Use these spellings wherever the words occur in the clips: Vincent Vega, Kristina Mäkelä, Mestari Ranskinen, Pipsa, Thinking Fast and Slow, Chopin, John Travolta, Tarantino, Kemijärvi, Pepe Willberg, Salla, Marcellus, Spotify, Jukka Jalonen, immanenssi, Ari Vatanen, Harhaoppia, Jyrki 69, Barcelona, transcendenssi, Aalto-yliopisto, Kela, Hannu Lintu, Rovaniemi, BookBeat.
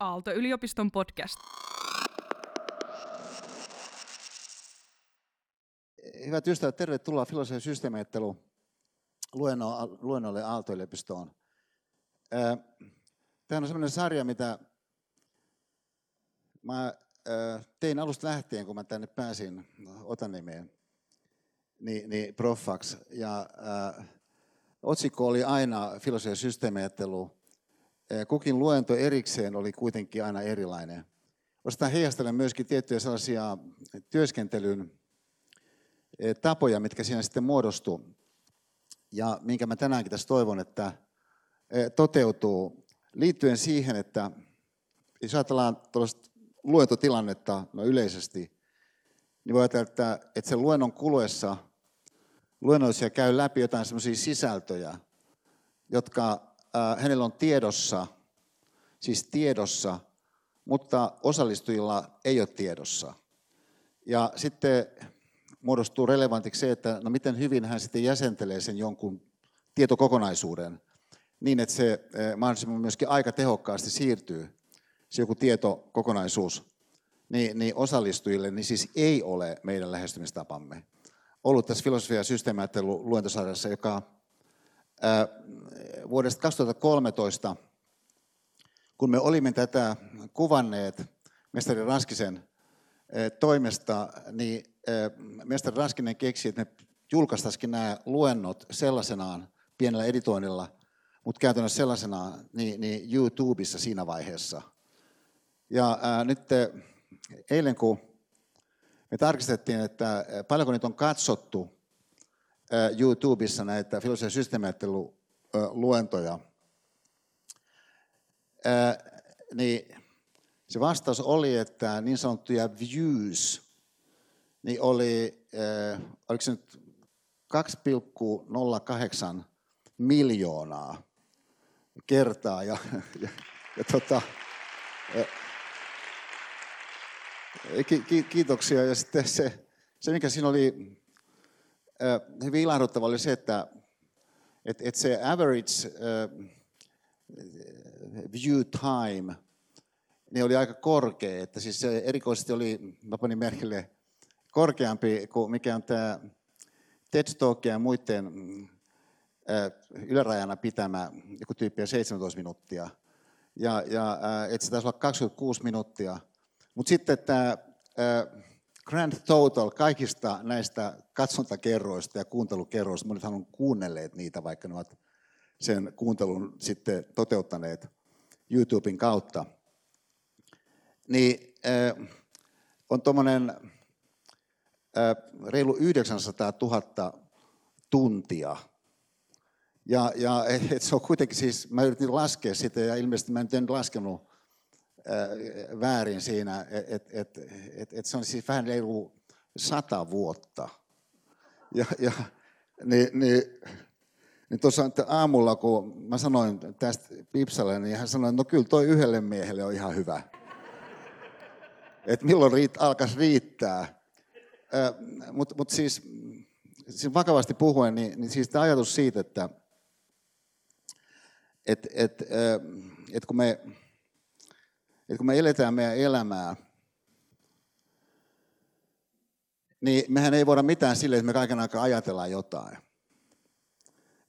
Aalto-yliopiston podcast. Hyvät ystävät, tervetuloa filosofia- systeemiajattelu luennolle Aalto-yliopistoon. Tämä on sellainen sarja, mitä mä tein alusta lähtien, kun mä tänne pääsin Otaniemeen niin proffaksi. Ja otsikko oli aina filosofia- systeemiajattelu. Kukin luento erikseen oli kuitenkin aina erilainen. Osittain heijastelen myöskin tiettyjä sellaisia työskentelyn tapoja, mitkä siinä sitten muodostuu. Ja minkä mä tänäänkin tässä toivon, että toteutuu liittyen siihen, että jos ajatellaan tuollaista luentotilannetta yleisesti, niin voi ajatella, että sen luennon kuluessa luennollisia käy läpi jotain sellaisia sisältöjä, jotka hänellä on tiedossa, mutta osallistujilla ei ole tiedossa. Ja sitten muodostuu relevantiksi se, että no miten hyvin hän sitten jäsentelee sen jonkun tietokokonaisuuden niin, että se mahdollisimman myöskin aika tehokkaasti siirtyy, se joku tietokokonaisuus, niin osallistujille, niin siis ei ole meidän lähestymistapamme ollut tässä filosofia- ja systeemiajattelun luentosarjassa, joka vuodesta 2013, kun me olimme tätä kuvanneet mestari Ranskisen toimesta, niin mestari Ranskinen keksi, että me julkaistaisikin nämä luennot sellaisenaan pienellä editoinnilla, mutta käytännössä sellaisenaan niin YouTubessa siinä vaiheessa. Ja nyt eilen, kun me tarkistettiin, että paljonko niitä on katsottu YouTubessa näitä filosofia- ja systeemiajatteluluentoja, niin se vastaus oli, että niin sanottuja views, niin oli, oliko se nyt 2,08 miljoonaa kertaa, kiitoksia, ja sitten se mikä siinä oli, hyvin ilahduttava oli se, että se average view time niin oli aika korkea, että siis se erikoisesti oli, mä panin merkille, korkeampi kuin mikä on tämä TED Talk ja muiden ylärajana pitämä joku tyyppiä 17 minuuttia, ja että se taisi olla 26 minuuttia, mutta sitten tämä grand total kaikista näistä katsontakerroista ja kuuntelukerroista, monethan on kuunnelleet niitä, vaikka ne ovat sen kuuntelun sitten toteuttaneet YouTuben kautta, niin on tuommoinen reilu 900 000 tuntia. Ja se on kuitenkin siis, mä yritin laskea sitä ja ilmeisesti mä nyt en laskenut väärin siinä, että se on siis vähän reilu 100 vuotta. Ja niin tuossa aamulla, kun mä sanoin tästä Pipsalle, niin hän sanoi, että no kyllä toi yhdelle miehelle on ihan hyvä. Että milloin alkaisi riittää. Mutta siis vakavasti puhuen, niin siis tämä ajatus siitä, että kun me eletään meidän elämää, niin mehän ei voida mitään sille, että me kaiken aikaa ajatellaan jotain.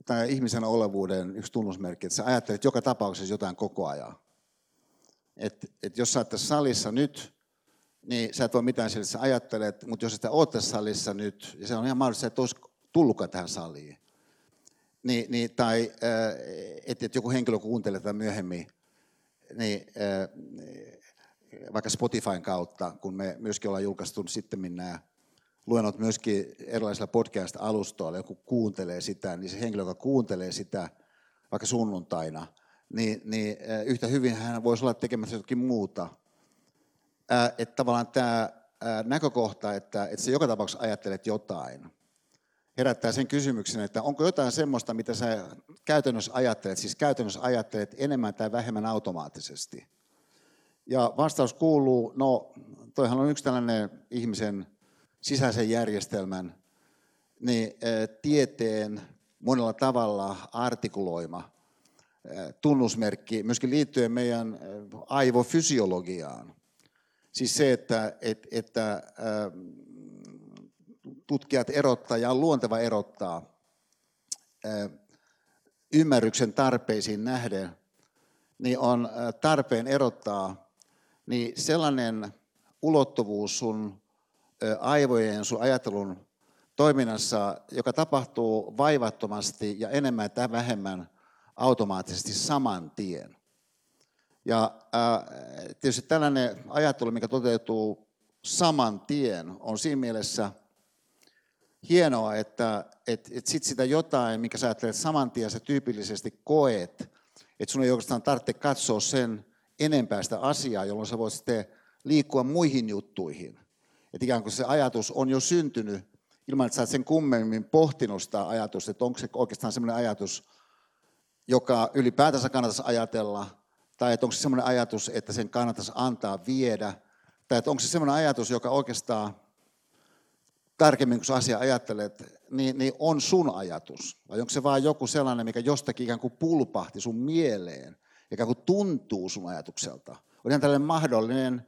Tämä ihmisen olevuuden yksi tunnusmerkki, että sä ajattelet joka tapauksessa jotain koko ajan. Et jos sä oot tässä salissa nyt, niin sä et voi mitään sille, että sä ajattelet, mutta jos sä oot tässä salissa nyt, ja se on ihan mahdollista, että olisi tullutkaan tähän saliin. Tai että joku henkilö kuuntelee tätä myöhemmin, niin, vaikka Spotifyn kautta, kun me myöskin ollaan julkaistu sitten nämä luennot myöskin erilaisilla podcast-alustoilla, joku kuuntelee sitä, niin se henkilö, joka kuuntelee sitä vaikka sunnuntaina, niin yhtä hyvin hän voisi olla tekemässä jotakin muuta. Että tavallaan tämä näkökohta, että sä joka tapauksessa ajattelet jotain, herättää sen kysymyksen, että onko jotain semmoista, mitä sä käytännössä ajattelet, siis käytännössä ajattelet enemmän tai vähemmän automaattisesti. Ja vastaus kuuluu, no toihan on yksi tällainen ihmisen sisäisen järjestelmän, niin tieteen monella tavalla artikuloima tunnusmerkki myöskin liittyen meidän aivofysiologiaan. Siis se, että tutkijat erottaa ja on luonteva erottaa ymmärryksen tarpeisiin nähden, niin on tarpeen erottaa niin sellainen ulottuvuus sun aivojen, sun ajattelun toiminnassa, joka tapahtuu vaivattomasti ja enemmän tai vähemmän automaattisesti saman tien. Ja tietysti tällainen ajattelu, mikä toteutuu saman tien, on siinä mielessä hienoa, että sit sitä jotain, mikä sä ajattelet saman tien, sä tyypillisesti koet, että sun ei oikeastaan tarvitse katsoa sen enempää sitä asiaa, jolloin sä voit sitten liikkua muihin juttuihin. Että ikään kuin se ajatus on jo syntynyt, ilman että sä oot sen kummemmin pohtinut sitä ajatusta, että onko se oikeastaan sellainen ajatus, joka ylipäätänsä kannattaisi ajatella, tai että onko se sellainen ajatus, että sen kannattaisi antaa viedä, tai että onko se sellainen ajatus, joka oikeastaan tarkemmin, kun sä asiaa ajattelet, niin on sun ajatus. Vai onko se vaan joku sellainen, mikä jostakin ikään kuin pulpahti sun mieleen, ikään kuin tuntuu sun ajatukselta. On ihan tällainen mahdollinen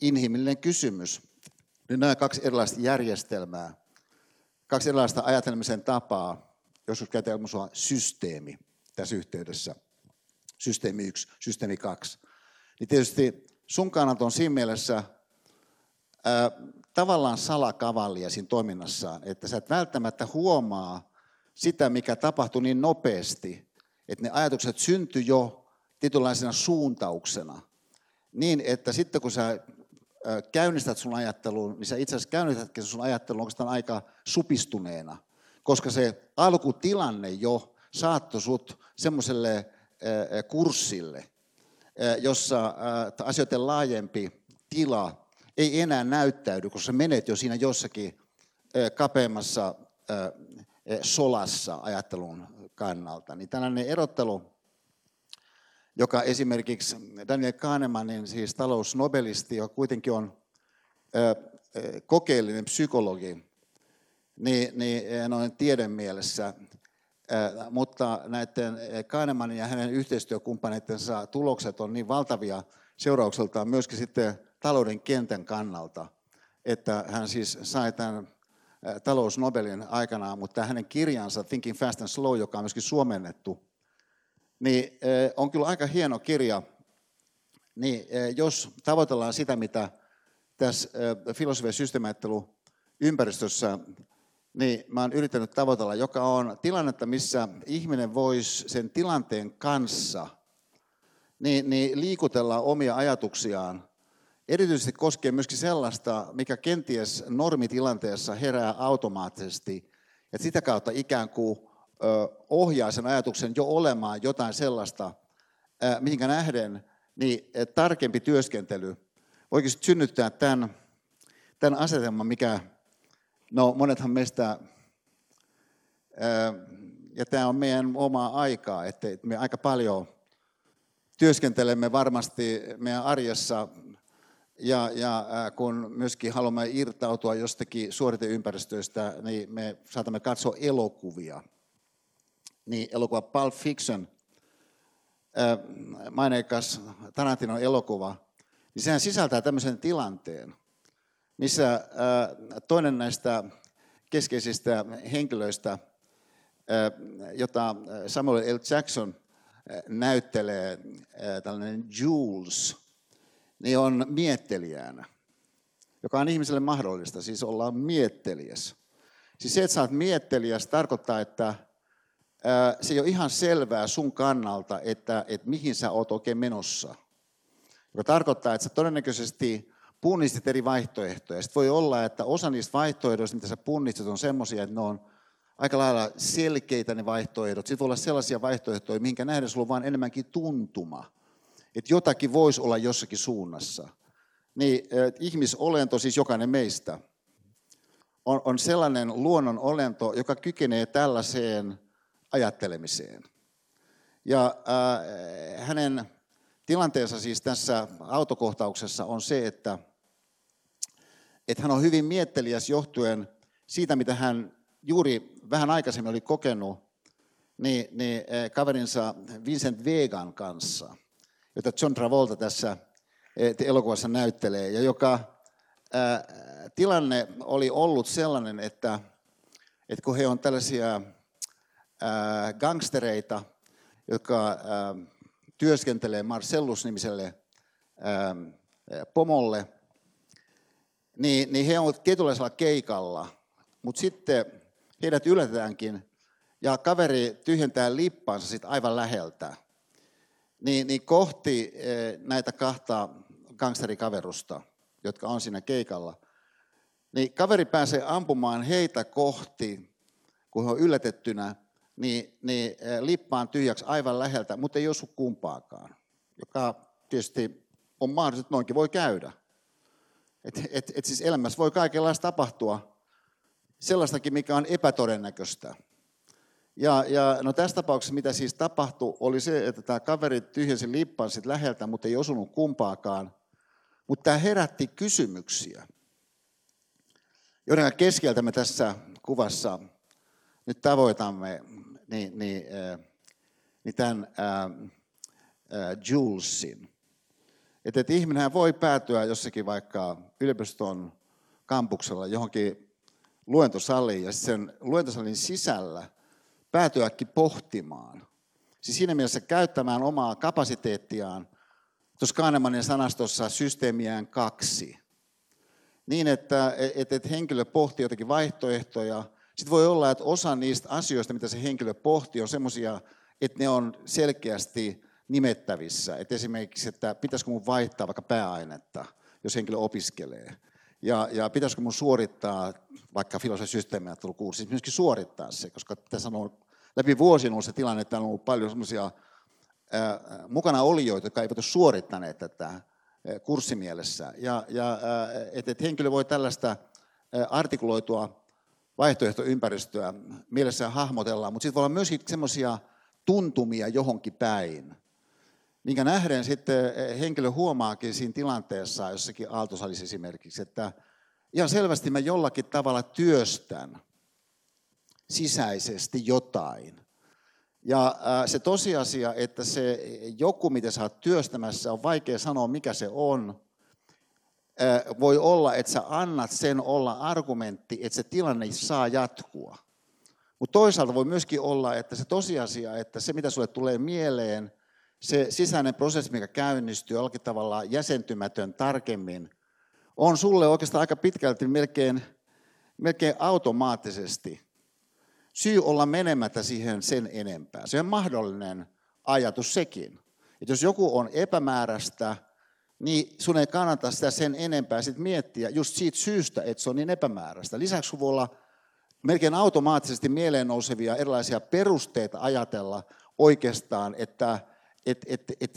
inhimillinen kysymys. Nyt nämä kaksi erilaista järjestelmää, kaksi erilaista ajatelmisen tapaa, joskus käytetään systeemi tässä yhteydessä. Systeemi 1, systeemi 2. Niin tietysti sun kannalta on siinä mielessä tavallaan salakavallia siinä toiminnassaan, että sä et välttämättä huomaa sitä, mikä tapahtui niin nopeasti, että ne ajatukset syntyi jo tietynlaisena suuntauksena. Niin, että sitten kun sä käynnistät sun ajatteluun, niin sä itse asiassa käynnistätkin sun ajattelun oikeastaan aika supistuneena, koska se alkutilanne jo saattoi sut semmoiselle kurssille, jossa asioiden laajempi tila ei enää näyttäydy, koska sä menet jo siinä jossakin kapeammassa solassa ajattelun kannalta. Niin tällainen erottelu, joka esimerkiksi Daniel Kahnemanin, siis talousnobelisti, joka kuitenkin on kokeellinen psykologi, niin noin tiedemielessä, mutta näiden Kahnemanin ja hänen yhteistyökumppaneittensa tulokset on niin valtavia seuraukseltaan myöskin sitten talouden kentän kannalta, että hän siis sai tämän talousnobelin aikanaan, mutta hänen kirjansa Thinking Fast and Slow, joka on myöskin suomennettu, niin on kyllä aika hieno kirja, niin jos tavoitellaan sitä, mitä tässä filosofia- systeemiajattelu ympäristössä, niin mä oon yrittänyt tavoitella, joka on tilannetta, missä ihminen voisi sen tilanteen kanssa niin liikutella omia ajatuksiaan, erityisesti koskien myöskin sellaista, mikä kenties normitilanteessa herää automaattisesti, ja sitä kautta ikään kuin ohjaa sen ajatuksen jo olemaan jotain sellaista, mihinkä nähden niin tarkempi työskentely voikin synnyttää tämän asetelman, mikä, no monethan meistä, ja tämä on meidän omaa aikaa, että me aika paljon työskentelemme varmasti meidän arjessa, ja kun myöskin haluamme irtautua jostakin suoriteympäristöistä, niin me saatamme katsoa elokuvia. Niin elokuva Pulp Fiction, maineikas Tarantinon elokuva, niin sehän sisältää tämmöisen tilanteen, missä toinen näistä keskeisistä henkilöistä, jota Samuel L. Jackson näyttelee, tällainen Jules, niin on miettelijänä, joka on ihmiselle mahdollista, siis ollaan miettelijäs. Siis se, että sä oot miettelijäs, tarkoittaa, että se ei ole ihan selvää sun kannalta, että mihin sä oot oikein menossa. Joka tarkoittaa, että sä todennäköisesti punnistit eri vaihtoehtoja. Sitten voi olla, että osa niistä vaihtoehdoista, mitä sä punnistit, on semmoisia, että ne on aika lailla selkeitä ne vaihtoehdot. Sitten voi olla sellaisia vaihtoehtoja, mihinkä nähden sulla on vaan enemmänkin tuntuma. Että jotakin voisi olla jossakin suunnassa. Niin ihmisolento, siis jokainen meistä, on sellainen luonnon olento, joka kykenee tällaiseen ajattelemiseen. Ja hänen tilanteensa siis tässä autokohtauksessa on se, että hän on hyvin miettelijäs johtuen siitä, mitä hän juuri vähän aikaisemmin oli kokenut niin kaverinsa Vincent Vegan kanssa, jota John Travolta tässä elokuvassa näyttelee, ja joka tilanne oli ollut sellainen, että kun he on tällaisia gangstereita, jotka työskentelee Marcellus-nimiselle pomolle, niin he ovat tietynlaisella keikalla, mutta sitten heidät yllätetäänkin ja kaveri tyhjentää lippansa sit aivan läheltä, niin kohti näitä kahta gangsterikaverusta, jotka on siinä keikalla, niin kaveri pääsee ampumaan heitä kohti, kun he on yllätettynä, niin lippaan tyhjäksi aivan läheltä, mutta ei osu kumpaakaan, joka tietysti on mahdollista, että noinkin voi käydä. Et siis elämässä voi kaikenlaista tapahtua, sellaistakin, mikä on epätodennäköistä. Ja no tässä tapauksessa, mitä siis tapahtui, oli se, että tämä kaveri tyhjensi lippan sit läheltä, mutta ei osunut kumpaakaan. Mutta tämä herätti kysymyksiä, joiden keskeltä me tässä kuvassa nyt tavoitamme niin tämän Julesin. Että ihminenhän voi päätyä jossakin vaikka yliopiston kampuksella johonkin luentosaliin ja sen luentosalin sisällä päätyäkin pohtimaan. Siis siinä mielessä käyttämään omaa kapasiteettiaan, tuossa Kahnemanin sanastossa systeemiään 2. Niin, että henkilö pohtii jotakin vaihtoehtoja. Sitten voi olla, että osa niistä asioista, mitä se henkilö pohtii, on semmoisia, että ne on selkeästi nimettävissä. Et esimerkiksi, että pitäisikö mun vaihtaa vaikka pääainetta, jos henkilö opiskelee. Ja pitäisikö mun suorittaa, vaikka filosofisysteemiä tullut kurssi, myöskin suorittaa se, koska tässä on ollut, läpi vuosien ollut se tilanne, että on ollut paljon semmoisia mukana olijoita, jotka eivät ole suorittaneet tätä kurssimielessä. Että henkilö voi tällaista artikuloitua vaihtoehtoympäristöä mielessään hahmotellaan, mutta sitten voi olla myöskin semmoisia tuntumia johonkin päin, minkä nähden sitten henkilö huomaakin siinä tilanteessa, jossakin aaltosalissa esimerkiksi, että ihan selvästi mä jollakin tavalla työstän sisäisesti jotain. Ja se tosiasia, että se joku, mitä sä oot työstämässä, on vaikea sanoa, mikä se on. Voi olla, että sä annat sen olla argumentti, että se tilanne saa jatkua. Mutta toisaalta voi myöskin olla, että se tosiasia, että se mitä sulle tulee mieleen, se sisäinen prosessi, mikä käynnistyy jollakin tavalla jäsentymätön tarkemmin, on sulle oikeastaan aika pitkälti melkein automaattisesti syy olla menemättä siihen sen enempää. Se on mahdollinen ajatus sekin. Että jos joku on epämääräistä, niin sun ei kannata sitä sen enempää sit miettiä just siitä syystä, että se on niin epämääräistä. Lisäksi voi olla melkein automaattisesti mieleen nousevia erilaisia perusteita ajatella oikeastaan, että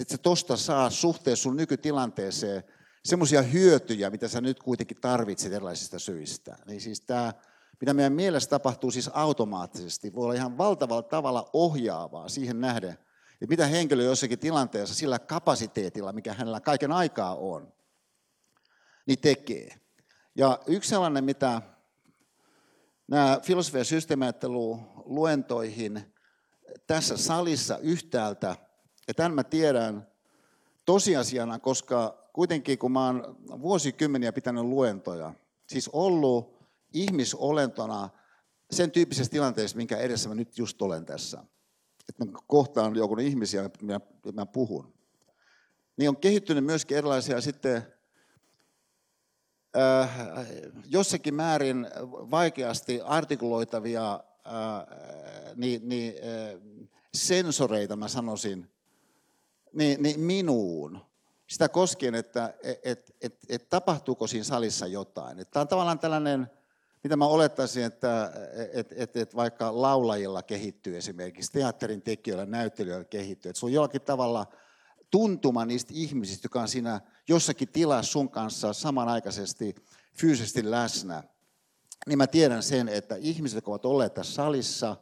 se tosta saa suhteessa sun nykytilanteeseen semmoisia hyötyjä, mitä sä nyt kuitenkin tarvitset erilaisista syistä. Niin siis tämä, mitä meidän mielessä tapahtuu siis automaattisesti, voi olla ihan valtavalla tavalla ohjaavaa siihen nähden, että mitä henkilö jossakin tilanteessa sillä kapasiteetilla, mikä hänellä kaiken aikaa on, niin tekee. Ja yksi sellainen, mitä nämä filosofia- ja systeemiajattelu-luentoihin tässä salissa yhtäältä, ja tämän mä tiedän tosiasiana, koska kuitenkin kun mä oon vuosikymmeniä pitänyt luentoja, siis ollut ihmisolentona sen tyyppisessä tilanteessa, minkä edessä mä nyt just olen tässä, että mä kohtaan jonkun ihmisiä, mä puhun, niin on kehittynyt myöskin erilaisia sitten jossakin määrin vaikeasti artikuloitavia sensoreita, mä sanoisin, niin minuun. Sitä koskien, että tapahtuuko siinä salissa jotain. Tämä on tavallaan tällainen, mitä mä olettaisin, että vaikka laulajilla kehittyy esimerkiksi, teatterin tekijöillä, näyttelijöillä kehittyy. Että se on jollakin tavalla tuntuma niistä ihmisistä, jotka on siinä jossakin tilassa sun kanssa samanaikaisesti fyysisesti läsnä. Niin mä tiedän sen, että ihmiset, jotka ovat olleet tässä salissa,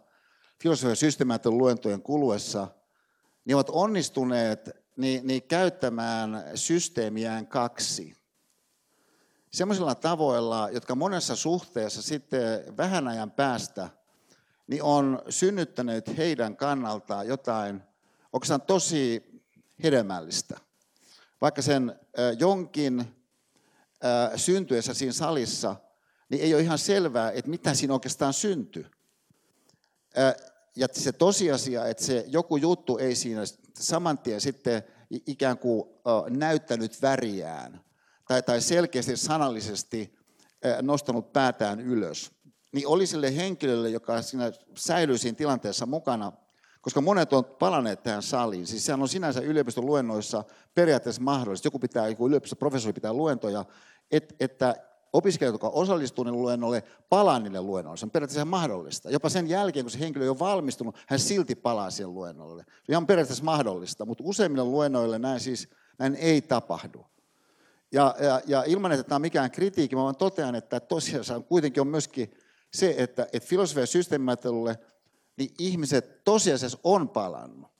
filosofia- ja systeemiajattelu luentojen kuluessa, niin ovat onnistuneet käyttämään systeemiään 2 sellaisilla tavoilla, jotka monessa suhteessa sitten vähän ajan päästä niin on synnyttänyt heidän kannaltaan jotain oikeastaan tosi hedelmällistä. Vaikka sen jonkin syntyessä siinä salissa, niin ei ole ihan selvää, että mitä siinä oikeastaan syntyi. Ja se tosiasia, että se joku juttu ei siinä samantien sitten ikään kuin näyttänyt väriään tai selkeästi sanallisesti nostanut päätään ylös, niin oli sille henkilölle, joka siinä säilyi siinä tilanteessa mukana, koska monet on palanneet tähän saliin. Siis sehän on sinänsä yliopiston luennoissa periaatteessa mahdollista. Joku yliopistoprofessori pitää luentoja, että opiskelijat, jotka osallistuu niille luennolle, palaa niille luennolle. Se on periaatteessa mahdollista. Jopa sen jälkeen, kun se henkilö ei ole valmistunut, hän silti palaa siihen luennolle. Se on ihan periaatteessa mahdollista, mutta useimmille luennoille näin ei tapahdu. Ja ilman, että tämä on mikään kritiikki, mä vaan totean, että tosiaan kuitenkin on myöskin se, että filosofia- ja systeemiajattelulle niin ihmiset tosiasiassa on palannut.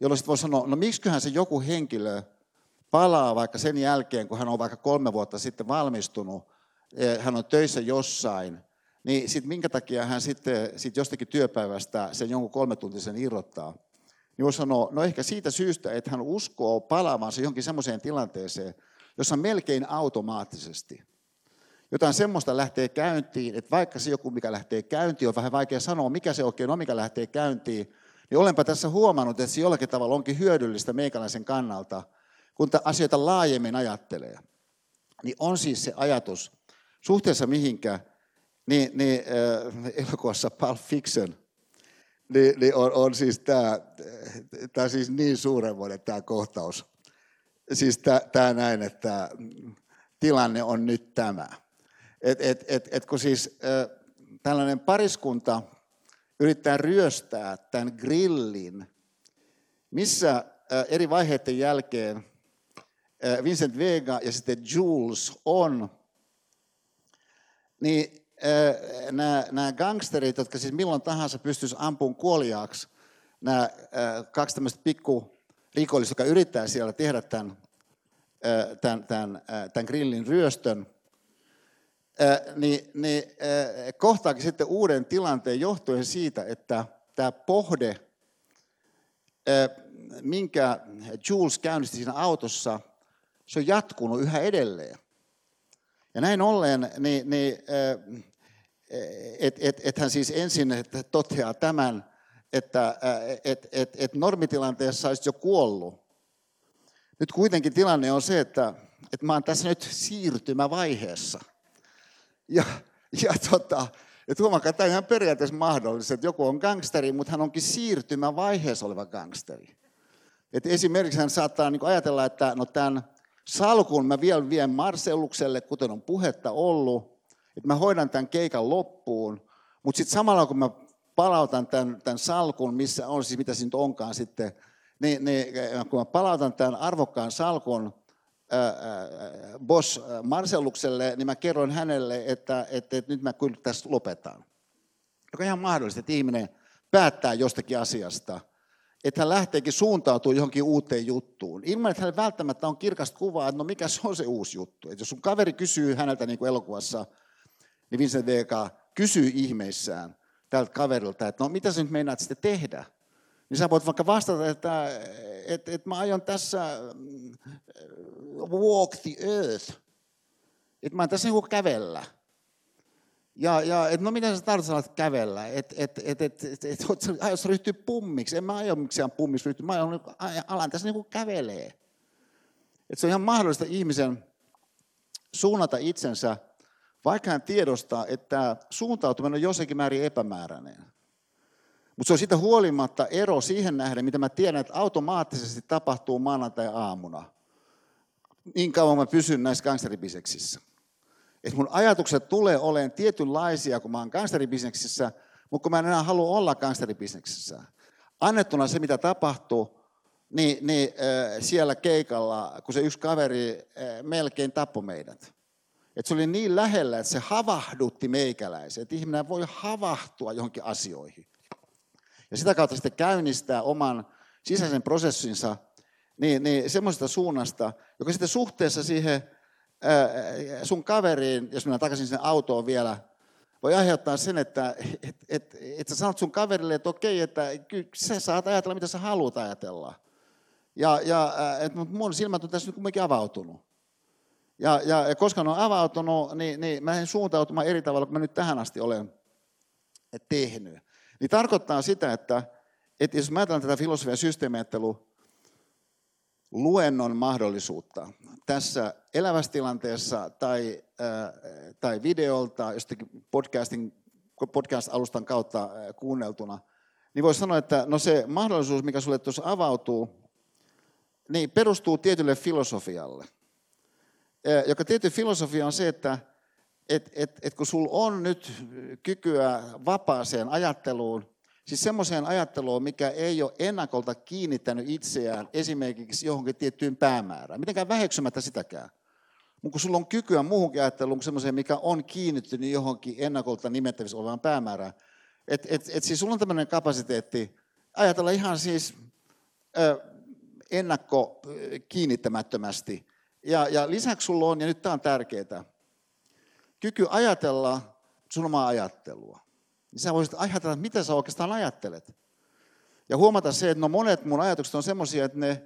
Jolloin sitten voi sanoa, no miksiköhän se joku henkilö palaa vaikka sen jälkeen, kun hän on vaikka 3 vuotta sitten valmistunut, hän on töissä jossain, niin sitten minkä takia hän sitten jostakin työpäivästä sen jonkun 3-tuntisen irrottaa. Niin voi sanoa, no ehkä siitä syystä, että hän uskoo palaavansa johonkin semmoiseen tilanteeseen, jossa melkein automaattisesti jotain semmoista lähtee käyntiin, että vaikka se joku, mikä lähtee käyntiin, on vähän vaikea sanoa, mikä se oikein on, mikä lähtee käyntiin, niin olenpa tässä huomannut, että se jollakin tavalla onkin hyödyllistä meikäläisen kannalta, kun asioita laajemmin ajattelee. Niin on siis se ajatus, suhteessa mihinkä, niin elokuvassa Pulp Fiction, niin on siis tämä siis niin suurenvoinen tämä kohtaus. Siis tämä näin, että tilanne on nyt tämä. Kun siis tällainen pariskunta yrittää ryöstää tämän grillin, missä eri vaiheiden jälkeen Vincent Vega ja sitten Jules on, niin nämä gangsterit, jotka siis milloin tahansa pystyisi ampumaan kuoliaaksi, nämä kaksi tämmöistä pikkurikollista, jotka yrittää siellä tehdä tämän grillin ryöstön, niin kohtaakin sitten uuden tilanteen johtuen siitä, että tämä pohde, minkä Jules käynnisti siinä autossa, se on jatkunut yhä edelleen. Ja näin ollen, niin hän siis ensin toteaa tämän, että et normitilanteessa olisi jo kuollut. Nyt kuitenkin tilanne on se, että mä oon tässä nyt siirtymävaiheessa. Ja huomakaa, tämä on ihan periaatteessa mahdollista, että joku on gangsteri, mutta hän onkin siirtymävaiheessa oleva gangsteri. Et esimerkiksi hän saattaa niin ajatella, että no tämän salkun mä vielä vien Marcellukselle, kuten on puhetta ollut, että mä hoidan tämän keikan loppuun, mutta sitten samalla kun mä palautan tämän salkun, missä on siis mitä se nyt onkaan sitten, niin kun mä palautan tämän arvokkaan salkun, boss Marcellukselle, niin mä kerron hänelle, että nyt mä kyllä tässä lopetan. Joka on ihan mahdollista, että ihminen päättää jostakin asiasta, että hän lähteekin suuntautumaan johonkin uuteen juttuun. Ilman, että hänellä välttämättä on kirkasta kuvaa, että no mikä se on se uusi juttu. Että jos sun kaveri kysyy häneltä niin kuin elokuvassa, niin Vincent Vega kysyy ihmeissään tältä kaverilta, että no mitä sä nyt meinaat sitten tehdä? Niin sä voit vaikka vastata, että mä aion tässä walk the earth, että mä aion tässä niin kävellä. Ja että no mitä sä tarvitset kävellä, että aion sä ryhtyä pummiksi, en mä aio mikään pummiksi ryhtyä, mä alan tässä niin kävelee. Että se on ihan mahdollista ihmisen suunnata itsensä, vaikka hän tiedostaa, että suuntautuminen on jossakin määrin epämääräinen. Mutta se on siitä huolimatta ero siihen nähden, mitä mä tiedän, että automaattisesti tapahtuu maanantai-aamuna. Niin kauan mä pysyn näissä gangsteribiseksissä. Että mun ajatukset tulee olemaan tietynlaisia, kun mä oon gangsteribiseksissä, mutta kun mä en enää halua olla gangsteribiseksissä. Annettuna se, mitä tapahtuu, niin siellä keikalla, kun se yksi kaveri melkein tappoi meidät. Että se oli niin lähellä, että se havahdutti meikäläisen. Että ihminen voi havahtua johonkin asioihin. Ja sitä kautta sitten käynnistää oman sisäisen prosessinsa niin semmoisesta suunnasta, joka sitten suhteessa siihen sun kaveriin, jos mennään takaisin sinne autoon vielä, voi aiheuttaa sen, että sä sanot sun kaverille, että okei, että sä saat ajatella, mitä sä haluat ajatella. Mutta mun silmät on tässä kuitenkin avautunut. Ja koska ne on avautunut, niin mä en suuntautumaan eri tavalla kuin mä nyt tähän asti olen tehnyt. Niin tarkoittaa sitä, että jos mä ajattelen tätä filosofian systeemiajatteluluennon mahdollisuutta tässä elävästilanteessa tai videolta, jostakin podcast-alustan kautta kuunneltuna, niin voisi sanoa, että no se mahdollisuus, mikä sulle tuossa avautuu, niin perustuu tietylle filosofialle. Joka tietty filosofia on se, että kun sulla on nyt kykyä vapaaseen ajatteluun, siis semmoiseen ajatteluun, mikä ei ole ennakolta kiinnittänyt itseään esimerkiksi johonkin tiettyyn päämäärään, mitenkään väheksymättä sitäkään, mutta kun sulla on kykyä muuhunkin ajatteluun kuin semmoiseen, mikä on kiinnittynyt johonkin ennakolta nimettävissä olevaan päämäärään, että siis sulla on tämmöinen kapasiteetti ajatella ihan siis ennakkokiinnittämättömästi. Ja lisäksi sulla on, ja nyt tämä on tärkeää, kyky ajatella sun omaa ajattelua. Niin sä voisit ajatella, mitä sä oikeastaan ajattelet. Ja huomata se, että no monet mun ajatukset on semmoisia, että ne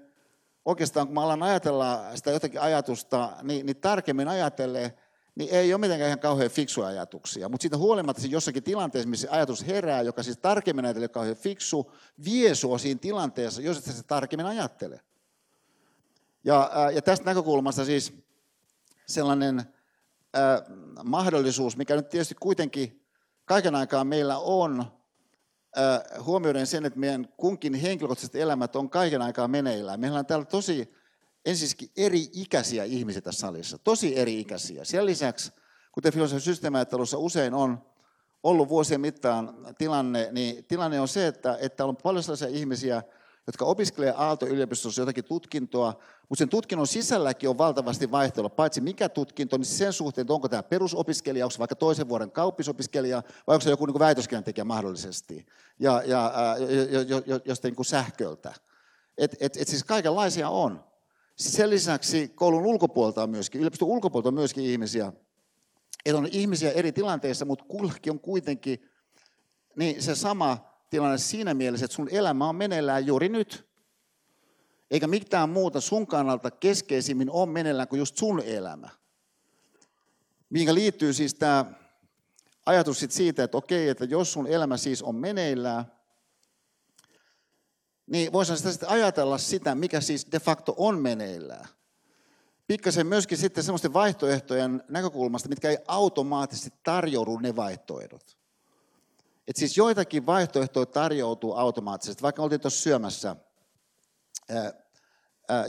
oikeastaan kun mä alan ajatella sitä jotakin ajatusta, niin tarkemmin ajatellee, niin ei ole mitenkään ihan kauhean fiksuja ajatuksia. Mutta siitä huolimatta se jossakin tilanteessa, missä ajatus herää, joka siis tarkemmin ajattelee kauhean fiksu, vie sua siinä tilanteessa, jos et sä tarkemmin ajattele. Ja tästä näkökulmasta siis sellainen mahdollisuus, mikä nyt tietysti kuitenkin kaiken aikaa meillä on, huomioiden sen, että meidän kunkin henkilökohtaiset elämät on kaiken aikaa meneillään. Meillä on täällä tosi ensisikin eri-ikäisiä ihmisiä tässä salissa, tosi eri-ikäisiä. Sen lisäksi, kuten filosofian systeemiajattelussa usein on ollut vuosien mittaan tilanne, niin tilanne on se, että on paljon sellaisia ihmisiä, jotka opiskelee Aalto-yliopistossa jotakin tutkintoa, mutta sen tutkinnon sisälläkin on valtavasti vaihtelua, paitsi mikä tutkinto, niin sen suhteen, että onko tämä perusopiskelija, onko se vaikka toisen vuoden kauppisopiskelija, vai onko se joku niin väitöskirjan tekijä mahdollisesti, jostain niin sähköltä. Et siis kaikenlaisia on. Sen lisäksi koulun ulkopuolelta on myöskin, yliopiston ulkopuolelta on myöskin ihmisiä, että on ihmisiä eri tilanteissa, mutta kullakin on kuitenkin niin se sama tilanne siinä mielessä, että sun elämä on meneillään juuri nyt. Eikä mitään muuta sun kannalta keskeisimmin on meneillään kuin just sun elämä. Mihin liittyy siis tämä ajatus siitä, että okei, että jos sun elämä siis on meneillään, niin voisin sitä sitten ajatella sitä, mikä siis de facto on meneillään. Pikkasen myöskin sitten semmoisten vaihtoehtojen näkökulmasta, mitkä ei automaattisesti tarjoudu ne vaihtoehdot. Että siis joitakin vaihtoehtoja tarjoutuu automaattisesti. Vaikka oltiin tuossa syömässä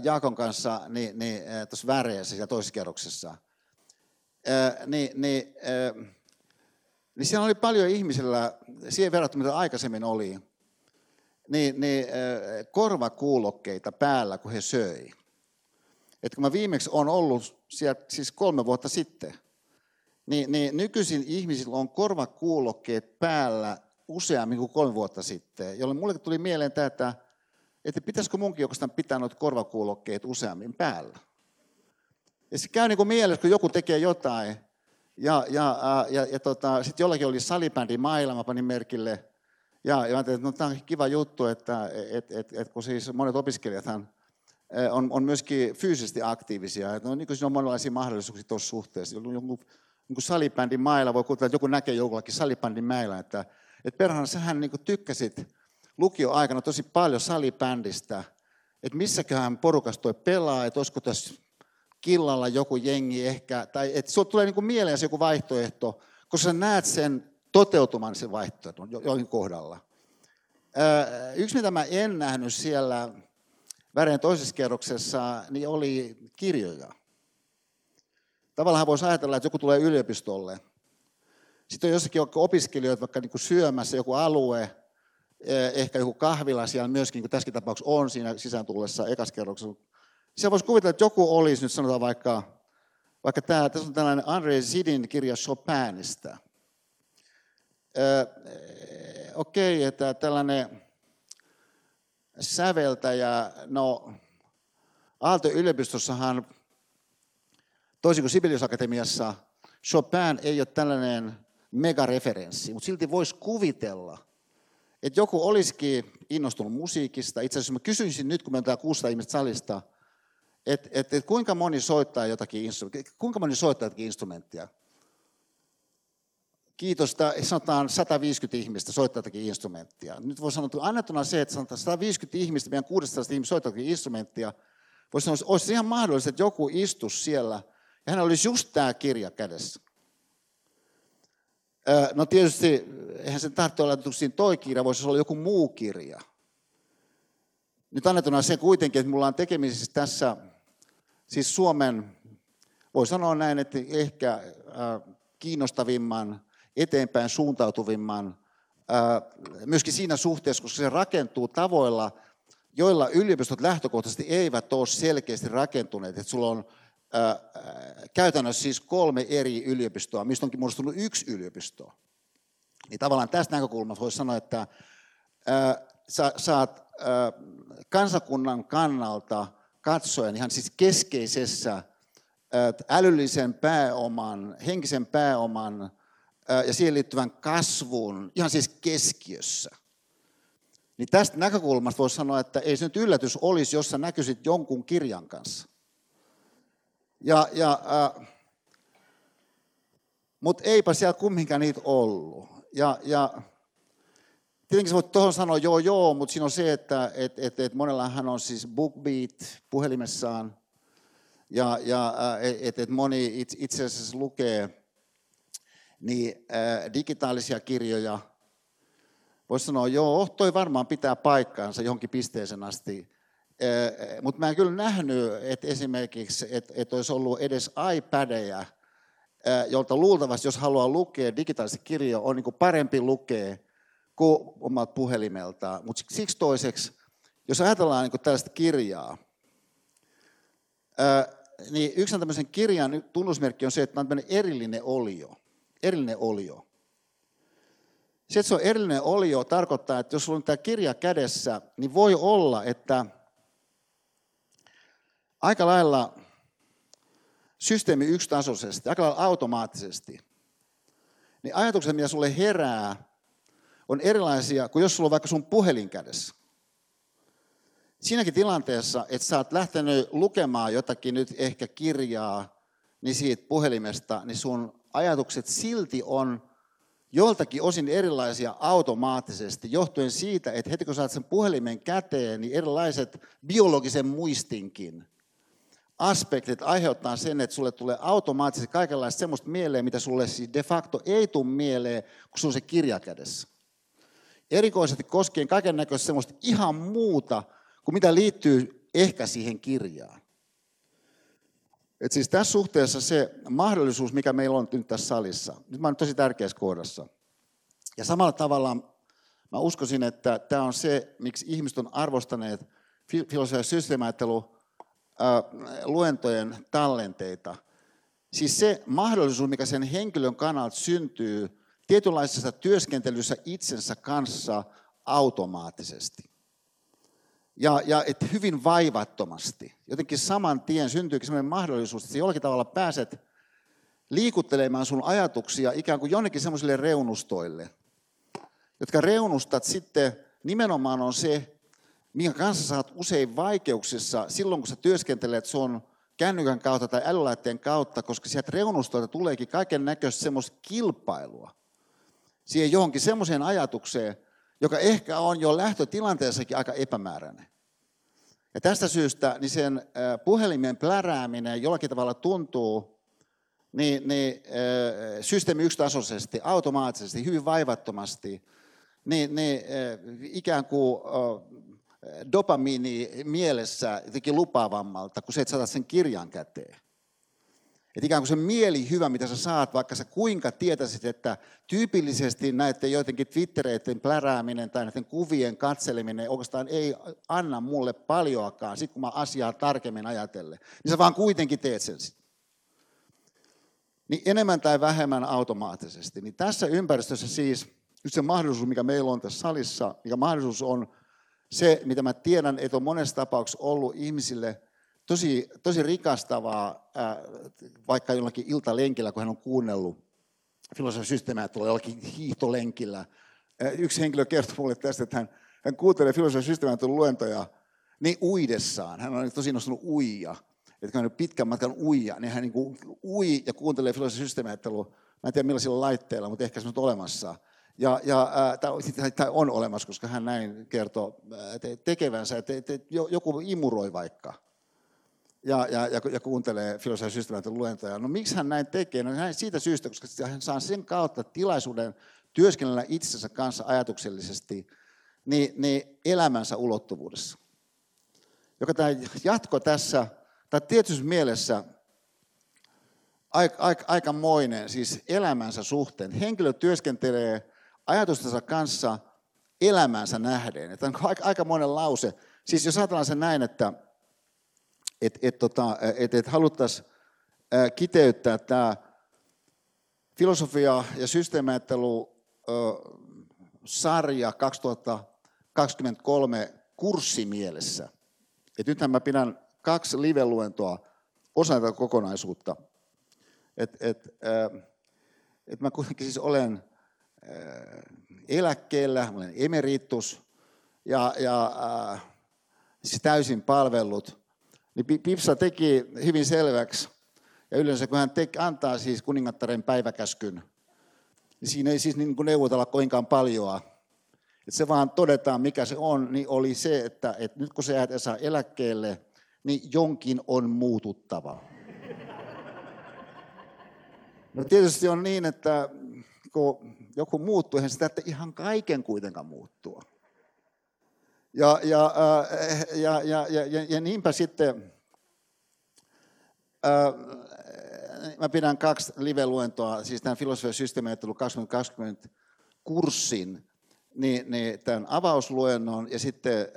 Jaakon kanssa niin, tuossa Väreessä ja toisessa kerroksessa, niin siellä oli paljon ihmisillä, siihen verrattuna mitä aikaisemmin oli, korvakuulokkeita päällä, kun he söi. Et kun mä viimeksi olen ollut siellä siis 3 vuotta sitten, niin nykyisin ihmisillä on korvakuulokkeet päällä useammin kuin 3 vuotta sitten, jolloin mulle tuli mieleen tätä, että pitäisikö munkin oikeastaan pitää noita korvakuulokkeet useammin päällä. Ja se käy niin kuin mielessä, kun joku tekee jotain, ja sitten jollakin oli salibändi mailla, mä panin merkille, ja ajattelin, että no, tämä on kiva juttu, että kun siis monet opiskelijathan on myöskin fyysisesti aktiivisia, että no, niin kuin siinä on monenlaisia mahdollisuuksia tuossa suhteessa, niin salibändin mailla, voi kuvitella, että joku näkee jollakin salibändin mailla, että perhana, sähän niin tykkäsit lukioaikana tosi paljon salibändistä, että missäköhän porukassa toi pelaa, että olisiko tässä killalla joku jengi ehkä, tai että sinulle tulee niin mieleen se joku vaihtoehto, koska sä näet sen toteutuman sen vaihtoehton jollakin kohdalla. Yksi, mitä mä en nähnyt siellä Väreen toisessa kerroksessa, niin oli kirjoja. Tavallaan voisi ajatella, että joku tulee yliopistolle. Sitten on jossakin opiskelijoita, vaikka niin kuin syömässä joku alue, ehkä joku kahvila siellä myöskin, niin kuin tässäkin tapauksessa on siinä sisään tullessa ekassa kerroksessa. Siellä voisi kuvitella, että joku olisi nyt sanotaan vaikka tämä, tässä on tällainen Andre Zidin kirja Chopinista. Okei, että tällainen säveltäjä, no Aalto-yliopistossahan toisin kuin Sibelius-akatemiassa, Chopin ei ole tällainen megareferenssi, mutta silti voisi kuvitella, että joku olisikin innostunut musiikista. Itse asiassa mä kysyisin nyt, kun meillä on täällä 600 ihmistä salista, että kuinka moni soittaa jotakin instrumenttia. Kuinka moni soittaa jotakin instrumenttia? Kiitos, sanotaan 150 ihmistä soittaa jotakin instrumenttia. Nyt voi sanoa, että annettuna se, että sanotaan 150 ihmistä, meidän 600 ihmistä soittaa jotakin instrumenttia. Voisi sanoa, että olisi ihan mahdollista, että joku istuisi siellä ja hänellä olisi just tämä kirja kädessä. No tietysti, eihän sen tarvitse olla siinä toi kirja, voisi olla joku muu kirja. Nyt annettuna se kuitenkin, että mulla on tekemisissä tässä, siis Suomen, voi sanoa näin, että ehkä kiinnostavimman, eteenpäin suuntautuvimman, myöskin siinä suhteessa, koska se rakentuu tavoilla, joilla yliopistot lähtökohtaisesti eivät ole selkeästi rakentuneet. Että sulla on käytännössä siis 3 eri yliopistoa, mistä onkin muodostunut 1 yliopisto. Niin tavallaan tästä näkökulmasta voisi sanoa, että saat kansakunnan kannalta katsoen ihan siis keskeisessä älyllisen pääoman, henkisen pääoman ja siihen liittyvän kasvun ihan siis keskiössä. Niin tästä näkökulmasta voisi sanoa, että ei se nyt yllätys olisi, jos sä näkyisit jonkun kirjan kanssa. Mutta eipä siellä kumminkaan niitä ollut. Tietenkin sä voit tuohon sanoa joo, mutta siinä on se, että et monellahan on siis BookBeat puhelimessaan. Moni itse asiassa lukee niin, digitaalisia kirjoja. Voisi sanoa, joo, toi varmaan pitää paikkaansa johonkin pisteeseen asti. Mutta mä en kyllä nähnyt, että esimerkiksi, että olisi ollut edes iPadeja, jolta luultavasti, jos haluaa lukea digitaalista kirjoja, on niinku parempi lukea kuin omat puhelimeltaan. Mutta siksi toiseksi, jos ajatellaan niinku tällaista kirjaa, niin yksi tämmöisen kirjan tunnusmerkki on se, että on tämmöinen erillinen olio. Erillinen olio. Se, että se on erillinen olio, tarkoittaa, että jos sulla on tämä kirja kädessä, niin voi olla, että aika lailla systeemi yksitasoisesti, aika lailla automaattisesti, niin ajatukset, mitä sulle herää, on erilaisia kuin jos sulla on vaikka sun puhelin kädessä. Siinäkin tilanteessa, että sä oot lähtenyt lukemaan jotakin nyt ehkä kirjaa, niin siitä puhelimesta, niin sun ajatukset silti on joltakin osin erilaisia automaattisesti, johtuen siitä, että heti kun saat sen puhelimen käteen, niin erilaiset biologisen muistinkin aspektit aiheuttaa sen, että sulle tulee automaattisesti kaikenlaista semmoista mieleen, mitä sulle siis de facto ei tule mieleen, kun sun on se kirja kädessä. Erikoisesti koskien kaikennäköistä semmoista ihan muuta, kuin mitä liittyy ehkä siihen kirjaan. Et siis tässä suhteessa se mahdollisuus, mikä meillä on nyt tässä salissa, nyt mä oon tosi tärkeässä kohdassa. Ja samalla tavalla mä uskoisin, että tämä on se, miksi ihmiset on arvostaneet filosofia- ja systeemiajatteluluentojen tallenteita. Siis se mahdollisuus, mikä sen henkilön kannalta syntyy tietynlaisessa työskentelyssä itsensä kanssa automaattisesti. Ja et hyvin vaivattomasti. Jotenkin saman tien syntyykin sellainen mahdollisuus, että jollakin tavalla pääset liikuttelemaan sun ajatuksia ikään kuin jonnekin semmoisille reunustoille, jotka reunustat sitten nimenomaan on se, minkä kanssa saat usein vaikeuksissa silloin, kun sä työskentelet sun kännykän kautta tai älylaitteen kautta, koska sieltä reunustoilta tuleekin kaiken näköistä semmoista kilpailua siihen johonkin semmoiseen ajatukseen, joka ehkä on jo lähtötilanteessakin aika epämääräinen. Ja tästä syystä niin sen puhelimen plärääminen jollakin tavalla tuntuu niin systeemi yksitasoisesti, automaattisesti, hyvin vaivattomasti, niin ikään kuin dopamiini mielessä jotenkin lupaavammalta, kun se, että saatat sen kirjan käteen. Että ikään kuin se mielihyvä, mitä sä saat, vaikka sä kuinka tietäisit, että tyypillisesti näiden joidenkin twittereiden plärääminen tai näiden kuvien katseleminen oikeastaan ei anna mulle paljoakaan, sit kun mä asiaa tarkemmin ajatellen, niin sä vaan kuitenkin teet sen sitten. Niin enemmän tai vähemmän automaattisesti. Niin tässä ympäristössä siis just se mahdollisuus, mikä meillä on tässä salissa, mikä mahdollisuus on se, mitä mä tiedän, että on monessa tapauksessa ollut ihmisille tosi rikastavaa, vaikka jollakin iltalenkillä, kun hän on kuunnellut filosofian systeemejä tulee jollakin hiihtolenkillä. Yksi henkilö kertoi mulle tästä, että hän kuuntelee filosofian systeemejä luentoja niin uidessaan. Hän on tosi innostunut uija. Että hän pitkän matkan uija, niin hän niin kuin ui ja kuuntelee filosofian systeemejä. Mä en tiedä millaisilla laitteilla, mutta ehkä se nyt olemassa. Tai on olemassa, koska hän näin kertoo tekevänsä, että joku imuroi vaikka ja kuuntelee filosofian systeemejä luentoja. No miksi hän näin tekee? No hän siitä syystä, koska hän saa sen kautta tilaisuuden työskennellä itsensä kanssa ajatuksellisesti niin elämänsä ulottuvuudessa. Joka tämä jatko tässä, tai tietyssä mielessä aikamoinen, siis elämänsä suhteen. Henkilö työskentelee ajatustensa kanssa elämänsä nähden. Tämä on aikamoinen lause. Siis jos ajatellaan sen näin, että haluttaisiin kiteyttää tämä filosofia- ja systeemiajattelusarja 2023 kurssimielessä. Et nythän mä pidän 2 live-luentoa osana tätä kokonaisuutta. Mä kuitenkin siis olen eläkkeellä, mä olen emeritus ja siis täysin palvellut. Niin Pipsa teki hyvin selväksi, ja yleensä kun hän antaa siis kuningattaren päiväkäskyn, niin siinä ei siis niin kuin neuvotella koinkaan paljoa. Et se vaan todetaan, mikä se on, niin oli se, että nyt kun sä jäät Esa eläkkeelle, niin jonkin on muututtava. No tietysti on niin, että kun joku muuttuu, eihän sitä ihan kaiken kuitenkaan muuttua. Ja niinpä sitten mä pidän 2 live-luentoa, siis tämän filosofian systeemiajattelu 2020 kurssin, niin tämän avausluennon ja sitten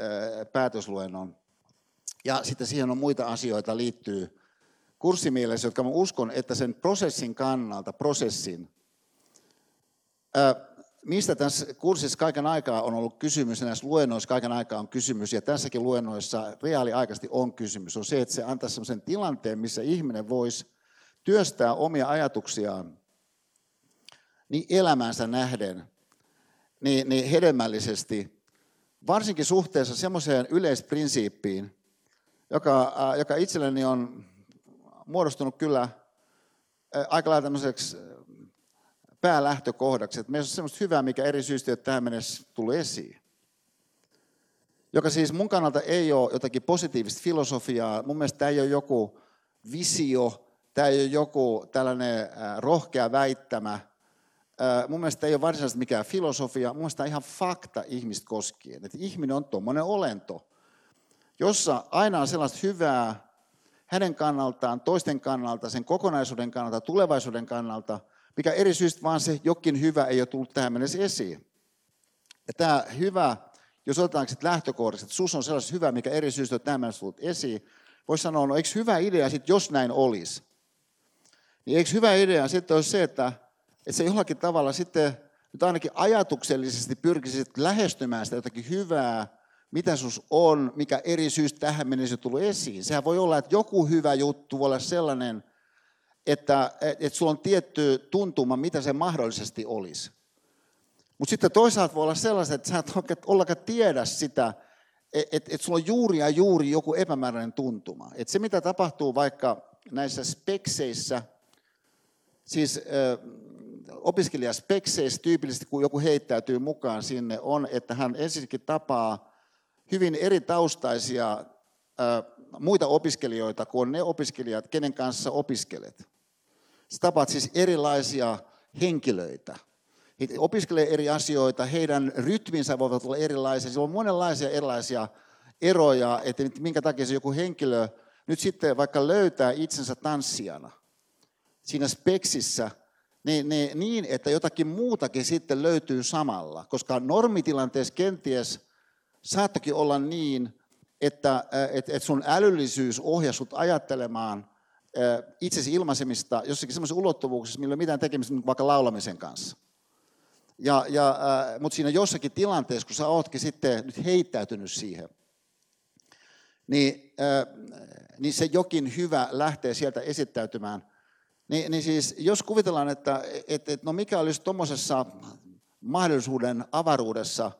päätösluennon. Ja sitten siihen on muita asioita liittyy kurssimielessä, jotka mä uskon, että sen prosessin kannalta, mistä tässä kurssissa kaiken aikaa on ollut kysymys, ja näissä luennoissa kaiken aikaa on kysymys, ja tässäkin luennoissa reaaliaikaisesti on kysymys, on se, että se antaa sellaisen tilanteen, missä ihminen voisi työstää omia ajatuksiaan niin elämänsä nähden, niin hedelmällisesti, varsinkin suhteessa semmoiseen yleisprinsiippiin, joka itselleni on muodostunut kyllä aika lailla tämmöiseksi päälähtökohdaksi, että meissä on semmoista hyvää, mikä eri syystä ei ole tähän mennessä tullut esiin. Joka siis mun kannalta ei ole jotakin positiivista filosofiaa. Mun mielestä tämä ei ole joku visio, tämä ei ole joku tällainen rohkea väittämä. Mun mielestä ei ole varsinaisesti mikään filosofia, mun mielestä ihan fakta ihmistä koskien. Että ihminen on tommoinen olento, jossa aina on sellaista hyvää hänen kannaltaan, toisten kannalta, sen kokonaisuuden kannalta, tulevaisuuden kannalta, mikä eri syystä vaan se jokin hyvä ei ole tullut tähän mennessä esiin. Ja tämä hyvä, jos otetaan lähtökohdassa, että sus on sellaista hyvä, mikä eri syystä on tähän mennessä tullut esiin, voisi sanoa, no eikö hyvä idea sitten, jos näin olisi? Niin eikö hyvä idea sitten olisi se, että se jollakin tavalla sitten nyt ainakin ajatuksellisesti pyrkisi lähestymään sitä jotakin hyvää, mitä sus on, mikä eri syystä tähän mennessä tullut esiin. Sehän voi olla, että joku hyvä juttu voi olla sellainen, että sulla on tietty tuntuma, mitä se mahdollisesti olisi. Mutta sitten toisaalta voi olla sellaista, että sä et ollenkaan tiedä sitä, että sulla on juuri ja juuri joku epämääräinen tuntuma. Että se, mitä tapahtuu vaikka näissä spekseissä, siis opiskelijaspekseissä tyypillisesti, kun joku heittäytyy mukaan sinne, on, että hän ensinnäkin tapaa hyvin eri taustaisia muita opiskelijoita kuin ne opiskelijat, kenen kanssa opiskelet. Sä tapaat siis erilaisia henkilöitä. He opiskelee eri asioita, heidän rytminsä voivat olla erilaisia. Sillä on monenlaisia erilaisia eroja, että minkä takia se joku henkilö nyt sitten vaikka löytää itsensä tanssijana siinä speksissä, niin että jotakin muutakin sitten löytyy samalla, koska normitilanteessa kenties saattakin olla niin, että sun älyllisyys ohjaa sut ajattelemaan itsesi ilmaisemista jossakin sellaisessa ulottuvuuksessa, millä ei ole mitään tekemistä vaikka laulamisen kanssa. Mutta siinä jossakin tilanteessa, kun sä ootkin sitten nyt heittäytynyt siihen, niin se jokin hyvä lähtee sieltä esittäytymään. Niin siis, jos kuvitellaan, että no mikä olisi tuommoisessa mahdollisuuden avaruudessa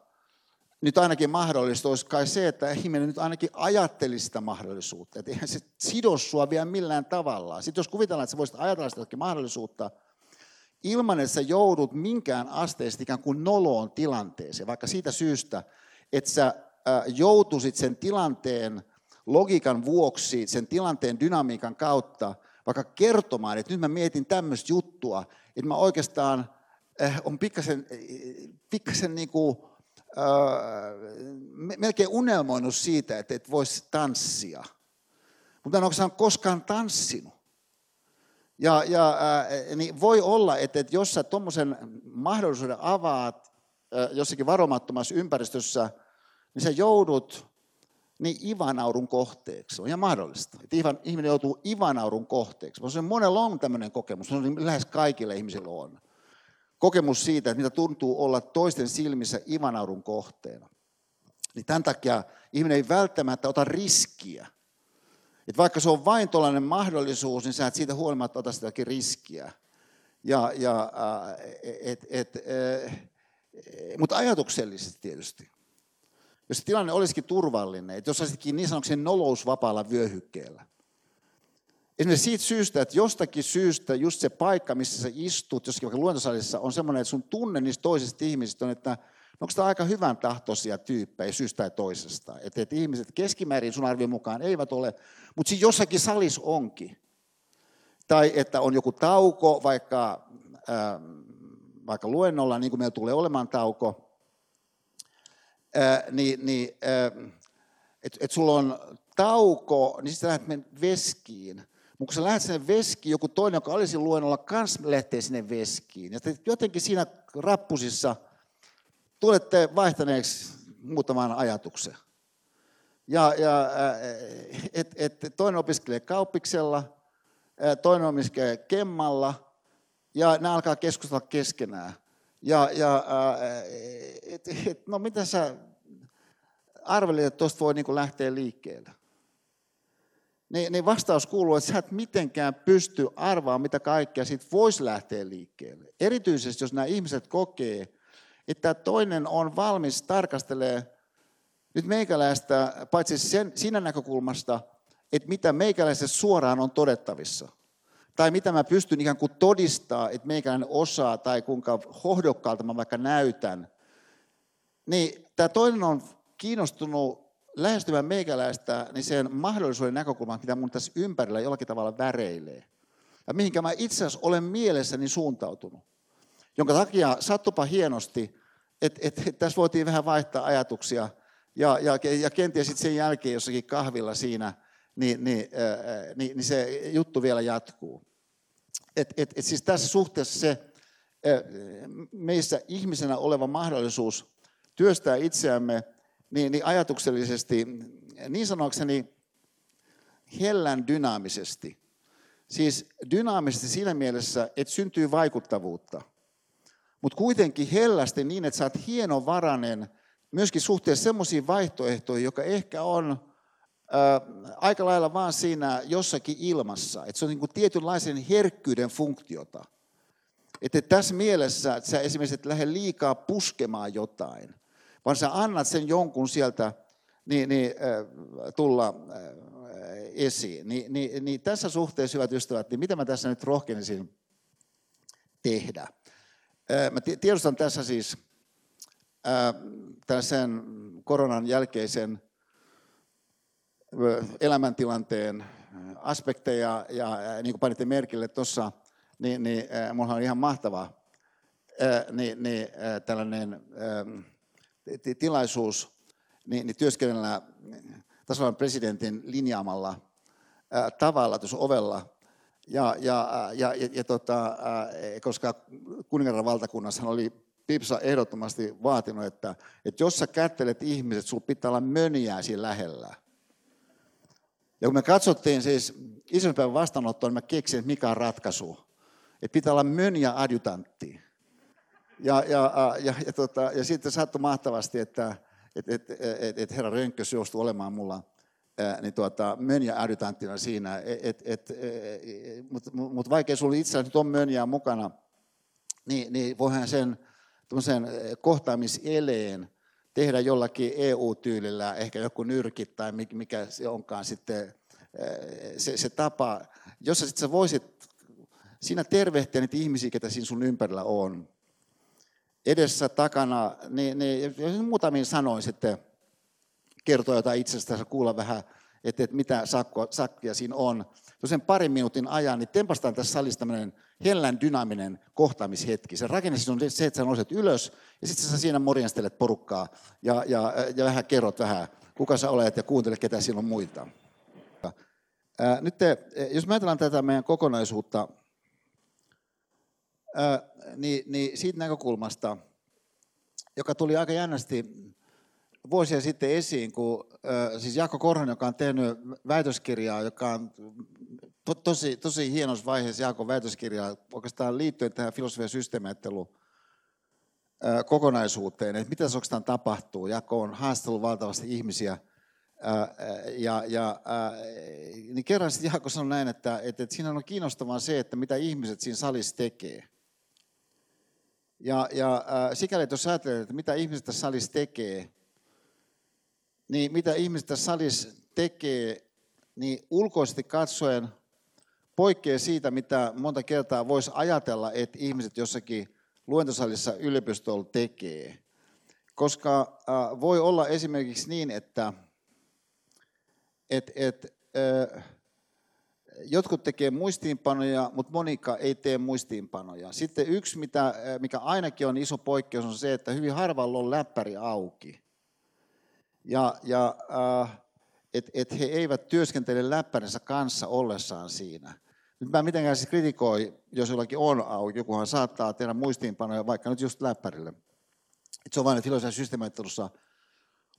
nyt ainakin mahdollista, olisi kai se, että ihminen nyt ainakin ajattelisi sitä mahdollisuutta. Että eihän se sido sua vielä millään tavalla. Sitten jos kuvitellaan, että sä voisit ajatella sitä mahdollisuutta ilman, että sä joudut minkään asteesta ikään kuin noloon tilanteeseen, vaikka siitä syystä, että sä joutuisit sen tilanteen logiikan vuoksi, sen tilanteen dynamiikan kautta vaikka kertomaan, että nyt mä mietin tämmöistä juttua, että mä oikeastaan on pikkasen niin kuin, melkein unelmoinut siitä, että et voisi tanssia. Mutta en oikeastaan koskaan tanssinut. Niin voi olla, että jos sä tommosen mahdollisuuden avaat jossakin varomattomassa ympäristössä, niin sä joudut niin ivanaurun kohteeksi. Se on ihan mahdollista. Ihminen joutuu ivanaurun kohteeksi. Monella on tämmöinen kokemus. Se on lähes kaikilla ihmisillä on. Kokemus siitä, että mitä tuntuu olla toisten silmissä ivanaurun kohteena. Niin tämän takia ihminen ei välttämättä ota riskiä. Et vaikka se on vain tuollainen mahdollisuus, niin sä et siitä huolimatta ota sitäkin riskiä. Mutta ajatuksellisesti tietysti. Jos tilanne olisikin turvallinen, että jos olisitkin niin sanokseen nolousvapaalla vyöhykkeellä. Esimerkiksi siitä syystä, että jostakin syystä just se paikka, missä sä istut, jossakin vaikka luentosalissa, on semmoinen, että sun tunne niistä toisista ihmisistä on, että onko tämä aika hyvän tahtoisia tyyppejä syystä tai toisesta. Että ihmiset keskimäärin sun arvion mukaan eivät ole, mutta siinä jossakin salissa onkin. Tai että on joku tauko, vaikka luennolla, niin kuin meillä tulee olemaan tauko, että sulla on tauko, niin sitten lähdet mennä veskiin. Mutta kun sä lähdet sinne veskiin, joku toinen, joka olisi luennolla, kans lähtee sinne veskiin. Ja jotenkin siinä rappusissa tulette vaihtaneeksi muutaman ajatuksen. Toinen opiskelee kauppiksella, toinen opiskelee kemmalla, ja nämä alkaa keskustella keskenään. No mitä sä arvelit, että tuosta voi niinku lähteä liikkeelle? Niin vastaus kuuluu, että sä et mitenkään pysty arvaamaan, mitä kaikkea siitä voisi lähteä liikkeelle. Erityisesti, jos nämä ihmiset kokee, että toinen on valmis tarkastelemaan nyt meikäläistä, paitsi siinä näkökulmasta, että mitä meikäläisessä suoraan on todettavissa. Tai mitä mä pystyn ikään kuin todistamaan, että meikäläinen osaa tai kuinka hohdokkaalta mä vaikka näytän. Niin tämä toinen on kiinnostunut lähestymään meikäläistä niin sen mahdollisuuden näkökulman, mitä mun tässä ympärillä jollakin tavalla väreilee. Ja mihinkä mä itse asiassa olen mielessäni suuntautunut. Jonka takia sattupa hienosti, että tässä voitiin vähän vaihtaa ajatuksia. Ja kenties sitten sen jälkeen jossakin kahvilla siinä, niin se juttu vielä jatkuu. Siis tässä suhteessa se meissä ihmisenä oleva mahdollisuus työstää itseämme niin ajatuksellisesti, niin sanoakseni hellän dynaamisesti. Siis dynaamisesti siinä mielessä, että syntyy vaikuttavuutta. Mutta kuitenkin hellästi niin, että sä oot hienovarainen myöskin suhteessa semmoisiin vaihtoehtoihin, joka ehkä on aika lailla vaan siinä jossakin ilmassa, että se on niin kuin tietynlaisen herkkyyden funktiota. Että tässä mielessä että sä esimerkiksi et lähde liikaa puskemaan jotain, vaan sä annat sen jonkun sieltä tulla esiin. Niin tässä suhteessa, hyvät ystävät, niin mitä mä tässä nyt rohkenisin tehdä? Mä tiedostan tässä siis sen koronan jälkeisen elämäntilanteen aspekteja, ja niin kuin panitte merkille tuossa, niin minulla on ihan mahtava tällainen tilaisuus työskennellä tasavallan presidentin linjaamalla tavalla tuossa ovella, koska kuningatar valtakunnassa oli Pipsa ehdottomasti vaatinut, että jos sä kättelet ihmiset, sulla pitää olla mönjää siinä lähellä. Ja kun me katsottiin siis isänpäivän vastaanottoa, niin mä keksin, että mikä on ratkaisu. Että pitää olla mönjä adjutantti. Ja sitten sattui mahtavasti, että herra Rönkkös joutui olemaan mulla niin mönjä adjutanttina siinä, mutta vaikea sulla itse nyt on mönjää mukana, niin voihan sen kohtaamiseleen tehdä jollakin EU-tyylillä, ehkä joku nyrkit tai mikä se onkaan sitten se tapa, jossa sitten sä voisit siinä tervehtiä niitä ihmisiä, ketä siinä sun ympärillä on. Edessä, takana, niin muutamin sanoin sitten kertoa jotain itsestään, kuulla vähän, että mitä sakkia siinä on. Sen parin minuutin ajan, niin tempastaan tässä salissa tämmöinen hellän dynaaminen kohtaamishetki. Se rakenne on se, että sä nouset ylös ja sitten sä siinä morjenstelet porukkaa ja vähän kerrot vähän, kuka sä olet ja kuuntele, ketä siinä on muita. Nyt jos me ajatellaan tätä meidän kokonaisuutta, niin siitä näkökulmasta, joka tuli aika jännästi vuosia sitten esiin, kun siis Jaakko Korhonen, joka on tehnyt väitöskirjaa, joka on tosi, tosi hienossa vaiheessa Jaakon väitöskirjaa, oikeastaan liittyen tähän filosofian systeemiajattelu kokonaisuuteen, että mitä se oikeastaan tapahtuu. Jaakko on haastellut valtavasti ihmisiä, niin kerran sitten Jaakko sanoi näin, että siinä on kiinnostavaa se, että mitä ihmiset siinä salissa tekee. Sikäli, että jos ajatellaan, että mitä ihmiset tässä salissa tekee, niin mitä ihmiset tässä salissa tekee, niin ulkoisesti katsoen poikkeaa siitä, mitä monta kertaa voisi ajatella, että ihmiset jossakin luentosalissa yliopistolla tekee. Koska voi olla esimerkiksi niin, että jotkut tekee muistiinpanoja, mutta monikaan ei tee muistiinpanoja. Sitten yksi, mikä ainakin on iso poikkeus, on se, että hyvin harvalla on läppäri auki. Että he eivät työskentele läppärinsä kanssa ollessaan siinä. Nyt mä en mitenkään siis kritikoi, jos jollakin on auki. Jokuhan saattaa tehdä muistiinpanoja, vaikka nyt just läppärille. Et se on vain, että filosofian systeemiajattelussa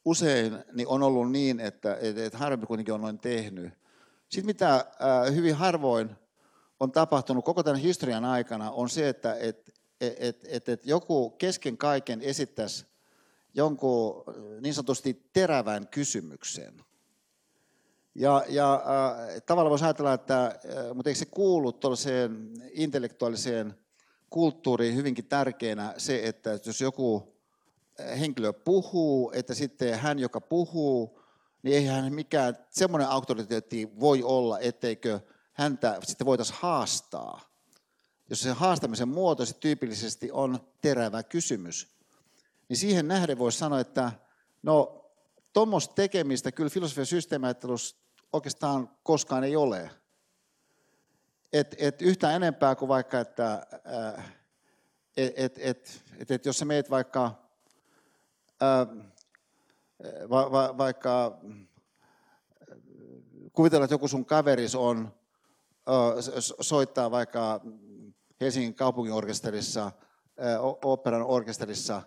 usein niin on ollut niin, että harvempi kuitenkin on noin tehnyt. Sitten mitä hyvin harvoin on tapahtunut koko tämän historian aikana on se, että joku kesken kaiken esittäisi jonkun niin sanotusti terävän kysymyksen. Tavallaan voisi ajatella, että mutta eikö se kuulu tuollaiseen intellektuaaliseen kulttuuriin hyvinkin tärkeänä se, että jos joku henkilö puhuu, että sitten hän, joka puhuu, niin eihän mikään semmoinen auktoriteetti voi olla, etteikö häntä sitten voitaisiin haastaa. Jos se haastamisen muoto se tyypillisesti on terävä kysymys, niin siihen nähden voisi sanoa, että no tuommoista tekemistä kyllä filosofian systeemiajattelussa oikeastaan koskaan ei ole. Et yhtään enempää kuin vaikka, että jos sä meet vaikka kuvitellaan, että joku sun kaveris on, soittaa vaikka Helsingin kaupunginorkesterissa, oopperan orkesterissa,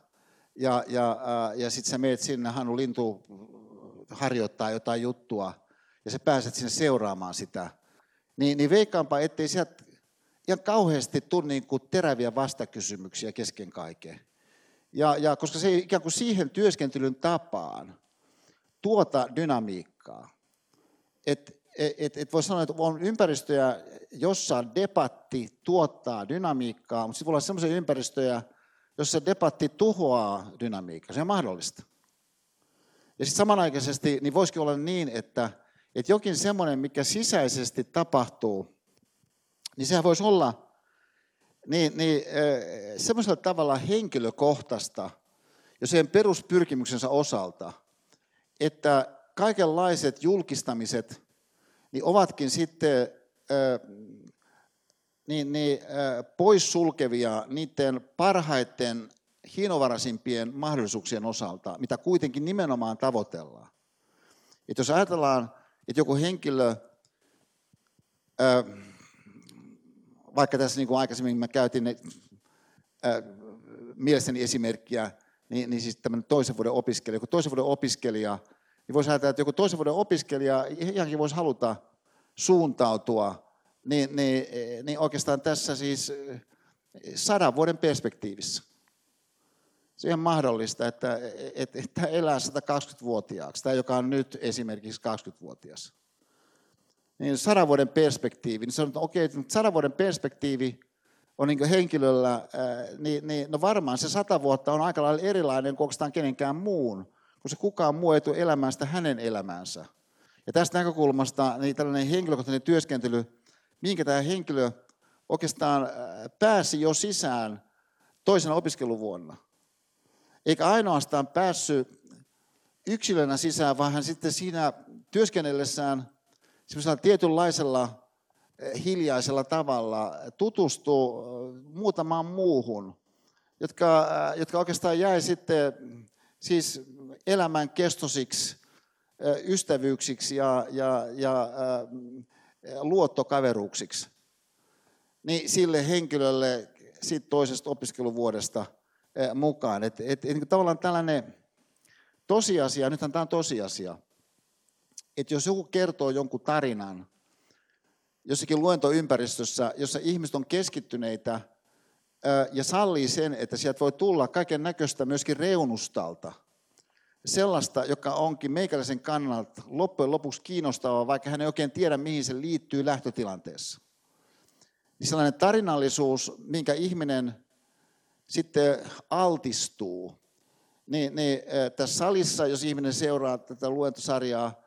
ja sitten sä meet sinne, Hannu Lintu harjoittaa jotain juttua, ja sä pääset sinne seuraamaan sitä. Niin veikkaanpa, ettei sieltä ihan kauheasti tule niinku teräviä vastakysymyksiä kesken kaiken. Koska se ei ikään kuin siihen työskentelyn tapaan tuota dynamiikkaa. Voisi sanoa, että on ympäristöjä, jossa debatti tuottaa dynamiikkaa, mutta sitten voi olla sellaisia ympäristöjä, jossa debatti tuhoaa dynamiikkaa. Se on mahdollista. Ja sitten samanaikaisesti niin voisikin olla niin, että jokin semmoinen, mikä sisäisesti tapahtuu, niin sehän voisi olla niin semmoisella tavalla henkilökohtaista ja sen peruspyrkimyksensä osalta, että kaikenlaiset julkistamiset niin ovatkin sitten poissulkevia niiden parhaiten hienovaraisimpien mahdollisuuksien osalta, mitä kuitenkin nimenomaan tavoitellaan. Et jos ajatellaan, että joku henkilö... Vaikka tässä niin kuin aikaisemmin mä käytin mielestäni esimerkkiä, niin siis tämmöinen toisen vuoden opiskelija. Joku toisen vuoden opiskelija, niin voisi ajatella, että joku toisen vuoden opiskelija ihankin voisi haluta suuntautua, niin oikeastaan tässä siis 100 vuoden perspektiivissä. Se on ihan mahdollista, että elää 120-vuotiaaksi, tai joka on nyt esimerkiksi 20-vuotias. Niin 100 vuoden perspektiivi, niin sanotaan, okei, että 100 vuoden perspektiivi on niin kuin henkilöllä, niin no varmaan se 100 vuotta on aika lailla erilainen kuin oikeastaan kenenkään muun, kun se kukaan muu ei tule elämään sitä hänen elämäänsä. Ja tästä näkökulmasta niin tällainen henkilökohtainen työskentely, minkä tämä henkilö oikeastaan pääsi jo sisään toisena opiskeluvuonna. Eikä ainoastaan päässyt yksilönä sisään, vaan hän sitten siinä työskennellessään semmoisella tietynlaisella hiljaisella tavalla tutustuu muutamaan muuhun, jotka oikeastaan jäi sitten siis elämän kestosiksi ystävyyksiksi ja luottokaveruuksiksi. Niin sille henkilölle siitä toisesta opiskeluvuodesta mukaan. Että tavallaan tällainen tosiasia, nythän tämä on tosiasia, että jos joku kertoo jonkun tarinan jossakin luentoympäristössä, jossa ihmiset on keskittyneitä ja sallii sen, että sieltä voi tulla kaiken näköistä myöskin reunustalta, sellaista, joka onkin meikäläisen kannalta loppujen lopuksi kiinnostavaa, vaikka hän ei oikein tiedä, mihin se liittyy lähtötilanteessa. Niin sellainen tarinallisuus, minkä ihminen sitten altistuu, niin tässä salissa, jos ihminen seuraa tätä luentosarjaa,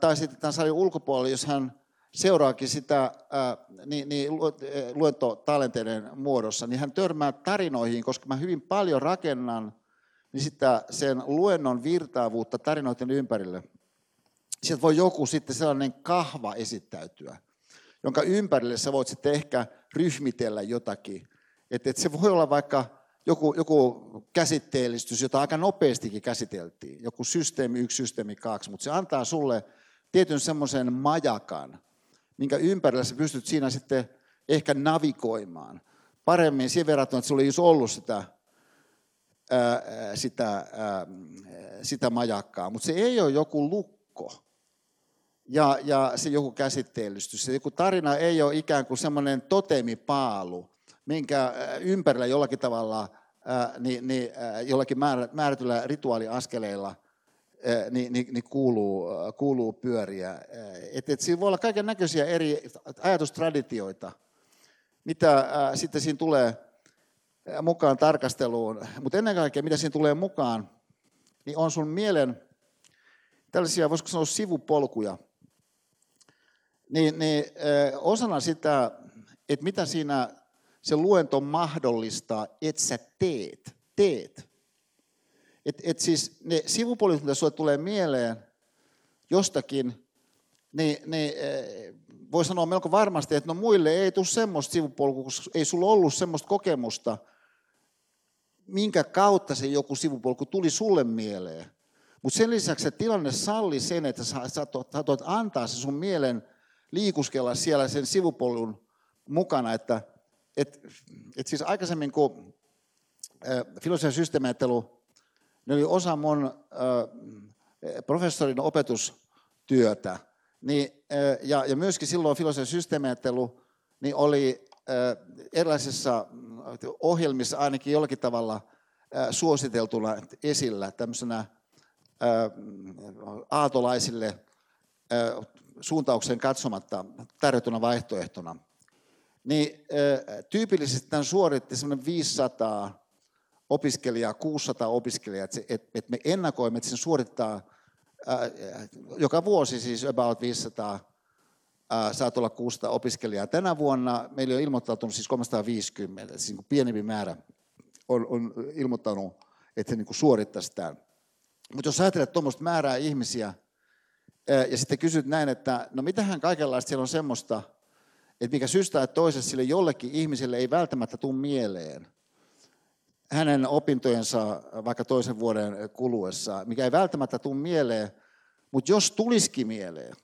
tai sitten tämän sarjan ulkopuolella, jos hän seuraakin sitä niin luentotalenteiden muodossa, niin hän törmää tarinoihin, koska mä hyvin paljon rakennan niin sitä sen luennon virtaavuutta tarinoiden ympärille. Sieltä voi joku sitten sellainen kahva esittäytyä, jonka ympärille sä voit sitten ehkä ryhmitellä jotakin. Että se voi olla vaikka joku käsitteellistys, jota aika nopeastikin käsiteltiin, joku systeemi 1, systeemi 2, mutta se antaa sulle tietyn semmoisen majakan, minkä ympärillä sä pystyt siinä sitten ehkä navigoimaan paremmin siihen verrattuna, että sulla ei olisi ollut sitä majakkaa, mutta se ei ole joku lukko ja se joku käsitteellistys. Se joku tarina ei ole ikään kuin semmoinen totemipaalu, minkä ympärillä jollakin tavalla, jollakin määrätyllä rituaaliaskeleilla kuuluu pyöriä. Et siinä voi olla kaiken näköisiä eri ajatustraditioita, mitä sitten siinä tulee mukaan tarkasteluun, mutta ennen kaikkea mitä siinä tulee mukaan, niin on sun mielen tällaisia, voisiko sanoa, sivupolkuja, niin osana sitä, että mitä siinä se luento mahdollistaa, että sä teet. Et siis ne sivupolut, mitä sulle tulee mieleen jostakin, niin voi sanoa melko varmasti, että no muille ei tule semmoista sivupolkua, koska ei sulla ollut semmoista kokemusta, minkä kautta se joku sivupolku tuli sulle mieleen. Mutta sen lisäksi se tilanne salli sen, että sä saat antaa se sun mielen liikuskella siellä sen sivupolun mukana, että et siis aikaisemmin, kun filosofian systeemiajattelu, ne oli osa mun professorin opetustyötä, niin, ja myöskin silloin filosofian systeemiajattelu niin oli erilaisissa ohjelmissa ainakin jollakin tavalla suositeltuna esillä tämmöisenä aatolaisille suuntauksen katsomatta tarjottuna vaihtoehtona. Niin tyypillisesti tämän suoritti semmoinen 500 opiskelijaa, 600 opiskelijaa, että me ennakoimme, että sen suorittaa joka vuosi siis about 500, saattaa olla 600 opiskelijaa. Tänä vuonna meillä on ilmoittautunut siis 350, siis niin pienempi määrä on ilmoittanut, että se niin suorittaisi tämän. Mutta jos ajatellaan tuommoista määrää ihmisiä ja sitten kysyt näin, että no mitähän kaikenlaista siellä on semmoista, että mikä syystä tai toisesta sille jollekin ihmiselle ei välttämättä tule mieleen hänen opintojensa vaikka toisen vuoden kuluessa, mikä ei välttämättä tule mieleen, mutta jos tulisikin mieleen,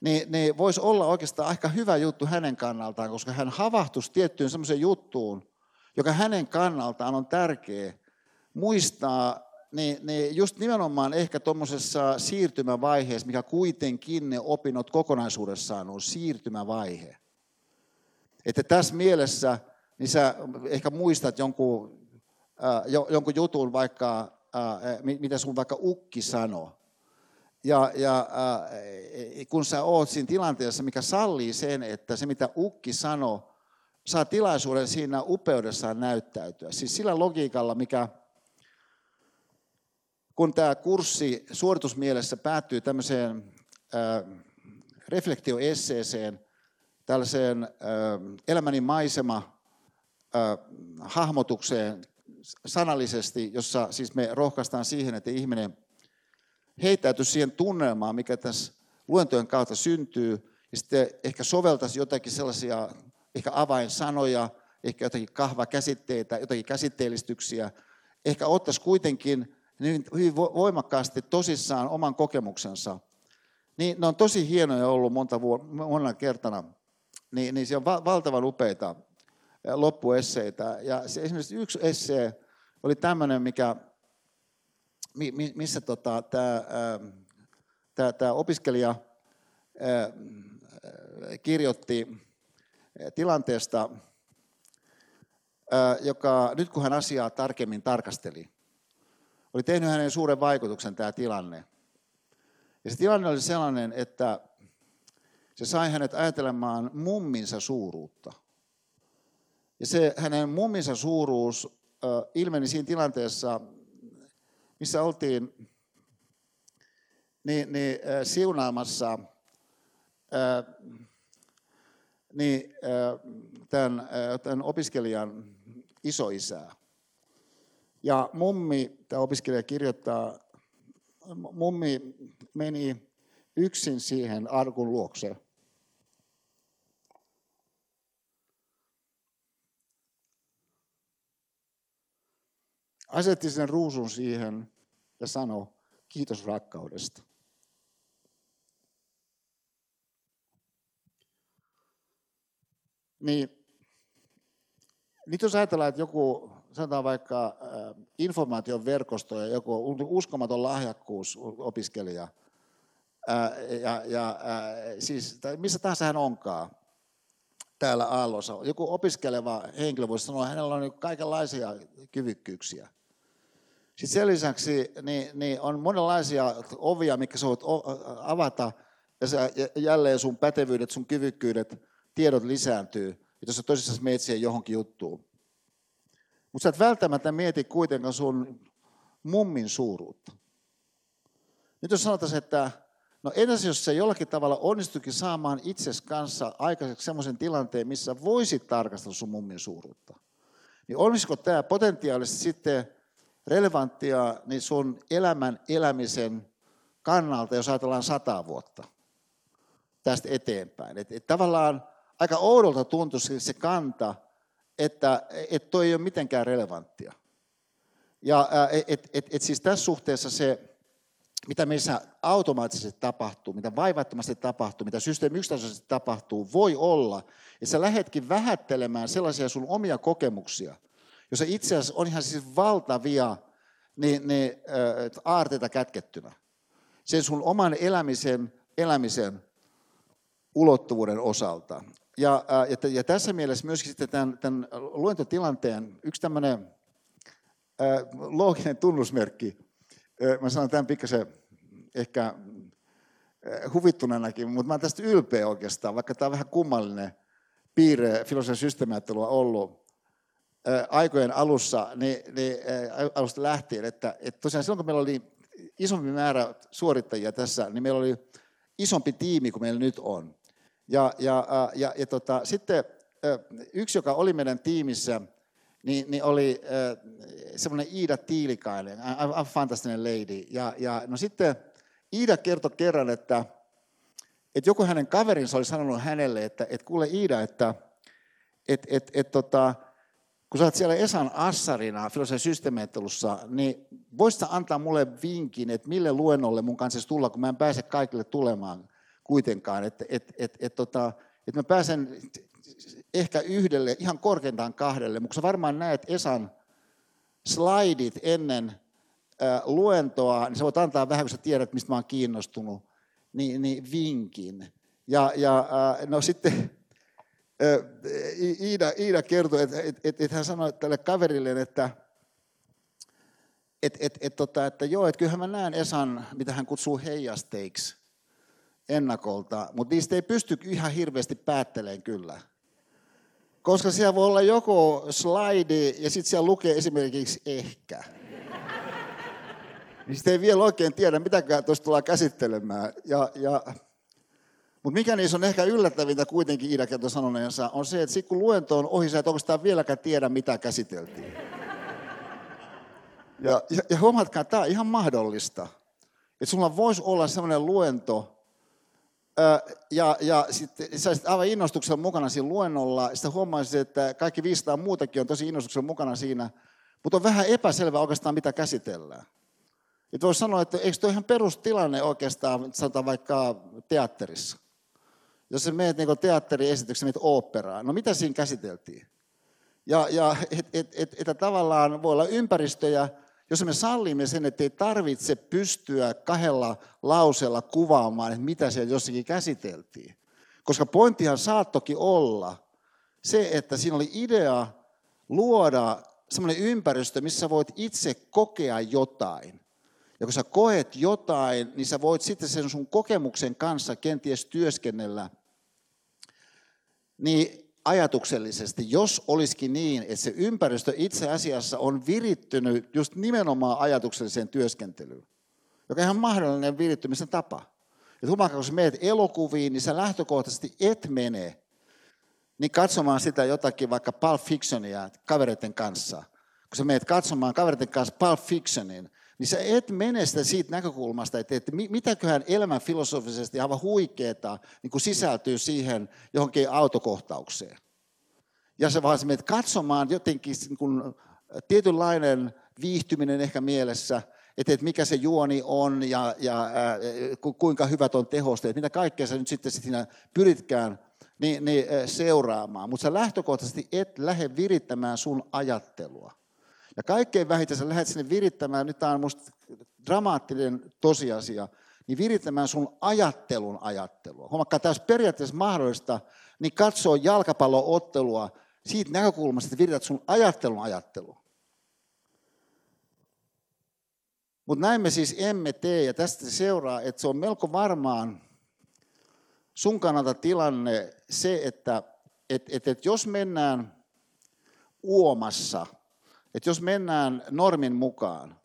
niin voisi olla oikeastaan aika hyvä juttu hänen kannaltaan, koska hän havahtuisi tiettyyn semmoiseen juttuun, joka hänen kannaltaan on tärkeä muistaa, niin just nimenomaan ehkä tuommoisessa siirtymävaiheessa, mikä kuitenkin ne opinnot kokonaisuudessaan on siirtymävaihe. Että tässä mielessä, niin sä ehkä muistat jonkun jonkun jutun vaikka, mitä sun vaikka ukki sanoi. Ja kun sä oot siinä tilanteessa, mikä sallii sen, että se mitä ukki sanoi, saa tilaisuuden siinä upeudessaan näyttäytyä. Siis sillä logiikalla, mikä kun tämä kurssi suoritusmielessä päättyy tämmöiseen reflektioesseeseen, tällaiseen elämäni maisema hahmotukseen sanallisesti, jossa siis me rohkaistaan siihen, että ihminen heittäytyisi siihen tunnelmaan, mikä tässä luentojen kautta syntyy, ja sitten ehkä soveltaisi jotakin sellaisia ehkä avainsanoja, ehkä jotakin kahvakäsitteitä, jotakin käsitteellistyksiä, ehkä ottaisi kuitenkin hyvin voimakkaasti tosissaan oman kokemuksensa. Niin ne on tosi hienoja ollut monena kertana, niin se on valtavan upeita loppuesseitä. Ja se, esimerkiksi yksi essee oli tämmöinen, missä tämä opiskelija kirjoitti tilanteesta, joka nyt kun hän asiaa tarkemmin tarkasteli, oli tehnyt hänen suuren vaikutuksen tämä tilanne. Ja se tilanne oli sellainen, että se sai hänet ajatelemaan mumminsa suuruutta. Ja se hänen mumminsa suuruus ilmeni siinä tilanteessa, missä oltiin siunaamassa tämän opiskelijan isoisää. Ja tämä opiskelija kirjoittaa, mummi meni yksin siihen arkun luokse. Asetti sen ruusun siihen ja sanoi, kiitos rakkaudesta. Niin, nyt jos ajatellaan, että joku, sanotaan vaikka informaation verkosto ja joku uskomaton lahjakkuusopiskelija, siis, tai missä tahansa hän onkaan täällä Aallossa, joku opiskeleva henkilö voisi sanoa, että hänellä on kaikenlaisia kyvykkyyksiä. Sitten sen lisäksi niin on monenlaisia ovia, mitkä sä voit avata, ja jälleen sun pätevyydet, sun kyvykkyydet, tiedot lisääntyy, jos sä tosissaan menet siihen johonkin juttuun. Mutta sä et välttämättä mieti kuitenkaan sun mummin suuruutta. Nyt jos sanotaan, että no entäs jos sä jollakin tavalla onnistuikin saamaan itses kanssa aikaiseksi semmoisen tilanteen, missä voisit tarkastella sun mummin suuruutta, niin olisiko tämä potentiaalisesti sitten relevanttia niin sun elämän elämisen kannalta, jos ajatellaan 100 vuotta tästä eteenpäin. Et tavallaan aika oudolta tuntuisi se kanta, että toi ei ole mitenkään relevanttia. Ja siis tässä suhteessa se, mitä meissä automaattisesti tapahtuu, mitä vaivattomasti tapahtuu, mitä systeemi-yksitasoisesti tapahtuu, voi olla, että sä lähdetkin vähättelemään sellaisia sun omia kokemuksia, joissa itse asiassa on ihan siis valtavia aarteita kätkettynä. Sen sun oman elämisen ulottuvuuden osalta. Ja tässä mielessä myöskin sitten tämän luentotilanteen yksi tämmöinen looginen tunnusmerkki, mä sanon tämän pikkasen ehkä huvittunenakin, mutta mä oon tästä ylpeä oikeastaan, vaikka tämä on vähän kummallinen piirre filosofian systeemiajattelua ollut aikojen alussa, alusta lähtien, että tosiaan silloin kun meillä oli isompi määrä suorittajia tässä, niin meillä oli isompi tiimi kuin meillä nyt on. Sitten yksi, joka oli meidän tiimissä, niin oli semmoinen Iida Tiilikainen, aivan fantastinen lady. No sitten Iida kertoi kerran, että joku hänen kaverinsa oli sanonut hänelle, että kuule Iida, että kun sä oot siellä Esan assarina filosofian systeemiajattelussa, niin voisit sä antaa mulle vinkin, että mille luennolle mun kanssa tulla, kun mä en pääse kaikille tulemaan kuitenkaan, että mä pääsen ehkä yhdelle, ihan korkeintaan 2, mutta sä varmaan näet Esan slaidit ennen luentoa, niin sä voit antaa vähän, kun sä tiedät, mistä mä oon kiinnostunut, niin vinkin. No sitten Iida kertoi, että hän sanoi tälle kaverille, että että kyllähän mä näen Esan, mitä hän kutsuu heijasteiksi ennakolta, mutta niistä ei pysty ihan hirveästi päättelemään kyllä. Koska siellä voi olla joko slaidi ja sitten siellä lukee esimerkiksi ehkä. Niin sitten ei vielä oikein tiedä, mitäkään tuossa tullaan käsittelemään. Mutta mikä niissä on ehkä yllättävintä kuitenkin Ida kertoi sanoneensa, on se, että sitten kun luento on ohi, sä et oikeastaan vieläkään tiedä, mitä käsiteltiin. Ja huomatkaa, tämä on ihan mahdollista. Että sulla voisi olla sellainen luento, ja sitten sä olisit aivan innostuksella mukana siinä luennolla. Sitten huomaisit, että kaikki 500 muutakin on tosi innostuksella mukana siinä. Mutta on vähän epäselvää oikeastaan, mitä käsitellään. Et voisi sanoa, että eikö tuo ihan perustilanne oikeastaan, sanotaan vaikka teatterissa. Jos sä menet niin teatteriesityksessä, menet oopperaan. No mitä siinä käsiteltiin? Että tavallaan voi olla ympäristöjä, jos me sallimme sen, että ei tarvitse pystyä kahdella lauseella kuvaamaan, että mitä siellä jossakin käsiteltiin. Koska pointtihan saattokin olla se, että siinä oli idea luoda sellainen ympäristö, missä voit itse kokea jotain. Ja kun sä koet jotain, niin sä voit sitten sen sun kokemuksen kanssa kenties työskennellä niin ajatuksellisesti, jos olisikin niin, että se ympäristö itse asiassa on virittynyt just nimenomaan ajatukselliseen työskentelyyn, joka on ihan mahdollinen virittymisen tapa. Että huomaatko, kun sä menet elokuviin, niin sä lähtökohtaisesti et mene niin katsomaan sitä jotakin vaikka Pulp Fictionia kavereiden kanssa. Kun sä menet katsomaan kavereiden kanssa Pulp Fictionin, niin sä et mene sitä siitä näkökulmasta, että mitäköhän elämän filosofisesti aivan huikeeta niin sisältyy siihen johonkin autokohtaukseen. Ja sä vaan menet katsomaan jotenkin niin tietynlainen viihtyminen ehkä mielessä, että mikä se juoni on ja kuinka hyvät on tehosteet, mitä kaikkea sä nyt sitten siinä pyritkään niin seuraamaan. Mutta sä lähtökohtaisesti et lähde virittämään sun ajattelua. Ja kaikkein vähiten sä lähdet sinne virittämään, nyt tämä on musta dramaattinen tosiasia, niin virittämään sun ajattelun ajattelua. Huomakkaan, tämä olisi periaatteessa mahdollista, niin katsoo jalkapalloottelua siitä näkökulmasta, että virität sun ajattelun ajattelua. Mutta näin me siis emme tee, ja tästä seuraa, että se on melko varmaan sun kannalta tilanne se, että jos mennään uomassa, että jos mennään normin mukaan,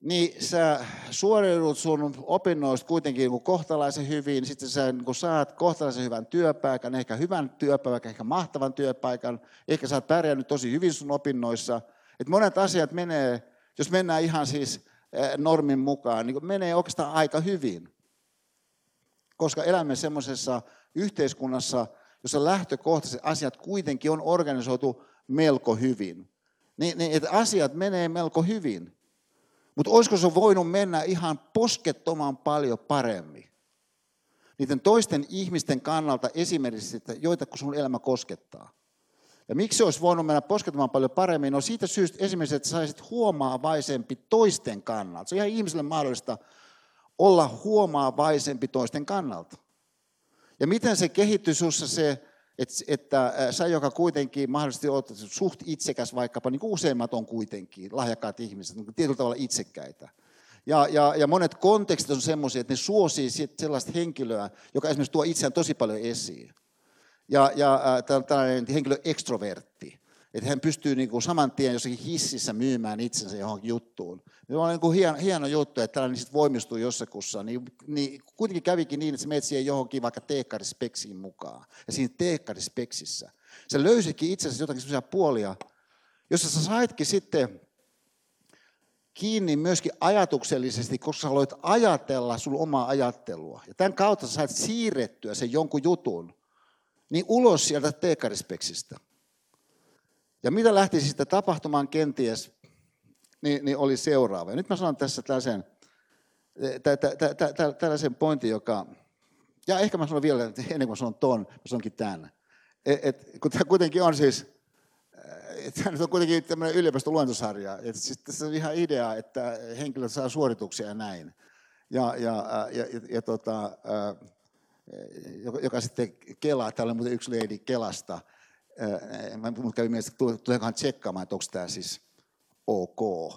niin sä suoriudut sun opinnoista kuitenkin kohtalaisen hyvin, sitten sä saat kohtalaisen hyvän työpaikan, ehkä hyvän työpaikan, ehkä mahtavan työpaikan, ehkä sä oot pärjännyt tosi hyvin sun opinnoissa. Et monet asiat menee, jos mennään ihan siis normin mukaan, niin menee oikeastaan aika hyvin. Koska elämme semmoisessa yhteiskunnassa, jossa lähtökohtaiset asiat kuitenkin on organisoitu melko hyvin. Niin, että asiat menee melko hyvin. Mutta olisiko se voinut mennä ihan poskettoman paljon paremmin? Niiden toisten ihmisten kannalta esimerkiksi, että joita kun sun elämä koskettaa. Ja miksi se olisi voinut mennä poskettoman paljon paremmin? No siitä syystä esimerkiksi, että saisit huomaavaisempi toisten kannalta. Se on ihan ihmiselle mahdollista olla huomaavaisempi toisten kannalta. Ja miten se kehittyy sinussa se, että sä, joka kuitenkin mahdollisesti olet suht itsekäs vaikkapa, niin kuin useimmat on kuitenkin, lahjakkaat ihmiset, tietyllä tavalla itsekkäitä. Ja monet kontekstit on semmoisia, että ne suosii sellaista henkilöä, joka esimerkiksi tuo itseään tosi paljon esiin. Ja tällainen henkilö ekstrovertti, että hän pystyy niin kuin saman tien jossakin hississä myymään itsensä johonkin juttuun. Se on niin kuin hieno juttu, että tällainen sit voimistuu jossakussa. Niin kuitenkin kävikin niin, että sä menet siihen johonkin vaikka teekkarispeksiin mukaan. Ja siinä teekkarispeksissä sä löysitkin itse asiassa jotakin sellaisia puolia, jossa sä saitkin sitten kiinni myöskin ajatuksellisesti, koska sä haluat ajatella sun omaa ajattelua. Ja tämän kautta sä sait siirrettyä sen jonkun jutun niin ulos sieltä teekkarispeksistä. Ja mitä lähtisi sitten tapahtumaan kenties, niin oli seuraava. Ja nyt mä sanon tässä tällaisen pointin, joka... Ja ehkä mä sanon vielä, ennen kuin mä sanon ton, mä sanonkin tämän. Kun tämä kuitenkin on siis... Tämä nyt on kuitenkin tämmöinen yliopistoluentosarja. Siis tässä on ihan idea, että henkilöt saa suorituksia ja näin. Joka sitten kelaa. Täällä on muuten yksi leidi Kelasta. Mä kävin mielestä, että tuleekohan tsekkaamaan, että onko tämä siis... ok.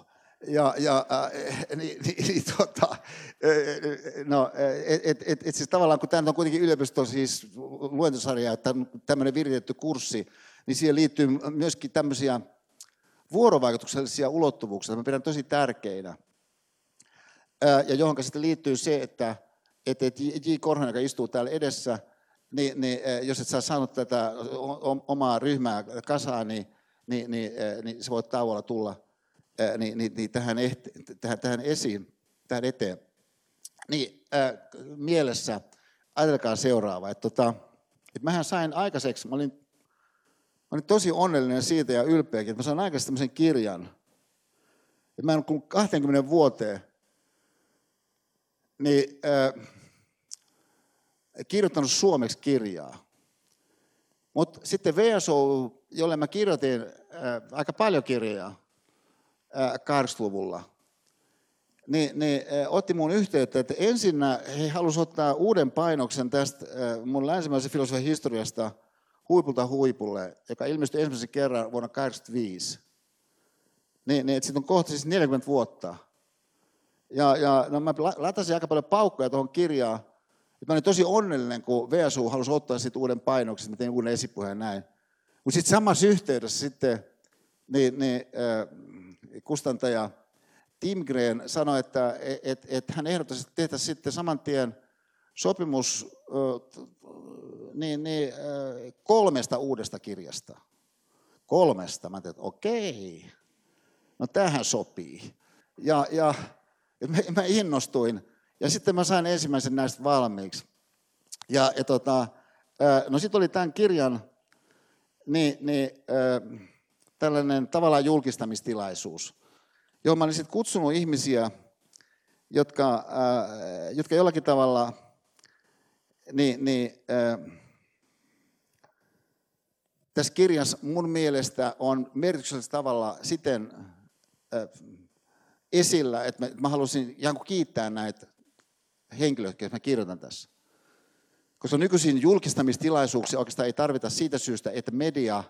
Siis tavallaan kun tämä on kuitenkin yliopiston siis luentosarja, että tämmöinen viritetty kurssi, niin siihen liittyy myöskin tämmöisiä vuorovaikutuksellisia ulottuvuuksia, joita mä pidän tosi tärkeinä. Ja johon sitten liittyy se, että J. Korhonen, joka istuu täällä edessä, niin jos et sä saanut tätä omaa ryhmää kasaan, niin se voi tauolla tulla tähän eteen. Niin mielessä, ajatelkaa seuraava, että mähän sain aikaiseksi, mä olin tosi onnellinen siitä ja ylpeäkin, että mä sain aikaiseksi tämmöisen kirjan. Että mä en kun 20 vuoteen, niin kirjoittanut suomeksi kirjaa. Mutta sitten VSO, jolle mä kirjoitin aika paljon kirjaa 80-luvulla, niin otti mun yhteyttä, että ensinnä he halusivat ottaa uuden painoksen tästä mun länsimäisen filosofian historiasta huipulta huipulle, joka ilmestyi ensimmäisen kerran vuonna 1985. Niin sitten on kohta siis 40 vuotta. Ja mä latasin aika paljon paukkoja tuohon kirjaan. Mä olin tosi onnellinen, kun VSU halusi ottaa siitä uuden painoksen, mä tein uuden esipuheen näin. Mutta sitten samassa yhteydessä sitten, kustantaja Tim Green sanoi, että hän ehdottaisi, että tehtäisiin sitten saman tien sopimus kolmesta uudesta kirjasta. Kolmesta. Mä ajattelin, että okei, no tämähän sopii. Ja mä innostuin. Ja sitten mä sain ensimmäisen näistä valmiiksi. No sitten oli tämän kirjan tällainen tavallaan julkistamistilaisuus, johon mä olin sitten kutsunut ihmisiä, jotka jollakin tavalla tässä kirjassa mun mielestä on merkityksellisellä tavalla siten esillä, että mä halusin kiittää näitä henkilöitä, joita mä kirjoitan tässä. Koska nykyisin julkistamistilaisuuksia oikeastaan ei tarvita siitä syystä, että media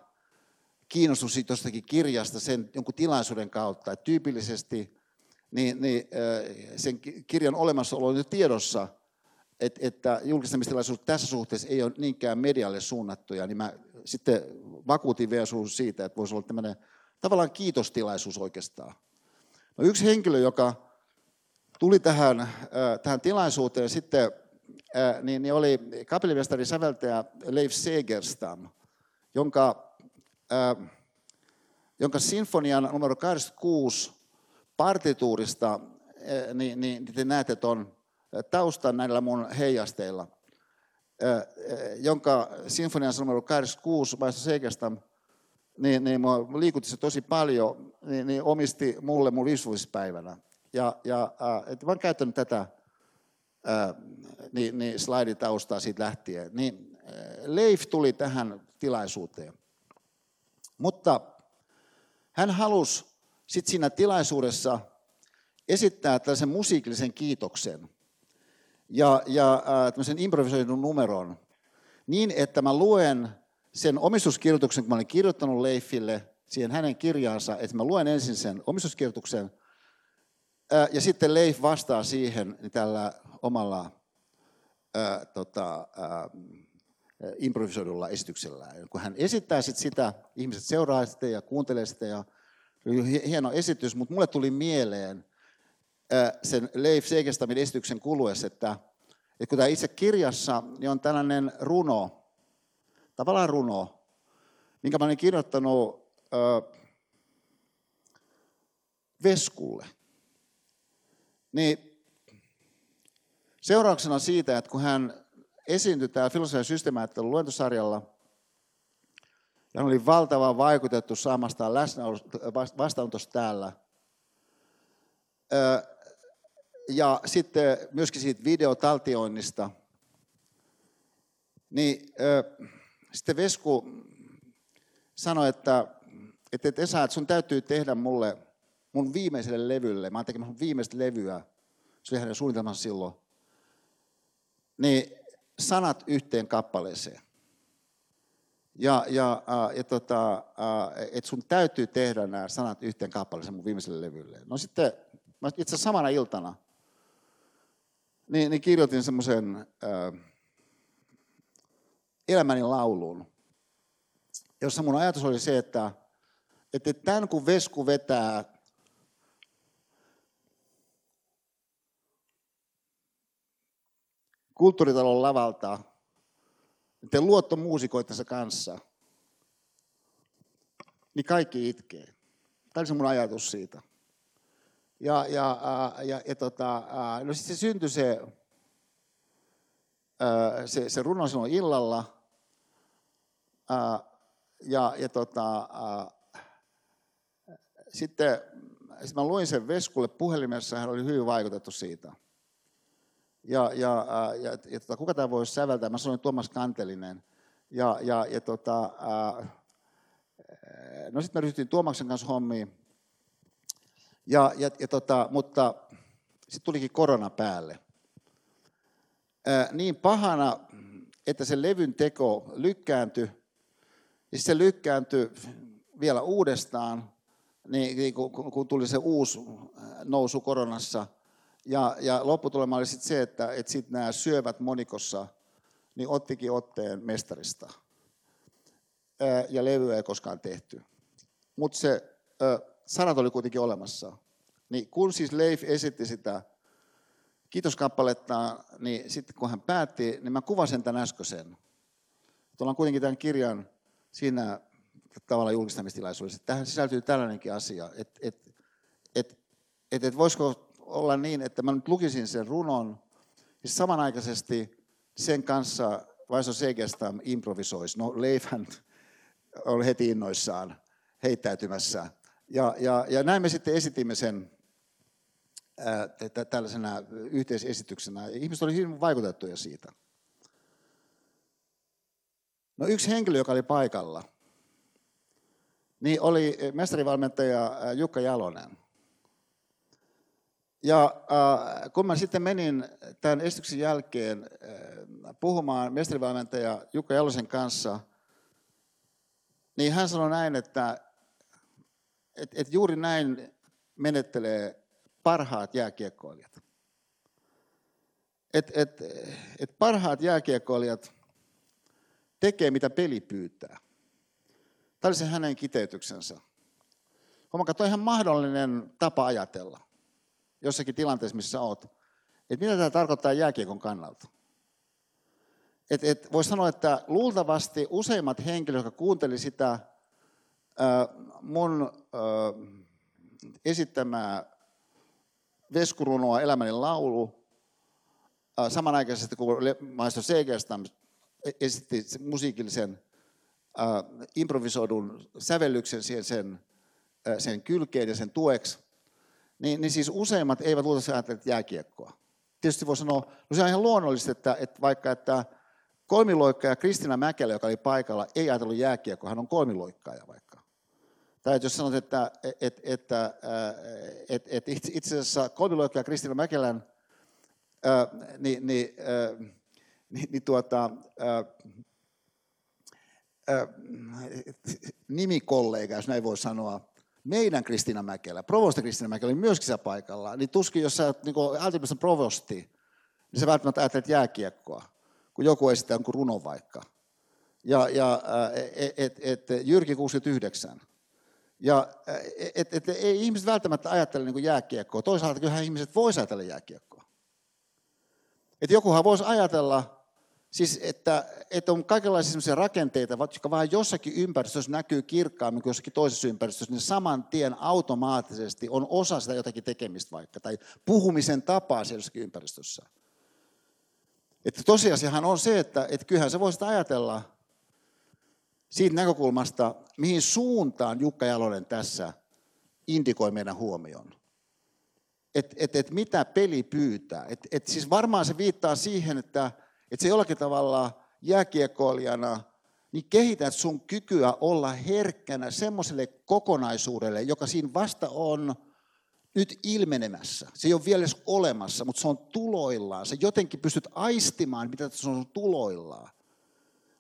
kiinnostus siitä jostakin kirjasta sen jonkun tilaisuuden kautta. Et tyypillisesti sen kirjan olemassaolo on jo tiedossa, että julkistamistilaisuus tässä suhteessa ei ole niinkään medialle suunnattuja. Niin mä sitten vakuutin VSU:ssa siitä, että voisi olla tämmöinen tavallaan kiitostilaisuus oikeastaan. No yksi henkilö, joka tuli tähän tilaisuuteen sitten, niin oli kapellimestari säveltäjä Leif Segerstam, jonka sinfonian numero 86 partituurista niin te näette tuon taustan näillä mun heijasteilla, jonka sinfonian numero 86 maestro Segerstam, niin minua liikutti se tosi paljon, niin omisti mulle mun 5-vuotispäivänä. Että mä oon käyttänyt tätä slaiditaustaa siitä lähtien. Niin Leif tuli tähän tilaisuuteen. Mutta hän halusi sitten siinä tilaisuudessa esittää tällaisen musiikillisen kiitoksen ja tämmöisen improvisoidun numeron niin, että mä luen sen omistuskirjoituksen, kun mä olin kirjoittanut Leifille siihen hänen kirjaansa, että mä luen ensin sen omistuskirjoituksen ja sitten Leif vastaa siihen tällä omalla improvisoidulla esityksellä. Kun hän esittää sitä, ihmiset seuraa sitä ja kuuntelee sitä. Ja hieno esitys, mutta mulle tuli mieleen sen Leif Segerstamin esityksen kuluessa, että kun tämä itse kirjassa niin on tällainen runo, tavallaan runo, minkä mä olin kirjoittanut Veskulle. Niin seurauksena siitä, että kun hän esiintyi täällä filosofian systeemiajattelun luentosarjalla, ja hän oli valtavan vaikutettu saamastaan vastaanotosta täällä, ja sitten myöskin siitä videotaltioinnista, niin sitten Vesku sanoi, että Esa, että sun täytyy tehdä mulle mun viimeiselle levylle, mä oon tekemässä mun viimeistä levyä, se oli hänen suunnitelmansa silloin, niin sanat yhteen kappaleeseen. että sun täytyy tehdä nämä sanat yhteen kappaleeseen mun viimeiselle levylle. No sitten mä itse asiassa samana iltana niin kirjoitin semmoisen elämäni lauluun, jossa mun ajatus oli se, että tämän kun vesku vetää kulttuuritalon lavalta te luottomuusikoittensa kanssa, niin kaikki itkee. Tämä oli se mun ajatus siitä. No sitten se syntyi se runo silloin illalla. Sitten mä luin sen veskulle puhelimessa, hän oli hyvin vaikutettu siitä. Kuka tämä voisi säveltää? Mä sanoin Tuomas Kantelinen. No sitten mä ryhtyin Tuomaksen kanssa hommiin. Mutta sitten tulikin korona päälle. Niin pahana, että se levyn teko lykkääntyi. Ja se lykkääntyi vielä uudestaan, niin kun tuli se uusi nousu koronassa. Ja lopputulema oli sitten se, että sitten nämä syövät monikossa niin ottikin otteen mestarista. Ja levyä ei koskaan tehty. Mutta se sanat oli kuitenkin olemassa. Niin kun siis Leif esitti sitä kiitoskappalettaan, niin sitten kun hän päätti, niin mä kuvasin tämän äskeisen. Ollaan kuitenkin tämän kirjan siinä tavallaan julkistamistilaisuudessa. Tähän sisältyy tällainenkin asia, että voisiko olla niin, että mä nyt lukisin sen runon ja samanaikaisesti sen kanssa Vaisa Segerstam improvisoisi. No Leifhän oli heti innoissaan heittäytymässä. Ja näin me sitten esitimme sen tällaisena yhteisesityksenä. Ihmiset oli hyvin vaikutettuja siitä. No yksi henkilö, joka oli paikalla, niin oli mestarivalmentaja Jukka Jalonen. Kun mä sitten menin tämän esityksen jälkeen puhumaan mestarivalmentaja Jukka Jalosen kanssa, niin hän sanoi näin, että juuri näin menettelee parhaat jääkiekkoilijat. Että parhaat jääkiekkoilijat tekee mitä peli pyytää. Tämä oli se hänen kiteytyksensä. Huomakaa, toi on ihan mahdollinen tapa ajatella jossakin tilanteessa, missä olet. Että mitä tämä tarkoittaa jääkiekon kannalta? Voisi sanoa, että luultavasti useimmat henkilöt, jotka kuunteli sitä mun esittämää veskurunoa Elämäni laulu, samanaikaisesti kun Maister Segerstam esitti musiikillisen improvisoidun sävellyksen sen kylkeen ja sen tueksi, niin siis useimmat eivät luultavasti ajattele jääkiekkoa. Tietysti voi sanoa, no se on ihan luonnollista, että kolmiloikkaaja Kristina Mäkelä, joka oli paikalla, ei ajatellut jääkiekkoa, hän on kolmiloikkaaja vaikka. Tai jos sanot, että itse asiassa kolmiloikkaaja Kristina Mäkelän, nimikollega, jos näin voi sanoa, meidän Kristina Mäkelä, provosti Kristina Mäkelä oli myöskin siellä paikalla, niin tuskin, jos sä oot niin aalto-yliopiston provosti, niin sä välttämättä ajattelet jääkiekkoa, kun joku esittää jonkun runon vaikka. Jyrki 69. Ei ihmiset välttämättä ajattele niin jääkiekkoa. Toisaalta kyllähän ihmiset voisi ajatella jääkiekkoa. Jokuhan voisi ajatella, siis, että on kaikenlaisia sellaisia rakenteita, jotka vaan jossakin ympäristössä näkyy kirkkaammin kuin jossakin toisessa ympäristössä, niin saman tien automaattisesti on osa sitä jotakin tekemistä vaikka, tai puhumisen tapaa siellä jossakin ympäristössä. Että tosiasiahan on se, että kyllähän sä voisit ajatella siitä näkökulmasta, mihin suuntaan Jukka Jalonen tässä indikoi meidän huomioon. Mitä peli pyytää. Siis varmaan se viittaa siihen, että se jollakin tavalla jääkiekkoilijana niin kehität sun kykyä olla herkkänä semmoiselle kokonaisuudelle, joka siinä vasta on nyt ilmenemässä. Se ei ole vielä edes olemassa, mutta se on tuloillaan. Sä jotenkin pystyt aistimaan, mitä se on tuloillaan.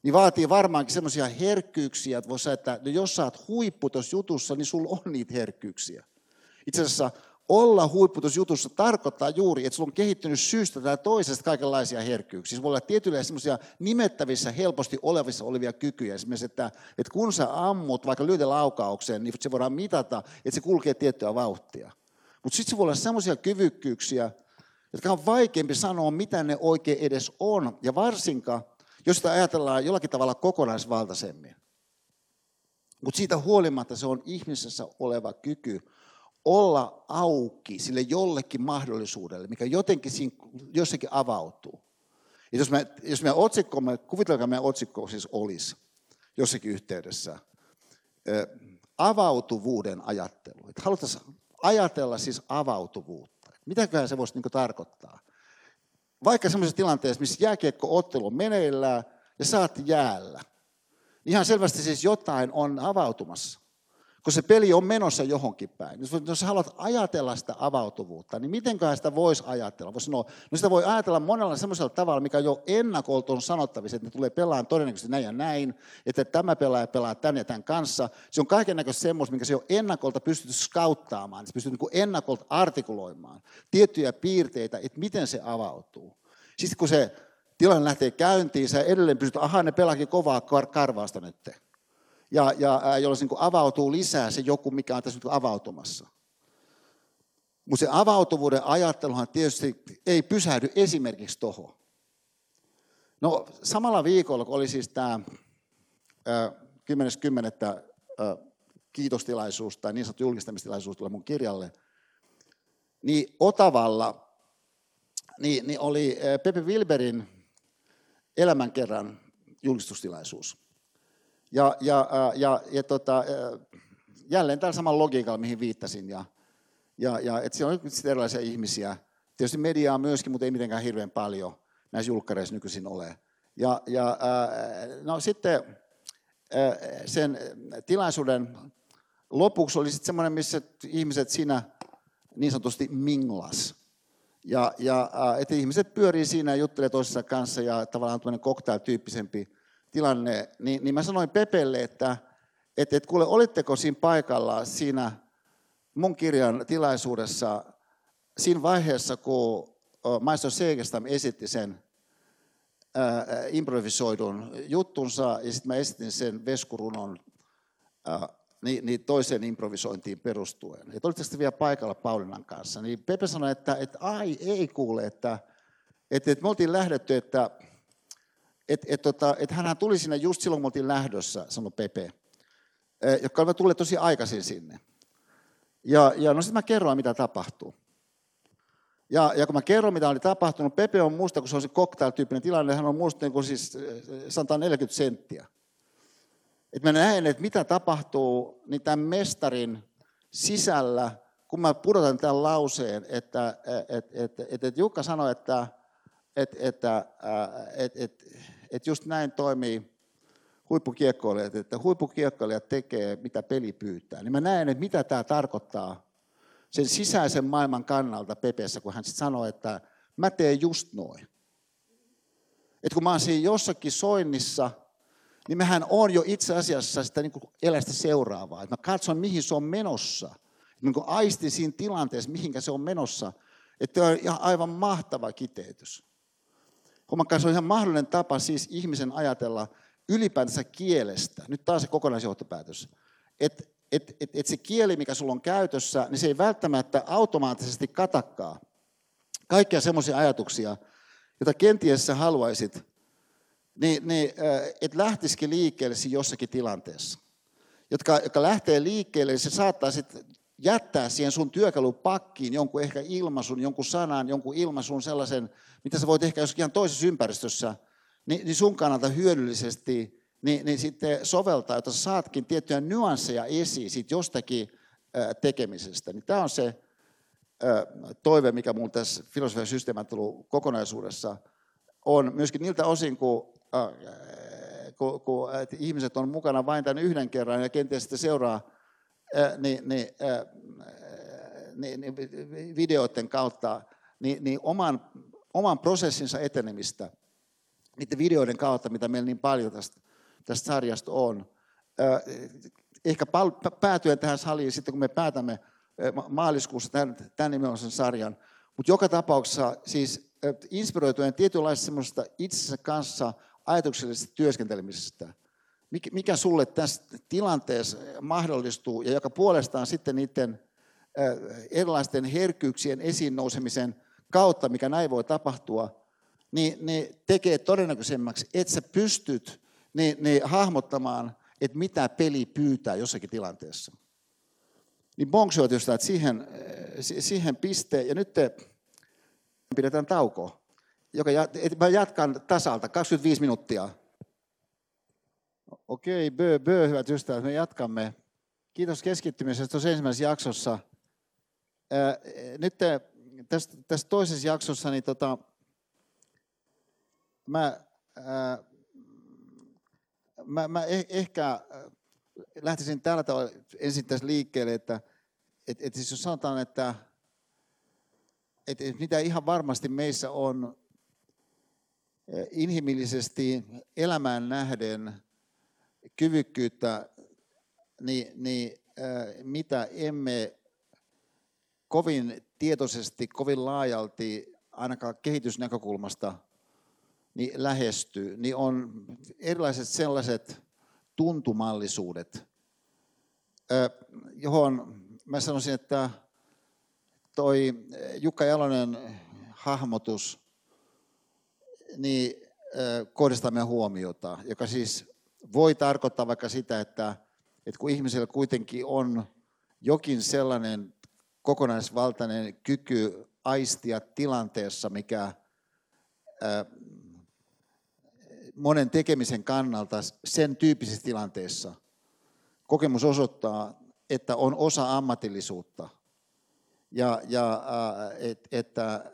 niin vaatii varmaankin semmoisia herkkyyksiä, että voi sanoa, että no jos sä oot huippu tuossa jutussa, niin sulla on niitä herkkyyksiä. Itse asiassa olla huippu tuossa jutussa tarkoittaa juuri, että sulla on kehittynyt syystä tai toisesta kaikenlaisia herkkyyksiä. Sulla on tietyllä semmoisia nimettävissä, helposti olevia kykyjä. Esimerkiksi, että kun sä ammut vaikka lyöden laukaukseen, niin se voidaan mitata, että se kulkee tiettyä vauhtia. Mutta sitten se voi olla semmoisia kyvykkyyksiä, jotka on vaikeampi sanoa, mitä ne oikein edes on. Ja varsinkaan, jos sitä ajatellaan jollakin tavalla kokonaisvaltaisemmin. Mutta siitä huolimatta se on ihmisessä oleva kyky olla auki sille jollekin mahdollisuudelle, mikä jotenkin siinä jossakin avautuu. Ja jos meidän otsikko, kuvitelkaa meidän otsikko siis olisi jossakin yhteydessä, avautuvuuden ajattelu. Että haluttaisiin ajatella siis avautuvuutta. Mitäköhän se voisi tarkoittaa? Vaikka semmoisessa tilanteessa, missä jääkiekko-ottelu on meneillään ja saat jäällä, niin ihan selvästi siis jotain on avautumassa, kun se peli on menossa johonkin päin. Jos haluat ajatella sitä avautuvuutta, niin mitenköhän sitä voisi ajatella? Voisi sanoa, no sitä voi ajatella monella semmoisella tavalla, mikä jo ennakolta on sanottavissa, että ne tulee pelaamaan todennäköisesti näin ja näin, että tämä pelaa tämän ja tämän kanssa. Se on kaikennäköistä semmoista, minkä se on ennakolta pystytty skauttaamaan, se pystyy ennakolta artikuloimaan tiettyjä piirteitä, että miten se avautuu. Siis kun se tilanne lähtee käyntiin, sä edelleen pystyt, ahaa ne pelaakin kovaa karvausta nytte. Ja jolloin se avautuu lisää se joku, mikä on tässä nyt avautumassa. Mutta se avautuvuuden ajatteluhan tietysti ei pysähdy esimerkiksi tuohon. No samalla viikolla, kun oli siis tämä 10.10. kiitostilaisuus tai niin sanottu julkistamistilaisuus tuli mun kirjalle, niin Otavalla niin oli Pepe Willbergin elämänkerran julkistustilaisuus. Jälleen tällä samalla logiikalla, mihin viittasin. Että siellä on nyt erilaisia ihmisiä. Tietysti mediaa myöskin, mutta ei mitenkään hirveän paljon näissä julkkareissa nykyisin ole. Sen tilaisuuden lopuksi oli sitten semmoinen, missä ihmiset siinä niin sanotusti minglas. Että ihmiset pyörii siinä ja juttelee toisessa kanssa ja tavallaan tämmöinen cocktail-tyyppisempi tilanne, niin mä sanoin Pepelle, että kuule, olitteko siinä paikalla siinä mun kirjan tilaisuudessa siinä vaiheessa, kun Mestari Segerstam esitti sen improvisoidun juttunsa ja sitten mä esitin sen veskurunon niin toiseen improvisointiin perustuen. Että olitteko te vielä paikalla Pauliinan kanssa? Niin Pepe sanoi, että ai ei kuule, että me oltiin lähdetty, että hänhän tuli sinne just silloin, kun oltiin lähdössä, sanoi Pepe, jotka olivat tulleet tosi aikaisin sinne. No sitten mä kerroin, mitä tapahtuu. Kun mä kerron, mitä oli tapahtunut, Pepe on musta, kun se on se cocktail-tyyppinen tilanne, hän on musta niin kuin siis 140 senttiä. Että mä näen, että mitä tapahtuu niin tämän mestarin sisällä, kun mä pudotan tämän lauseen, että Jukka sanoi, että just näin toimii huippukiekkoilijat, että huippukiekkoilijat tekee, mitä peli pyytää. Niin mä näen, että mitä tämä tarkoittaa sen sisäisen maailman kannalta Pepessä, kun hän sitten sanoo, että mä teen just noin. Että kun mä oon siinä jossakin soinnissa, niin mähän on jo itse asiassa sitä niin kuin elästä seuraavaa. Että mä katson, mihin se on menossa. Mä niin kuin aistin siinä tilanteessa, mihinkä se on menossa. Että tämä on aivan mahtava kiteytys. Hommankaan se on ihan mahdollinen tapa siis ihmisen ajatella ylipäätänsä kielestä. Nyt taas se kokonaisjohtopäätös. Että se kieli, mikä sulla on käytössä, niin se ei välttämättä automaattisesti katakkaa kaikkia semmoisia ajatuksia, joita kenties sä haluaisit, niin et lähtisikin liikkeelle jossakin tilanteessa. Jotka lähtee liikkeelle, niin se saattaa sitten jättää siihen sun työkalupakkiin jonkun ehkä ilmaisun, jonkun sanan, jonkun ilmaisun sellaisen, mitä sä voit ehkä jossakin ihan toisessa ympäristössä, niin sun kannalta hyödyllisesti, niin sitten soveltaa, jotta sä saatkin tiettyjä nyansseja esiin siitä jostakin tekemisestä. Niin tämä on se toive, mikä mun tässä filosofian systeemättelun kokonaisuudessa on. Myöskin niiltä osin, kun ihmiset on mukana vain tämän yhden kerran ja kenties sitten seuraa videoiden kautta oman prosessinsa etenemistä, niiden videoiden kautta, mitä meillä niin paljon tästä sarjasta on. Ehkä päätyen tähän saliin sitten, kun me päätämme maaliskuussa tämän nimenomaisen sarjan. Mutta joka tapauksessa siis inspiroituen tietynlaista semmoista itsensä kanssa ajatuksellisesta työskentelemisestä. Mikä sulle tässä tilanteessa mahdollistuu ja joka puolestaan sitten niiden erilaisten herkkyyksien esiin nousemisen kautta, mikä näin voi tapahtua, niin ne tekee todennäköisemmäksi, että sä pystyt ne hahmottamaan, että mitä peli pyytää jossakin tilanteessa. Niin bongsoit jostain, että siihen pisteen, ja nyt pidetään taukoa. Mä jatkan tasalta, 25 minuuttia. Okei, hyvät ystävät, me jatkamme. Kiitos keskittymisestä tuossa ensimmäisessä jaksossa. Nyt tässä toisessa jaksossa niin mä ehkä lähtisin tällä tavalla ensin tässä liikkeelle, että siis jos sanotaan, että mitä ihan varmasti meissä on inhimillisesti elämään nähden kyvykkyyttä, mitä emme kovin tietoisesti, kovin laajalti, ainakaan kehitysnäkökulmasta niin lähesty, niin on erilaiset sellaiset tuntumallisuudet, johon mä sanoisin, että toi Jukka Jalonen hahmotus niin kohdistaa meidän huomiota, joka siis voi tarkoittaa vaikka sitä, että kun ihmisellä kuitenkin on jokin sellainen kokonaisvaltainen kyky aistia tilanteessa, mikä monen tekemisen kannalta sen tyyppisessä tilanteessa kokemus osoittaa, että on osa ammatillisuutta. Ja että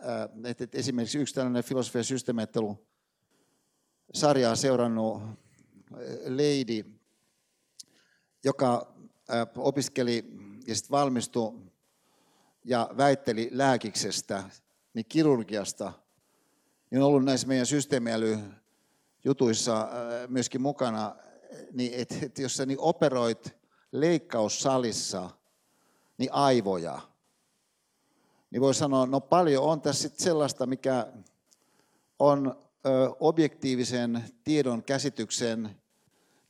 esimerkiksi yksi tällainen filosofia- ja systeemiajattelu-sarjaa seurannut lady, joka opiskeli ja sitten valmistui ja väitteli lääkiksestä, niin kirurgiasta, niin on ollut näissä meidän systeemiälyjutuissa myöskin mukana, niin että jos sä niin operoit leikkaussalissa niin aivoja, niin voi sanoa, no paljon on tässä sitten sellaista, mikä on objektiivisen tiedon käsityksen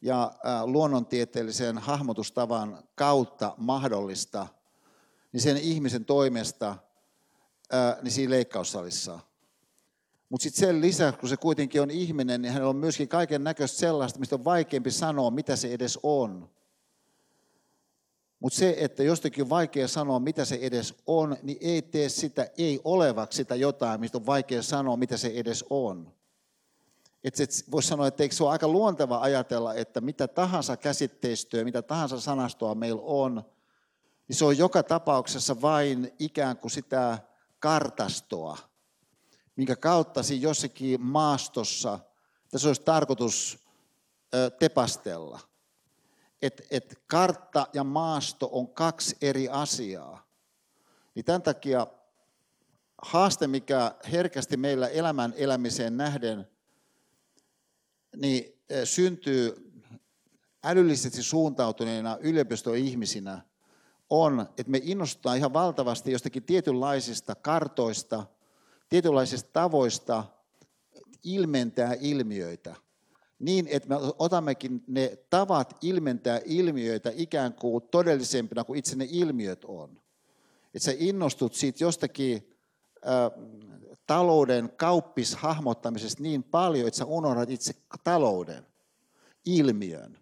ja luonnontieteellisen hahmotustavan kautta mahdollista, niin sen ihmisen toimesta niin siinä leikkaussalissa. Mutta sitten sen lisäksi, kun se kuitenkin on ihminen, niin hänellä on myöskin kaiken näköistä sellaista, mistä on vaikeampi sanoa, mitä se edes on. Mutta se, että jostakin on vaikea sanoa, mitä se edes on, niin ei tee sitä, ei olevaksi sitä jotain, mistä on vaikea sanoa, mitä se edes on. Että voisi sanoa, että eikö se ole aika luonteva ajatella, että mitä tahansa käsitteistöä, mitä tahansa sanastoa meillä on, niin se on joka tapauksessa vain ikään kuin sitä kartastoa, minkä kautta siinä jossakin maastossa tässä olisi tarkoitus tepastella. Että kartta ja maasto on kaksi eri asiaa. Niin tämän takia haaste, mikä herkästi meillä elämän elämiseen nähden, niin syntyy älyllisesti suuntautuneena yliopistoihmisinä, on, että me innostutaan ihan valtavasti jostakin tietynlaisista kartoista, tietynlaisista tavoista ilmentää ilmiöitä. Niin, että me otammekin ne tavat ilmentää ilmiöitä ikään kuin todellisempina kuin itse ne ilmiöt on. Että sä innostut siitä jostakin talouden kauppishahmottamisesta niin paljon, että sä unohdat itse talouden ilmiön.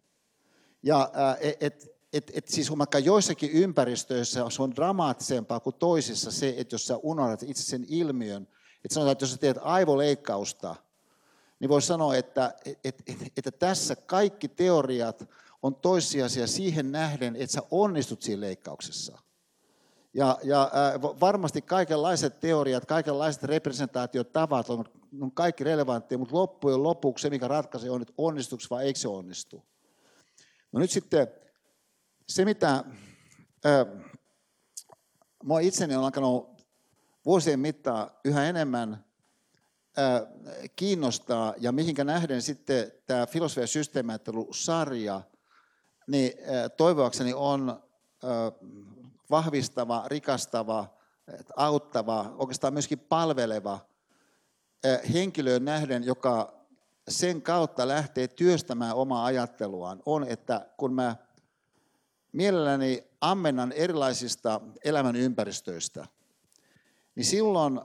Ja siis vaikka joissakin ympäristöissä se on dramaattisempaa kuin toisissa se, että jos sä unohdat itse sen ilmiön, että sanotaan, että jos sä teet aivoleikkausta, niin voi sanoa, että tässä kaikki teoriat on toissijaisia siihen nähden, että sä onnistut siinä leikkauksessa. Ja varmasti kaikenlaiset teoriat, kaikenlaiset representaatiotavat on kaikki relevantteja, mutta loppujen lopuksi se, mikä ratkaisee, on, että onnistuuko vai eikö se onnistu. No nyt sitten se, mitä minua itseni on alkanut vuosien mittaan yhä enemmän kiinnostaa ja mihinkä nähden sitten tämä filosofia- ja systeemiajattelusarja, niin toivoakseni on vahvistava, rikastava, auttava, oikeastaan myöskin palveleva henkilöön nähden, joka sen kautta lähtee työstämään omaa ajatteluaan, on, että kun mä mielelläni ammennan erilaisista elämän ympäristöistä, niin silloin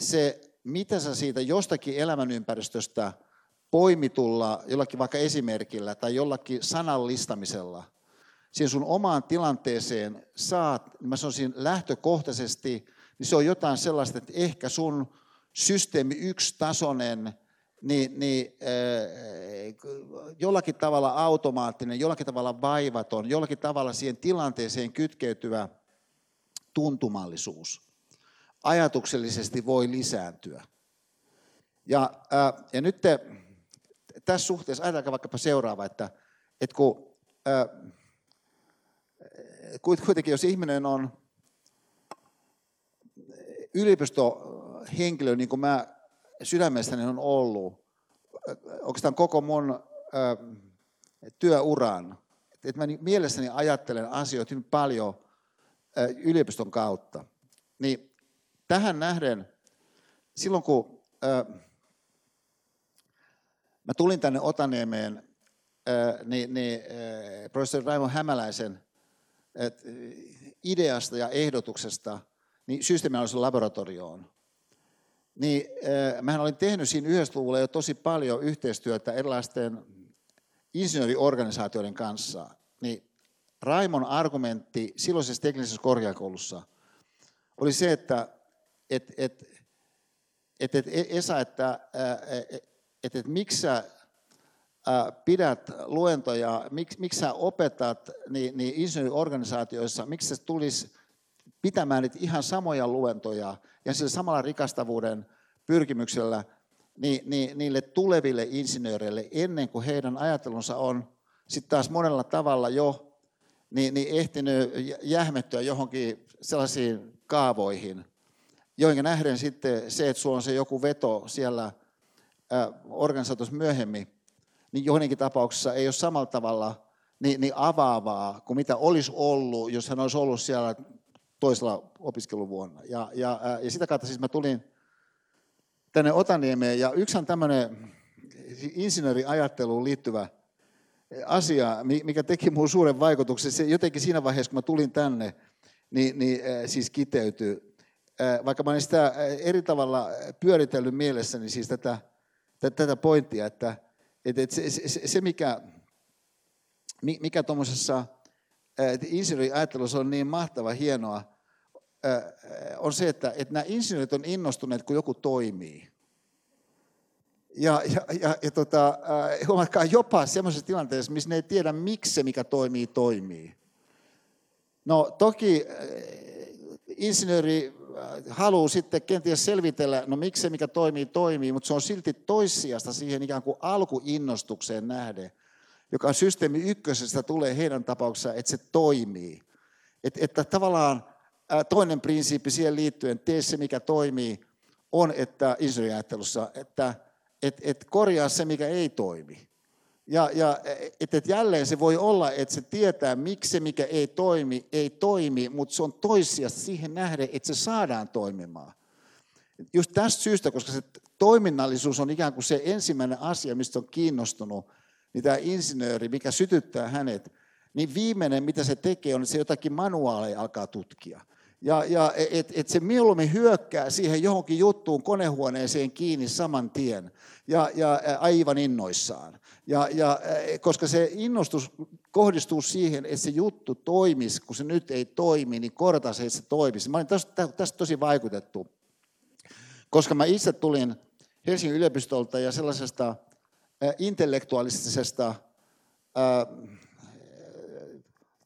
se, mitä sä siitä jostakin elämänympäristöstä poimitulla, jollakin vaikka esimerkillä tai jollakin sanallistamisella, siihen sun omaan tilanteeseen saat, mä sanoisin lähtökohtaisesti, niin se on jotain sellaista, että ehkä sun systeemi yksitasoinen, jollakin tavalla automaattinen, jollakin tavalla vaivaton, jollakin tavalla siihen tilanteeseen kytkeytyvä tuntumallisuus ajatuksellisesti voi lisääntyä. Ja nyt tässä suhteessa ajatellaan vaikkapa seuraava, että kun kuitenkin jos ihminen on yliopistohenkilö, niin kuin mä sydämestäni on ollut, oikeastaan koko mun työuran, että mä mielessäni ajattelen asioita hyvin paljon yliopiston kautta, niin tähän nähden, silloin kun mä tulin tänne Otaniemeen, professori Raimo Hämäläisen ideasta ja ehdotuksesta niin systeemianalyysin laboratorioon, niin mähän olin tehnyt siinä 90-luvulla jo tosi paljon yhteistyötä erilaisten insinööriorganisaatioiden kanssa. Niin Raimon argumentti silloisessa teknisessä korkeakoulussa oli se, että Esa, miksi sä pidät luentoja, miksi sä opetat niin insinööriorganisaatioissa, miksi se tulisi pitämään nyt ihan samoja luentoja ja sillä samalla rikastavuuden pyrkimyksellä niille tuleville insinööreille ennen kuin heidän ajattelunsa on sitten taas monella tavalla jo ehtinyt jähmettyä johonkin sellaisiin kaavoihin, joihin nähden sitten se, että sulla on se joku veto siellä organisaatiossa myöhemmin, niin johonkin tapauksessa ei ole samalla tavalla niin avaavaa kuin mitä olisi ollut, jos hän olisi ollut siellä toisella opiskeluvuonna. Ja sitä kautta siis mä tulin tänne Otaniemeen, ja yksi on tämmöinen insinööriajatteluun liittyvä asia, mikä teki mun suuren vaikutuksen. Se jotenkin siinä vaiheessa, kun mä tulin tänne, siis kiteytyi. Vaikka mä olin sitä eri tavalla pyöritellyt mielessäni siis tätä pointtia, että se mikä tuommoisessa insinööriajattelussa on niin mahtava hienoa, on se, että nämä insinöörit on innostuneet, kun joku toimii. Ja huomatkaa jopa sellaisessa tilanteessa, missä ne ei tiedä, miksi se, mikä toimii. No toki insinööri haluaa sitten kenties selvitellä, no miksi se, mikä toimii, mutta se on silti toissijasta siihen ikään kuin alkuinnostukseen nähden, joka on systeemi ykkösestä tulee heidän tapauksessaan, että se toimii. Että tavallaan toinen prinsiippi siihen liittyen, tee se, mikä toimii, on, että insinööriajattelussa, että korjaa se, mikä ei toimi. Ja jälleen se voi olla, että se tietää, miksi se, mikä ei toimi, mutta se on toissijasta siihen nähden, että se saadaan toimimaan. Just tästä syystä, koska se toiminnallisuus on ikään kuin se ensimmäinen asia, mistä on kiinnostunut, niin tämä insinööri, mikä sytyttää hänet, niin viimeinen, mitä se tekee, on, että se jotakin manuaaleja alkaa tutkia. Ja se mieluummin hyökkää siihen johonkin juttuun konehuoneeseen kiinni saman tien ja aivan innoissaan. Koska se innostus kohdistuu siihen, että se juttu toimisi, kun se nyt ei toimi, niin korjataan se, että se toimisi. Mä olin tästä tosi vaikutettu, koska mä itse tulin Helsingin yliopistolta ja sellaisesta intellektuaalisesta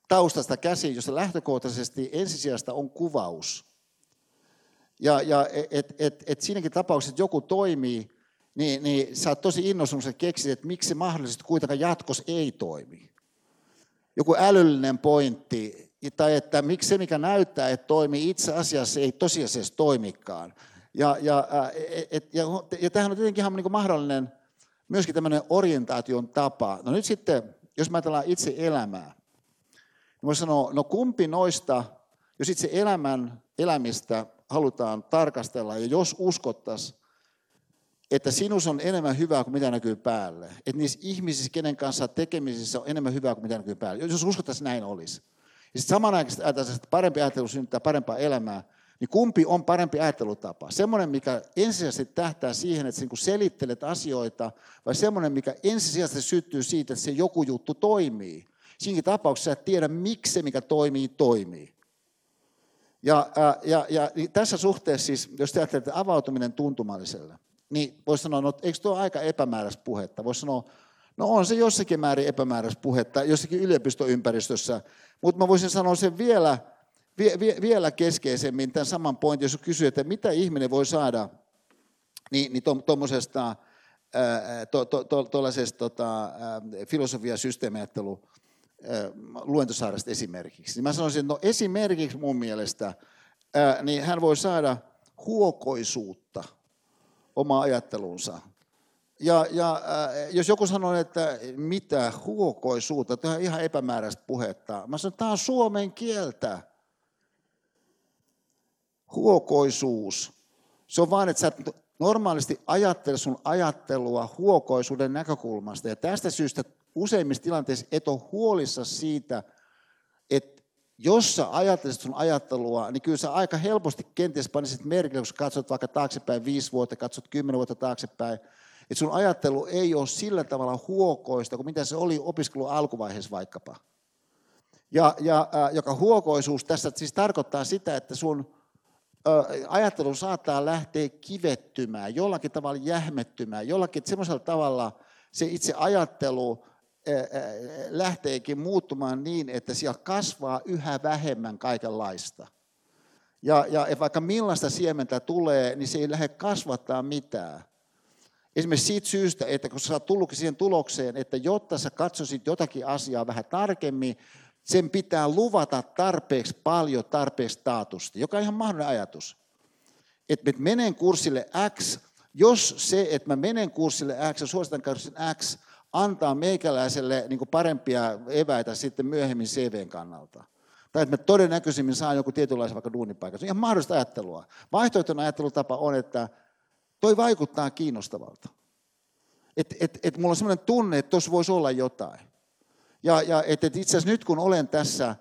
taustasta käsiin, jossa lähtökohtaisesti ensisijasta on kuvaus. Ja siinäkin tapauksessa, että joku toimii, niin sä oot tosi innostunut, että keksit, että miksi se mahdollisesti kuitenkaan jatkossa ei toimi. Joku älyllinen pointti, tai että miksi se, mikä näyttää, että toimii, itse asiassa ei tosiasiassa toimikaan. Ja tämähän on tietenkin ihan niin kuin mahdollinen myöskin tämmöinen orientaation tapa. No nyt sitten, jos mä ajatellaan itse elämää, niin voisi sanoa, no kumpi noista, jos itse elämistä halutaan tarkastella, ja jos uskottaisiin, että sinussa on enemmän hyvää kuin mitä näkyy päälle, että niissä ihmisissä, kenen kanssa tekemisissä on enemmän hyvää kuin mitä näkyy päälle, jos uskottaisiin, näin olisi. Ja sitten samanaikaisesti ajatellaan, että parempi ajattelu synnyttää parempaa elämää, niin kumpi on parempi ajattelutapa? Semmoinen, mikä ensisijaisesti tähtää siihen, että selittelet asioita, vai semmoinen, mikä ensisijaisesti syttyy siitä, että se joku juttu toimii. Siinäkin tapauksessa sä et tiedä, miksi se, mikä toimii. Ja tässä suhteessa siis, jos te ajattelette avautuminen tuntumalliselle, niin voisi sanoa, no eikö tuo ole aika epämääräistä puhetta? Voisi sanoa, no on se jossakin määrin epämääräistä puhetta, jossakin yliopistoympäristössä, mutta mä voisin sanoa sen vielä keskeisemmin tämän saman pointin, jos kysyy, että mitä ihminen voi saada niin tuollaisesta filosofia-systeemiajattelu luentosaarasta esimerkiksi. Niin mä sanoisin, että no esimerkiksi mun mielestä niin hän voi saada huokoisuutta omaa ajatteluunsa. Ja jos joku sanoo, että mitä huokoisuutta, tämä on ihan epämääräistä puhetta. Mä sanon, että tämä on suomen kieltä. Huokoisuus. Se on vaan, että sä et normaalisti ajattele sun ajattelua huokoisuuden näkökulmasta. Ja tästä syystä useimmissa tilanteissa et ole huolissa siitä, että jos sä ajattelisit sun ajattelua, niin kyllä sä aika helposti kenties panisit merkille, kun sä katsot vaikka taaksepäin 5 vuotta, katsot 10 vuotta taaksepäin, että sun ajattelu ei ole sillä tavalla huokoista kuin mitä se oli opiskelun alkuvaiheessa vaikkapa. Ja joka huokoisuus tässä siis tarkoittaa sitä, että sun ajattelu saattaa lähteä kivettymään, jollakin tavalla jähmettymään, jollakin semmoisella tavalla se itse ajattelu lähteekin muuttumaan niin, että siellä kasvaa yhä vähemmän kaikenlaista. Ja vaikka millaista siementä tulee, niin se ei lähde kasvattaa mitään. Esimerkiksi siitä syystä, että kun sä oot tullutkin siihen tulokseen, että jotta sä katsoisit jotakin asiaa vähän tarkemmin, sen pitää luvata tarpeeksi paljon, tarpeeksi taatusti, joka on ihan mahdollinen ajatus. Että menen kurssille X, jos se, että mä menen kurssille X ja suositan kurssin X, antaa meikäläiselle niin kuin parempia eväitä sitten myöhemmin CVn kannalta. Tai että mä todennäköisimmin saan joku tietynlaisen vaikka duunipaikan. Se on ihan mahdollista ajattelua. Vaihtoehtoinen ajattelutapa on, että toi vaikuttaa kiinnostavalta. Että mulla on sellainen tunne, että tuossa voisi olla jotain. Ja et itse asiassa nyt kun olen tässä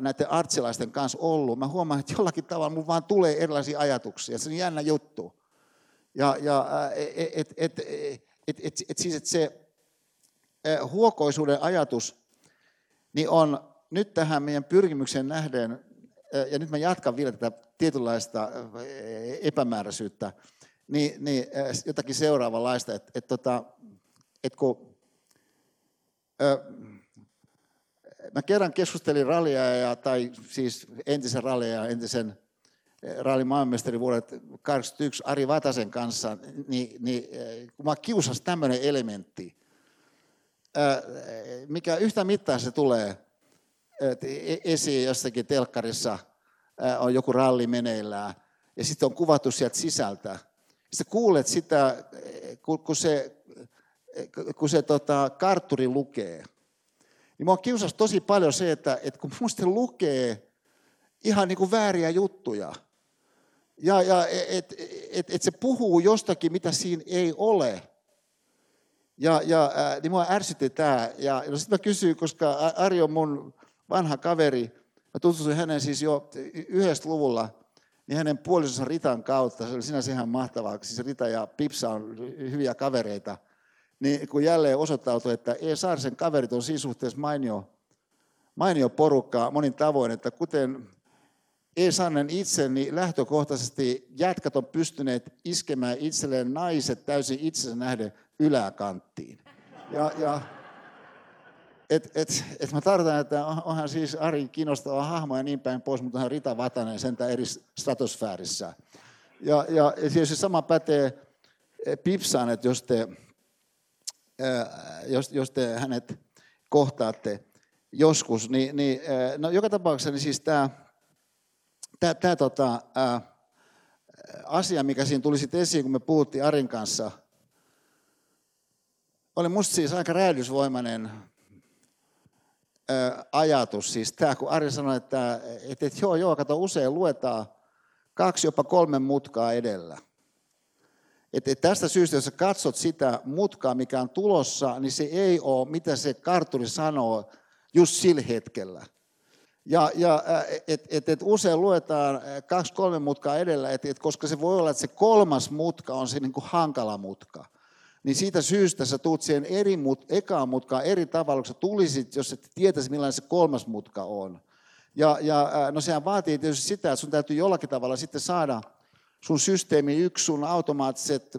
näiden artsilaisten kanssa ollut, mä huomaan, että jollakin tavalla mun vaan tulee erilaisia ajatuksia. Se on jännä juttu. Se huokoisuuden ajatus niin on nyt tähän meidän pyrkimykseen nähden, ja nyt mä jatkan vielä tätä tietynlaista epämääräisyyttä, niin jotakin seuraavanlaista, että kun mä kerran keskustelin entisen rallin maailmanmestarin vuodet 1981 Ari Vatasen kanssa, niin kun mä kiusas tämmöinen elementti, mikä yhtä mittaan se tulee esiin jossakin telkkarissa, on joku ralli meneillään, ja sitten on kuvattu sieltä sisältä. Sitten kuulet sitä, kun se kartturi lukee, niin minua kiusasi tosi paljon se, että kun musta lukee ihan niin kuin vääriä juttuja, ja että se puhuu jostakin, mitä siinä ei ole, niin minua ärsytti tämä. No sitten mä kysyin, koska Ari on mun vanha kaveri, mä tutustuin hänen siis jo 1990-luvulla, niin hänen puolisonsa Ritan kautta, se oli sinänsä ihan mahtavaa, siis Rita ja Pipsa on hyviä kavereita, niin kun jälleen osoittautui, että Esa Saarisen kaverit on siinä suhteessa mainio porukka monin tavoin, että kuten Esa Saarinen itse, niin lähtökohtaisesti jätkät on pystyneet iskemään itselleen naiset täysin itsensä nähden yläkanttiin. Et mä tartan, että onhan siis Arin kiinnostava hahmo ja niin päin pois, mutta onhan Rita Vatanen sentään eri stratosfäärissä. Ja se sama pätee Pipsaan, että jos te hänet kohtaatte joskus, niin no joka tapauksessa niin siis tämä asia, mikä siinä tuli sitten esiin, kun me puhuttiin Arin kanssa, oli musta siis aika räjähdysvoimainen ajatus. Siis tämä, kun Ari sanoi, että joo, kato, usein luetaan 2, jopa 3 mutkaa edellä. Että tästä syystä, jos sä katsot sitä mutkaa, mikä on tulossa, niin se ei ole, mitä se kartturi sanoo just sillä hetkellä. Ja et usein luetaan 2-3 mutkaa edellä, koska se voi olla, että se 3. mutka on se niin kuin hankala mutka. Niin siitä syystä sä tuut siihen ekaan mutkaan eri tavalla, kun sä tulisit, jos et tietäisi, millainen se 3. mutka on. No sehän vaatii tietysti sitä, että sun täytyy jollakin tavalla sitten saada sun systeemi 1, sun automaattiset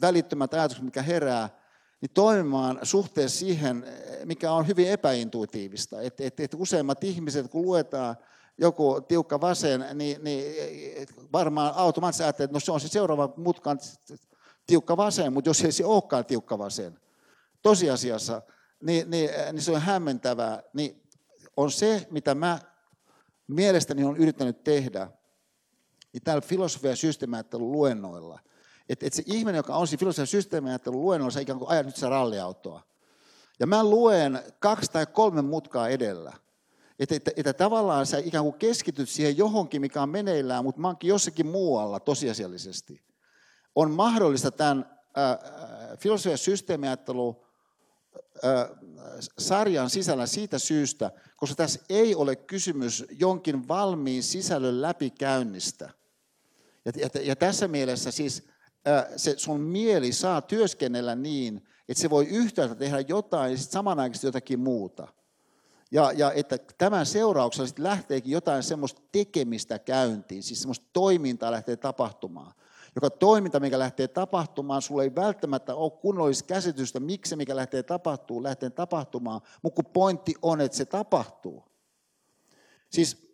välittömät ajatukset, mikä herää, niin toimimaan suhteessa siihen, mikä on hyvin epäintuitiivista. Että useimmat ihmiset, kun luetaan joku tiukka vasen, niin varmaan automaattisesti ajattelee, että no se on se seuraava mutkaan tiukka vasen, mutta jos ei se olekaan tiukka vasen tosiasiassa, niin se on hämmentävää. Niin on se, mitä mä mielestäni olen yrittänyt tehdä niin täällä filosofia- ja systeemiajattelun luennoilla. Että se ihminen, joka on siinä filosofia- ja systeemiajattelun luennoilla, se ikään kuin ajaa nyt sitä ralliautoa. Ja mä luen 2 tai 3 mutkaa edellä. Että tavallaan sä ikään kuin keskityt siihen johonkin, mikä on meneillään, mutta mä oonkin jossakin muualla tosiasiallisesti. On mahdollista tämän filosofia- ja systeemiajattelun sarjan sisällä siitä syystä, koska tässä ei ole kysymys jonkin valmiin sisällön läpikäynnistä. Ja tässä mielessä siis se sun mieli saa työskennellä niin, että se voi yhtäältä tehdä jotain ja sitten samanaikaisesti jotakin muuta. Ja että tämän seurauksena sitten lähteekin jotain semmoista tekemistä käyntiin, siis semmoista toimintaa lähtee tapahtumaan. Joka toiminta, mikä lähtee tapahtumaan, sulla ei välttämättä ole kunnollista käsitystä, miksi se, mikä lähtee tapahtumaan, mutta kun pointti on, että se tapahtuu. Siis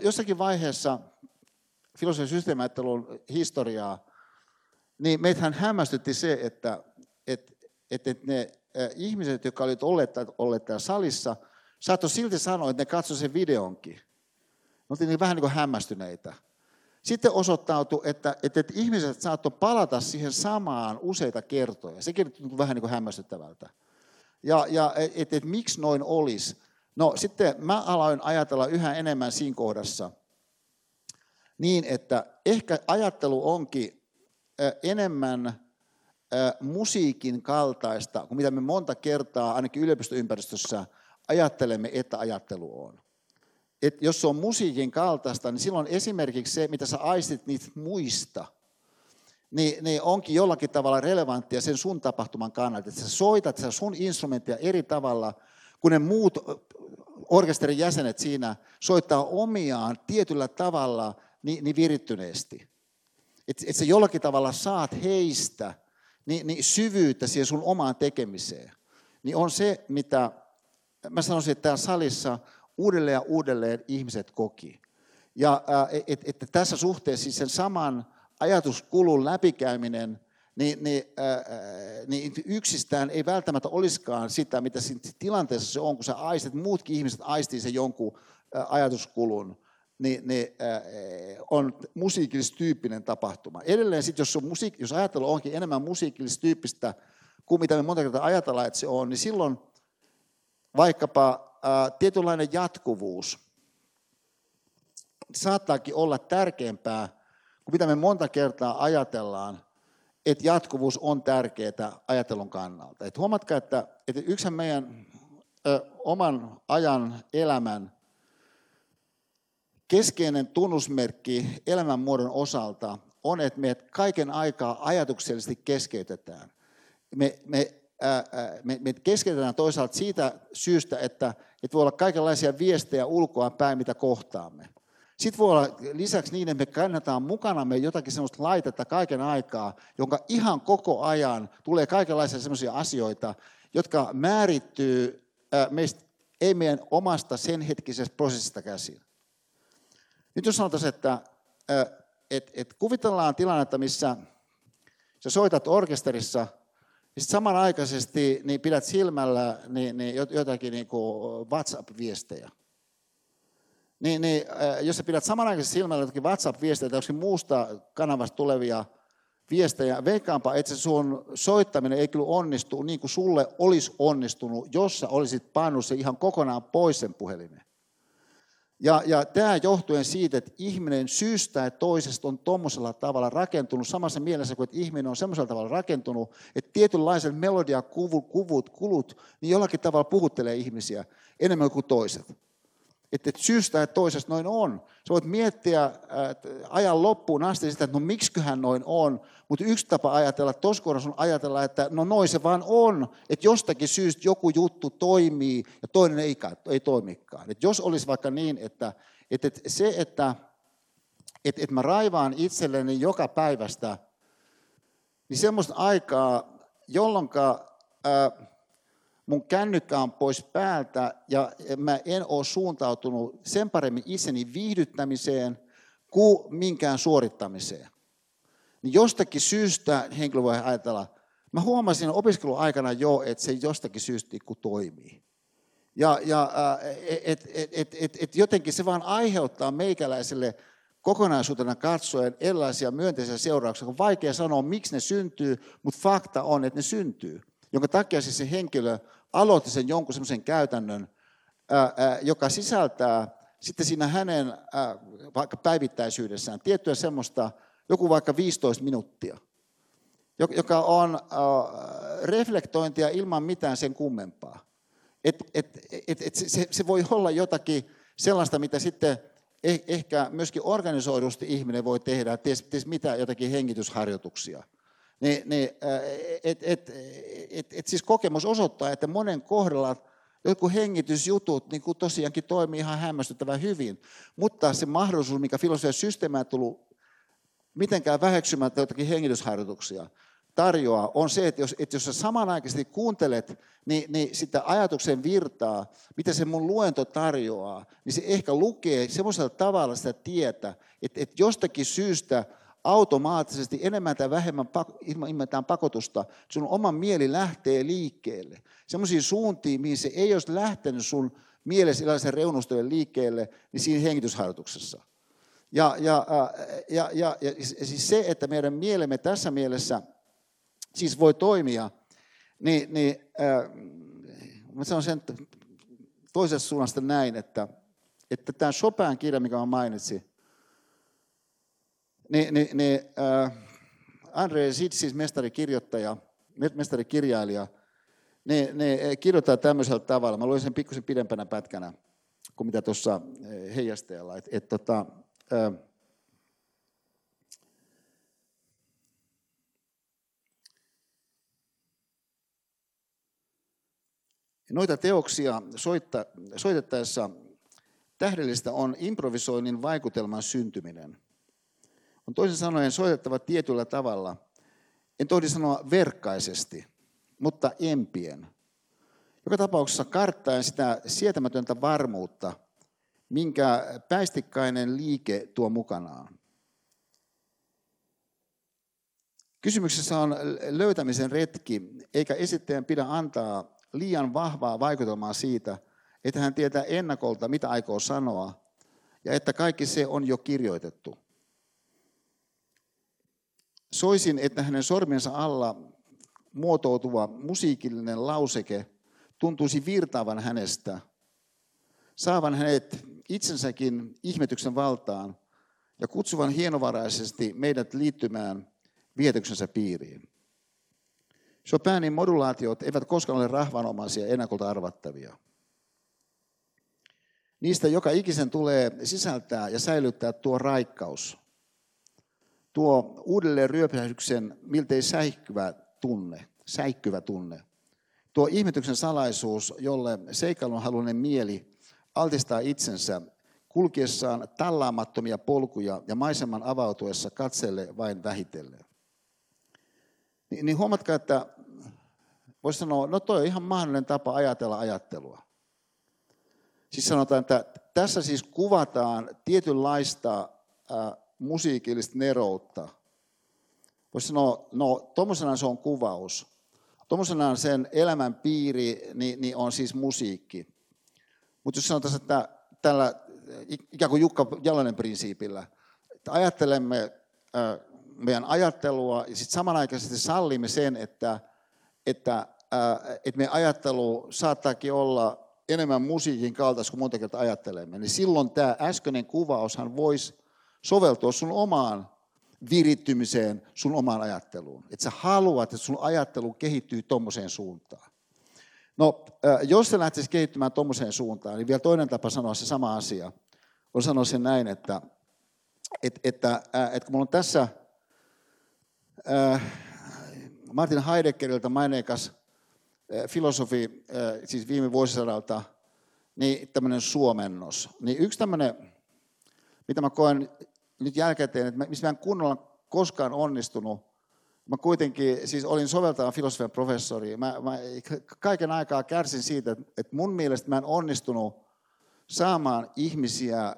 jossakin vaiheessa filosofian ja systeemiajattelun historiaa, niin meitähän hämmästytti se, että ne ihmiset, jotka olivat olleet täällä salissa, saattoi silti sanoa, että ne katsoivat sen videonkin. Me oltiin vähän niin kuin hämmästyneitä. Sitten osoittautui, että ihmiset saattoivat palata siihen samaan useita kertoja. Sekin on vähän niin kuin hämmästyttävältä. Ja miksi noin olisi? No sitten mä aloin ajatella yhä enemmän siinä kohdassa niin, että ehkä ajattelu onkin enemmän musiikin kaltaista kuin mitä me monta kertaa ainakin yliopistoympäristössä ajattelemme, että ajattelu on. Et jos se on musiikin kaltaista, niin silloin esimerkiksi se, mitä sä aistit niitä muista, niin onkin jollakin tavalla relevanttia sen sun tapahtuman kannalta. Että sä soitat sä sun instrumenttia eri tavalla, kun ne muut orkesterin jäsenet siinä soittaa omiaan tietyllä tavalla niin virittyneesti. Että sä jollakin tavalla saat heistä niin syvyyttä siihen sun omaan tekemiseen. Niin on se, mitä mä sanoisin, että täällä salissa uudelleen ja uudelleen ihmiset koki. Ja että tässä suhteessa siis sen saman ajatuskulun läpikäyminen, niin yksistään ei välttämättä olisikaan sitä, mitä siinä tilanteessa se on, kun sä aistit, muutkin ihmiset aistii sen jonkun ajatuskulun, niin on musiikillistyyppinen tapahtuma. Edelleen sitten, jos ajattelu onkin enemmän musiikillistyyppistä kuin mitä me monta kertaa ajatellaan, että se on, niin silloin vaikkapa tietynlainen jatkuvuus saattaakin olla tärkeämpää kuin mitä me monta kertaa ajatellaan, että jatkuvuus on tärkeää ajattelun kannalta. Et huomatkaa, että yksihän meidän oman ajan elämän keskeinen tunnusmerkki elämänmuodon osalta on, että meidät kaiken aikaa ajatuksellisesti keskeytetään. Me keskitytään toisaalta siitä syystä, että voi olla kaikenlaisia viestejä ulkoa päin, mitä kohtaamme. Sitten voi olla lisäksi niin, että me kannetaan mukanamme jotakin sellaista laitetta kaiken aikaa, jonka ihan koko ajan tulee kaikenlaisia sellaisia asioita, jotka määrittyy meistä, ei meidän omasta sen hetkisestä prosessista käsin. Nyt jos sanotaan, että kuvitellaan tilannetta, missä sä soitat orkesterissa, sitten samanaikaisesti niin pidät silmällä niin jotakin niin kuin WhatsApp-viestejä. Niin, jos sä pidät samanaikaisesti silmällä jotakin WhatsApp-viestejä tai jostakin muusta kanavasta tulevia viestejä, veikkaanpa, että se sun soittaminen ei kyllä onnistu niin kuin sulle olisi onnistunut, jos sä olisit pannut se ihan kokonaan pois sen puhelimen. Ja tämä johtuen siitä, että ihminen syystä ja toisesta on tuommoisella tavalla rakentunut, samassa mielessä kuin että ihminen on semmoisella tavalla rakentunut, että tietynlaiset melodiakuvut, kulut, niin jollakin tavalla puhuttelee ihmisiä enemmän kuin toiset. Että syystä ja toisesta noin on. Sä voit miettiä ajan loppuun asti sitä, että no miksiköhän noin on, mutta yksi tapa ajatella, tuossa kohdassa on ajatella, että no noin se vaan on, että jostakin syystä joku juttu toimii ja toinen ei toimikaan. Että jos olisi vaikka niin, että mä raivaan itselleni joka päivästä, niin semmoista aikaa, jolloin mun kännykkä on pois päältä ja mä en ole suuntautunut sen paremmin itseni viihdyttämiseen kuin minkään suorittamiseen. Niin jostakin syystä henkilö voi ajatella, mä huomasin opiskeluaikana jo, että se jostakin syystä toimii. Ja jotenkin se vaan aiheuttaa meikäläiselle kokonaisuutena katsoen erilaisia myönteisiä seurauksia. On vaikea sanoa, miksi ne syntyy, mutta fakta on, että ne syntyy. Jonka takia siis se henkilö aloitti sen jonkun semmoisen käytännön, joka sisältää sitten siinä hänen vaikka päivittäisyydessään tiettyä semmoista, joku vaikka 15 minuuttia, joka on reflektointia ilman mitään sen kummempaa. Se voi olla jotakin sellaista, mitä sitten ehkä myöskin organisoidusti ihminen voi tehdä, että ties mitä jotakin hengitysharjoituksia. Siis kokemus osoittaa, että monen kohdalla jotkut hengitysjutut niin kuin tosiaankin toimii ihan hämmästyttävän hyvin, mutta se mahdollisuus, mikä filosofia systeemään on tullut mitenkään väheksymättä jotakin hengitysharjoituksia tarjoaa, on se, että jos sä samanaikaisesti kuuntelet niin sitä ajatuksen virtaa, mitä se mun luento tarjoaa, niin se ehkä lukee semmoisella tavalla sitä tietä, että jostakin syystä automaattisesti enemmän tai vähemmän ilman pakotusta, sun oma mieli lähtee liikkeelle. Semmoisiin suuntiin, mihin se ei olisi lähtenyt sun mielessä erilaisen reunustelun liikkeelle, niin siinä hengitysharjoituksessa. Ja siis se, että meidän mielemme tässä mielessä siis voi toimia, mä sanon sen toisesta suunnasta näin, että tämä Chopin kirja, mikä mä mainitsin, Andre Zidin, siis mestarikirjailija, kirjoittaa tämmöisellä tavalla. Mä luin sen pikkusen pidempänä pätkänä kuin mitä tuossa heijasteella. Noita teoksia soitettaessa tähdellistä on improvisoinnin vaikutelman syntyminen. On toisin sanoen soitettava tietyllä tavalla, en tohdi sanoa verkkaisesti, mutta empien. Joka tapauksessa karttaen sitä sietämätöntä varmuutta, minkä päistikkainen liike tuo mukanaan. Kysymyksessä on löytämisen retki, eikä esittäjän pidä antaa liian vahvaa vaikutelmaa siitä, että hän tietää ennakolta, mitä aikoo sanoa, ja että kaikki se on jo kirjoitettu. Soisin, että hänen sormiensa alla muotoutuva musiikillinen lauseke tuntuisi virtaavan hänestä, saavan hänet itsensäkin ihmetyksen valtaan ja kutsuvan hienovaraisesti meidät liittymään vietyksensä piiriin. Chopinin modulaatiot eivät koskaan ole rahvanomaisia ennakolta arvattavia. Niistä joka ikisen tulee sisältää ja säilyttää tuo raikkaus. Tuo uudelleen ryöpähdyksen miltei säikkyvä tunne. Tuo ihmetyksen salaisuus, jolle seikkailunhaluinen mieli altistaa itsensä kulkiessaan tallaamattomia polkuja ja maiseman avautuessa katselle vain vähitellen. Niin huomatkaa, että voisi sanoa, no toi on ihan mahdollinen tapa ajatella ajattelua. Siis sanotaan, että tässä siis kuvataan tietynlaista musiikillista neroutta. Voisi sanoa, no tuommoisenaan se on kuvaus. Tuommoisenaan sen elämän piiri niin on siis musiikki. Mutta jos sanotaan, että tällä ikään kuin Jukka Jalonen -prinsiipillä. Että ajattelemme meidän ajattelua ja sitten samanaikaisesti sallimme sen, että meidän ajattelu saattaakin olla enemmän musiikin kaltaista kuin monta kertaa ajattelemme. Niin silloin tämä äskeinen kuvaushan voisi soveltua sun omaan virittymiseen, sun omaan ajatteluun. Että sä haluat, että sun ajattelu kehittyy tommoseen suuntaan. No, jos se lähtisi kehittymään tommoseen suuntaan, niin vielä toinen tapa sanoa se sama asia on sanoa sen näin, että kun mulla on tässä Martin Heideggeriltä maineikas filosofi, siis viime vuosisadalta, niin tämmöinen suomennos. Niin yksi tämmöinen, mitä mä koen nyt jälkikäteen, että missä mä en kunnolla koskaan onnistunut. Mä kuitenkin, siis olin soveltavan filosofian professori. Mä kaiken aikaa kärsin siitä, että mun mielestä mä en onnistunut saamaan ihmisiä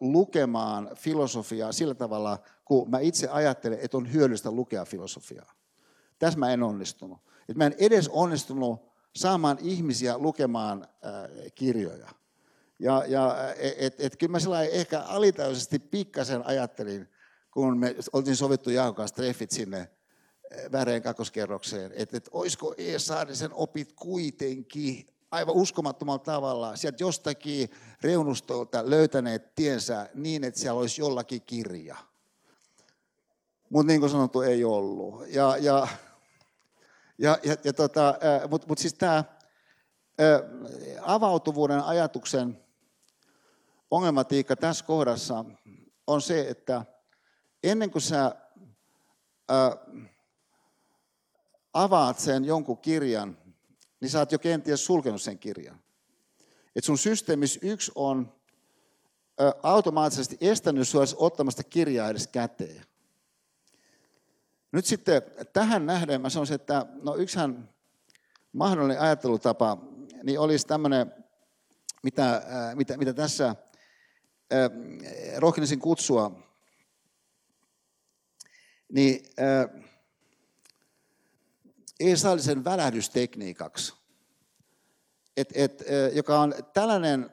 lukemaan filosofiaa sillä tavalla, kun mä itse ajattelen, että on hyödyllistä lukea filosofiaa. Tässä mä en onnistunut. Et mä en edes onnistunut saamaan ihmisiä lukemaan kirjoja. Ja kyllä mä sillä ehkä alitäyisesti pikkasen ajattelin, kun me oltiin sovittu Jaakon kanssa treffit sinne Väreen kakkoskerrokseen, että olisiko Esa Saarisen opit kuitenkin aivan uskomattomalla tavalla sieltä jostakin reunustolta löytäneet tiensä niin, että siellä olisi jollakin kirja. Mutta niin kuin sanottu, ei ollut. Mutta siis tämä avautuvuuden ajatuksen ongelmatiikka tässä kohdassa on se, että ennen kuin sä avaat sen jonkun kirjan, niin sä oot jo kenties sulkenut sen kirjan. Et sun systeemis 1 on automaattisesti estänyt sua ottamasta kirjaa edes käteen. Nyt sitten tähän nähden mä sanoisin, että no yksihän mahdollinen ajattelutapa niin olisi tämmöinen, mitä tässä rohkenisin kutsua, niin Esa Saarisen välähdystekniikaksi, joka on tällainen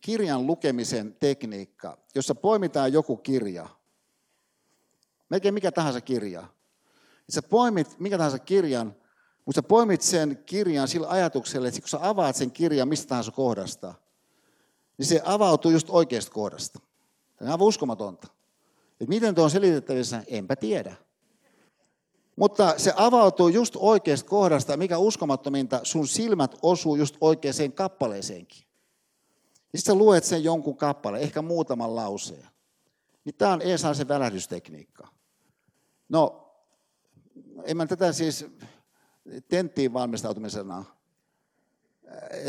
kirjan lukemisen tekniikka, jossa poimitaan joku kirja, melkein mikä tahansa kirja. Sä poimit mikä tahansa kirjan, mutta sä poimit sen kirjan sillä ajatuksella, että kun sä avaat sen kirjan mistä tahansa kohdasta, niin se avautuu just oikeasta kohdasta. Tämä on aivan uskomatonta. Et miten tuo on selitettävissä? Enpä tiedä. Mutta se avautuu just oikeasta kohdasta, mikä uskomattominta, sun silmät osuu just oikeaan kappaleeseenkin. Ja sitten sä luet sen jonkun kappaleen, ehkä muutaman lauseen. Niin tämä on Esa Saarisen välähdystekniikka. No, en mä tätä siis tenttiin valmistautumisena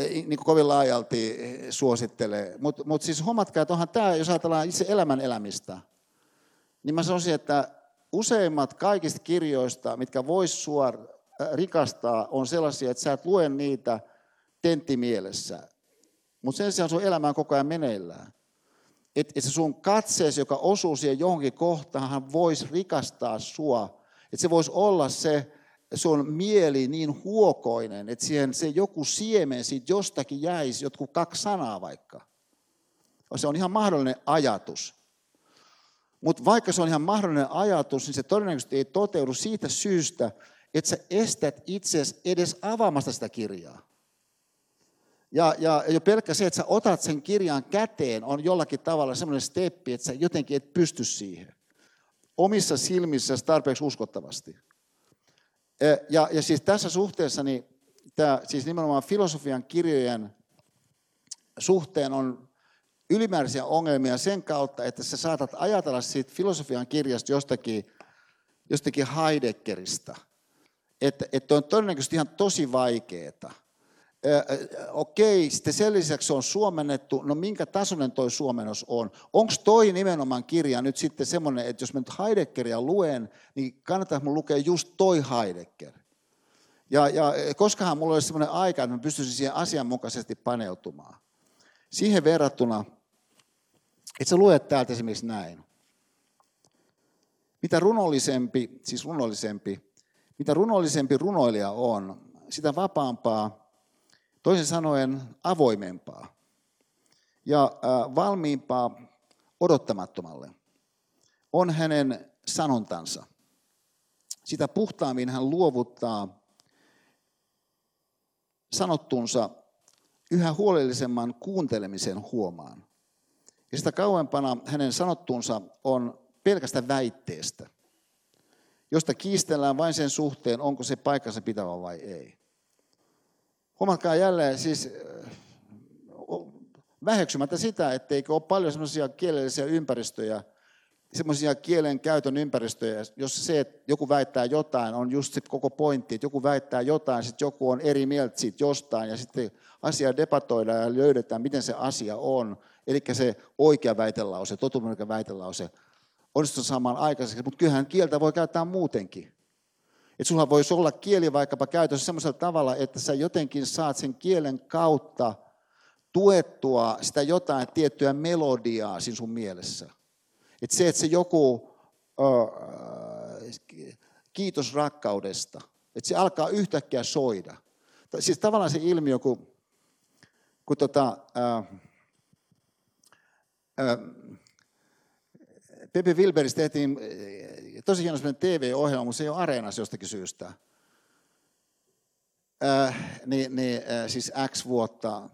niin kovin laajalti suosittele. Mutta siis hommatkaa, että onhan tämä, jos ajatellaan itse elämän elämistä, niin mä sanoisin, että useimmat kaikista kirjoista, mitkä vois sua rikastaa, on sellaisia, että sä et lue niitä tenttimielessä. Mutta sen sijaan sun elämä on koko ajan meneillään. Että se sun katseesi, joka osuu siihen johonkin kohtaan, voisi rikastaa sua. Että se voisi olla se sun mieli niin huokoinen, että siihen se joku siemen siitä jostakin jäisi, jotkut 2 sanaa vaikka. Se on ihan mahdollinen ajatus. Mutta vaikka se on ihan mahdollinen ajatus, niin se todennäköisesti ei toteudu siitä syystä, että sä estät itseäsi edes avaamasta sitä kirjaa. Ja jo pelkkä se, että sä otat sen kirjan käteen, on jollakin tavalla semmoinen steppi, että sä jotenkin et pysty siihen. Omissa silmissäsi tarpeeksi uskottavasti. Ja siis tässä suhteessa, niin tämä siis nimenomaan filosofian kirjojen suhteen on ylimääräisiä ongelmia sen kautta, että sä saatat ajatella siitä filosofian kirjasta jostakin Heideggerista. Että on todennäköisesti ihan tosi vaikeeta. Okei, sitten sen lisäksi se on suomennettu. No minkä tasoinen toi suomennos on? Onko toi nimenomaan kirja nyt sitten semmoinen, että jos mä nyt Heideggeria luen, niin kannattaa mun lukea just toi Heidegger. Ja koskahan mulla olisi semmoinen aika, että mä pystyisin siihen asianmukaisesti paneutumaan. Siihen verrattuna, että sä luet täältä esimerkiksi näin. Mitä runollisempi runoilija on, sitä vapaampaa, toisin sanoen avoimempaa ja valmiimpaa odottamattomalle on hänen sanontansa. Sitä puhtaammin hän luovuttaa sanottuunsa yhä huolellisemman kuuntelemisen huomaan. Ja sitä kauempana hänen sanottuunsa on pelkästä väitteestä, josta kiistellään vain sen suhteen, onko se paikkansa pitävä vai ei. Huomatkaa jälleen siis väheksymättä sitä, etteikö ole paljon sellaisia kielellisiä ympäristöjä, sellaisia kielen käytön ympäristöjä, jossa se, että joku väittää jotain, on just se koko pointti, että joku väittää jotain, sitten joku on eri mieltä siitä jostain, ja sitten asiaa debatoidaan ja löydetään, miten se asia on. Eli se oikea väitelause, totuuden väitelause onnistuu saamaan aikaiseksi, mutta kyllähän kieltä voi käyttää muutenkin. Että sulla voisi olla kieli vaikkapa käytössä sellaisella tavalla, että sä jotenkin saat sen kielen kautta tuettua sitä jotain tiettyä melodiaa siinä sun mielessä. Että se joku kiitos rakkaudesta, että se alkaa yhtäkkiä soida. Siis tavallaan se ilmiö, kun Pepe Willbergistä tehtiin tosi hieno TV-ohjelma, mutta se ei ole Areenassa jostakin syystä. Siis X vuotta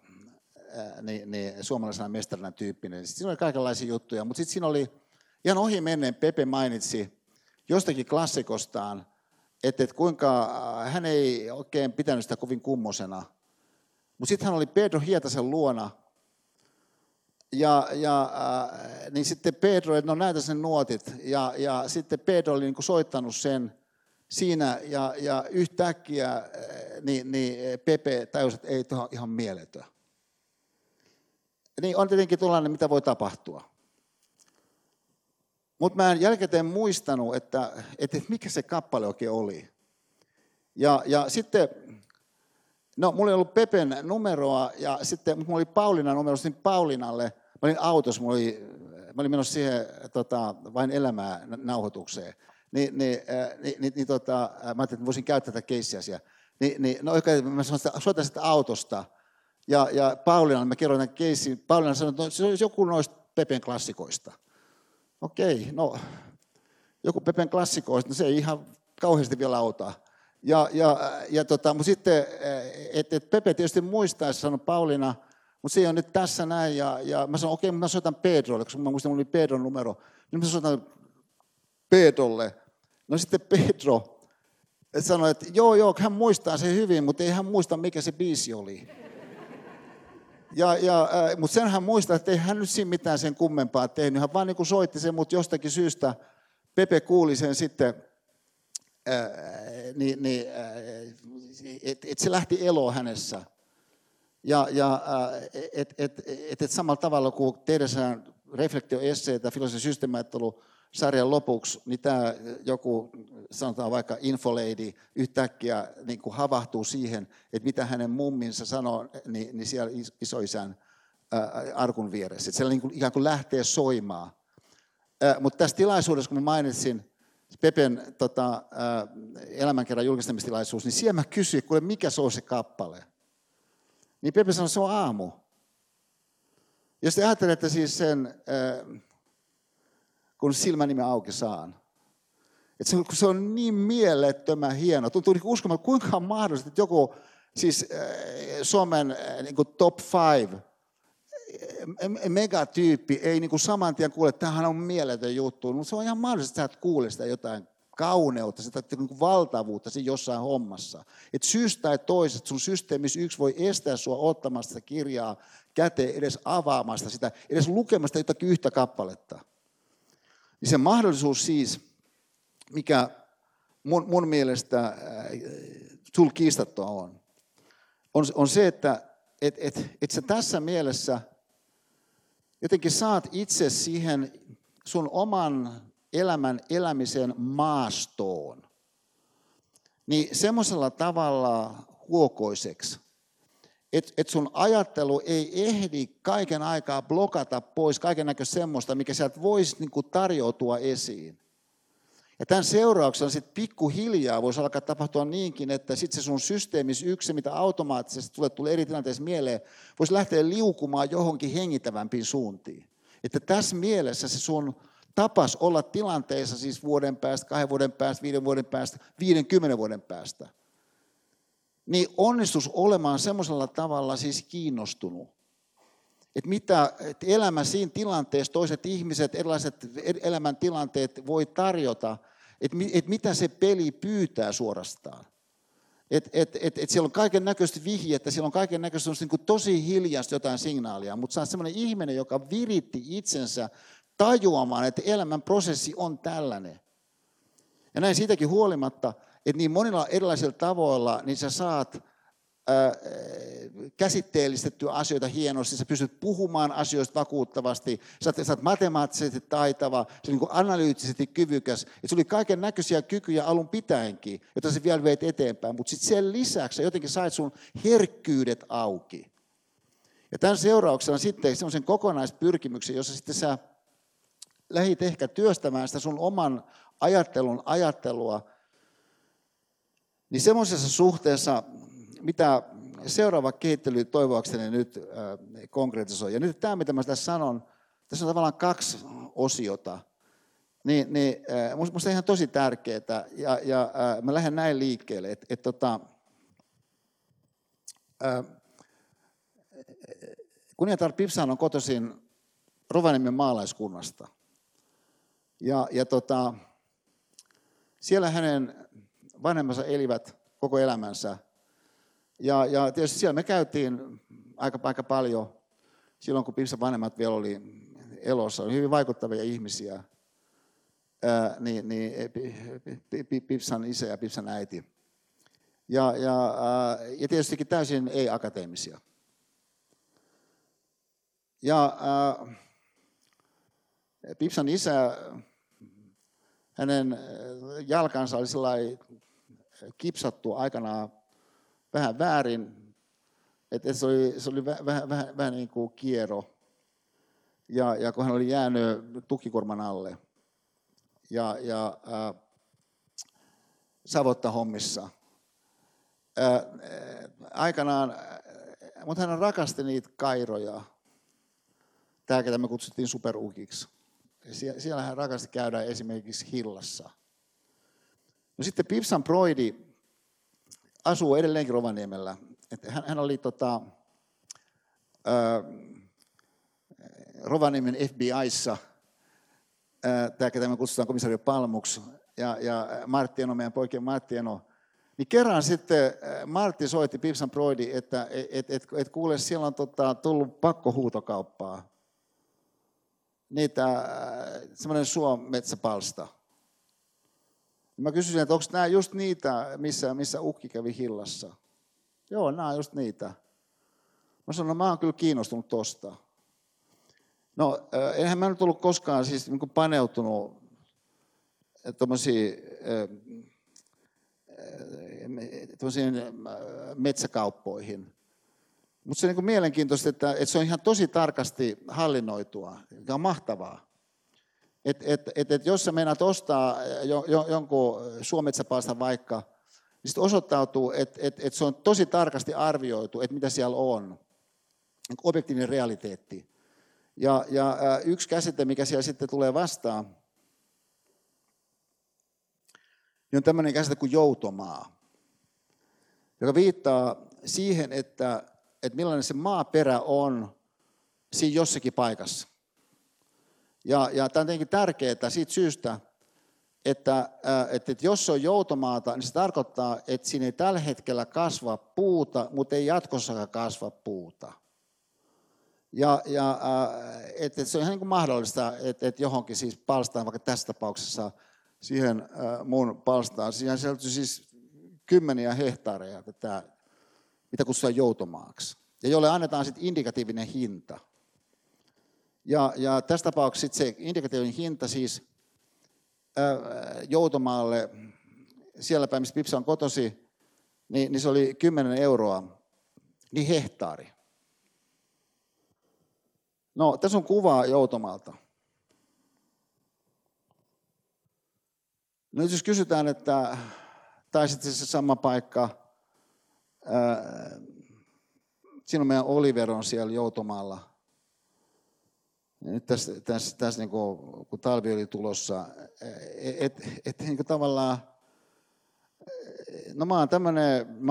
suomalaisena mestarina tyyppinen. Siinä oli kaikenlaisia juttuja, mutta sitten siinä oli ihan ohi menneen Pepe mainitsi jostakin klassikostaan, että kuinka hän ei oikein pitänyt sitä kovin kummosena. Mutta sitten hän oli Pedro Hietasen luona. Niin sitten Pedro, että no näytä sen nuotit, ja sitten Pedro oli niin kuin soittanut sen siinä, ja yhtäkkiä niin Pepe tajusi, että ei, tuohon ihan mieletön. Niin on tietenkin tuollainen, mitä voi tapahtua. Mutta mä en jälkikäteen muistanut, että mikä se kappale oikein oli. Ja sitten... No, mulla ei ollut Pepen numeroa, ja sitten mulla oli Pauliinan numero, niin Pauliinalle, mä olin autossa, mä olin menossa siihen vain elämää nauhoitukseen, mä ajattelin, että voisin käyttää tätä keissiä siellä. Mä soitan sitä autosta, ja Pauliinalle mä kerron tämän keissin, Pauliina sanoi, että se olisi joku noista Pepen klassikoista. Okei, no, joku Pepen klassikoista, no se ei ihan kauheasti vielä auta. Mutta sitten, että Pepe tietysti muistaisi, sanoi Pauliina, mutta se ei ole nyt tässä näin, ja mä sanon, okei, mä soitan Pedrolle, koska mä muistan, mulla oli Pedron numero, niin mä soitan Pedrolle. No sitten Pedro sanoi, että joo, hän muistaa sen hyvin, mutta ei hän muista, mikä se biisi oli. Mutta sen hän muistaa, että ei hän nyt siinä mitään sen kummempaa tehnyt, hän vaan niin kuin soitti sen, mutta jostakin syystä Pepe kuuli sen sitten, että se lähti eloon hänessä. Ja samalla tavalla kuin tehdessään reflektioesseitä filosofisen systeemiajattelusarjan lopuksi, niin tämä joku, sanotaan vaikka infoleidi, yhtäkkiä niin kuin havahtuu siihen, että mitä hänen mumminsa sanoo, niin siellä isoisän arkun vieressä. Että siellä niin kuin ikään kuin lähtee soimaan. Mutta tässä tilaisuudessa, kun mainitsin, Pepen elämänkerran julkistamistilaisuus, niin siellä mä kysyin, kuule, mikä se on se kappale. Niin Pepe sanoi, se on aamu. Jos te ajattelette siis sen, kun silmäni auki saan. Että se on niin mielettömän hieno. Tuntuu niin uskomaton, kuinka on mahdollista, että joku siis Suomen niin top 5 megatyyppi ei niin kuin saman tien kuule, että tämähän on mieletön juttu, mutta se on ihan mahdollista, että sä et kuule sitä jotain kauneutta, sitä niin kuin valtavuutta siinä jossain hommassa. Että syystä tai toisesta sun systeemissä yksi voi estää sua ottamasta sitä kirjaa käteen, edes avaamasta sitä, edes lukemasta jotakin yhtä kappaletta. Niin se mahdollisuus siis, mikä mun mielestä sul kiistattua on se, että et sä tässä mielessä jotenkin saat itse siihen sun oman elämän elämisen maastoon, niin semmoisella tavalla huokoiseksi, että sun ajattelu ei ehdi kaiken aikaa blokata pois kaikennäköistä semmoista, mikä sieltä voisi niinku tarjoutua esiin. Ja tämän seurauksena sitten pikkuhiljaa voisi alkaa tapahtua niinkin, että sitten se sun systeemis yksi, mitä automaattisesti tulee eri tilanteissa mieleen, voisi lähteä liukumaan johonkin hengittävämpiin suuntiin. Että tässä mielessä se sun tapas olla tilanteessa siis vuoden päästä, 2 vuoden päästä, 5 vuoden päästä, 50 vuoden päästä, niin onnistus olemaan semmoisella tavalla siis kiinnostunut. Että mitä et elämä siinä tilanteessa, toiset ihmiset, erilaiset elämäntilanteet voi tarjota, että mitä se peli pyytää suorastaan. Että siellä on kaiken näköistä vihjettä, siellä on kaiken näköistä niin tosi hiljaista jotain signaalia, mutta sä oot semmoinen ihminen, joka viritti itsensä tajuamaan, että elämän prosessi on tällainen. Ja näin siitäkin huolimatta, että niin monilla erilaisilla tavoilla niin sä saat käsitteellistettyä asioita hienosti, sä pystyt puhumaan asioista vakuuttavasti, sä oot matemaattisesti taitava, sä oot niin kuin analyyttisesti kyvykäs, että sulla oli kaiken näköisiä kykyjä alun pitäenkin, jota sä vielä veit eteenpäin, mutta sitten sen lisäksi sä jotenkin sait sun herkkyydet auki. Ja tämän seurauksena sitten semmoisen kokonaispyrkimyksen, jossa sitten sä lähit ehkä työstämään sitä sun oman ajattelun ajattelua, niin semmoisessa suhteessa, mitä seuraava kehittely toivoakseni nyt konkretisoi. Ja nyt tämä, mitä mä tässä sanon, tässä on tavallaan 2 osiota. Minusta ihan tosi tärkeää, ja mä lähden näin liikkeelle, että Kunniatar Pipsahan on kotoisin Rovaniemen maalaiskunnasta. Ja siellä hänen vanhemmansa elivät koko elämänsä. Ja tietysti siellä me käytiin aika paljon silloin, kun Pipsan vanhemmat vielä oli elossa, oli hyvin vaikuttavia ihmisiä, Pipsan isä ja Pipsan äiti. Ja tietystikin täysin ei-akateemisia. Pipsan isä, hänen jalkansa oli sellainen kipsattu aikanaan vähän väärin, että se oli vähän niin kuin kiero, ja kun hän oli jäänyt tukikorman alle ja savottahommissa aikanaan, mutta hän rakasti niitä kairoja, tämä ketä me kutsuttiin superukiksi. Siellä hän rakasti käydä esimerkiksi hillassa. No sitten Pipsan broidi asuu edelleenkin Rovaniemellä. Että hän oli Rovaniemen FBI:ssa, tämä ketä me kutsutaan komisario Palmuksi, ja Marttieno, meidän poikien Marttieno. Niin kerran sitten Martti soitti Pipsan broidi, että et kuule, siellä on tullut pakkohuutokauppaa. Semmoinen suometsäpalsta. Mä kysyin, että onko nämä just niitä, missä ukki kävi hillassa? Joo, nämä on just niitä. Mä sanoin, että mä oon kyllä kiinnostunut tosta. No, enhän mä nyt ollut koskaan siis niin kuin paneutunut tuollaisiin metsäkauppoihin. Mutta se on niin kuin mielenkiintoista, että se on ihan tosi tarkasti hallinnoitua, mikä on mahtavaa. Että jos sä meinaat ostaa jonkun suometsäpalstan vaikka, niin sitten osoittautuu, että se on tosi tarkasti arvioitu, että mitä siellä on. Objektiivinen realiteetti. Ja yksi käsite, mikä siellä sitten tulee vastaan, niin on tämmöinen käsite kuin joutomaa, joka viittaa siihen, että millainen se maaperä on siinä jossakin paikassa. Ja tämä on tietenkin tärkeää siitä syystä, että jos se on joutomaata, niin se tarkoittaa, että siinä ei tällä hetkellä kasva puuta, mutta ei jatkossakaan kasva puuta. Ja se on ihan niin kuin mahdollista, että johonkin siis palstaan, vaikka tässä tapauksessa siihen mun palstaan, siihen sisältyy siis 10 hehtaareja, mitä kutsutaan joutomaaksi, ja jolle annetaan sitten indikatiivinen hinta. Ja tässä tapauksessa se indikatiivinen hinta siis joutomaalle siellä päin, missä Pipsa on kotosi, niin se oli 10 euroa, niin hehtaari. No, tässä on kuva joutomalta. No jos kysytään, että taisitte se sama paikka, siinä on meidän Oliver on siellä Joutomalla. Ja nyt tässä niin kun talvi oli tulossa, että niin tavallaan, no mä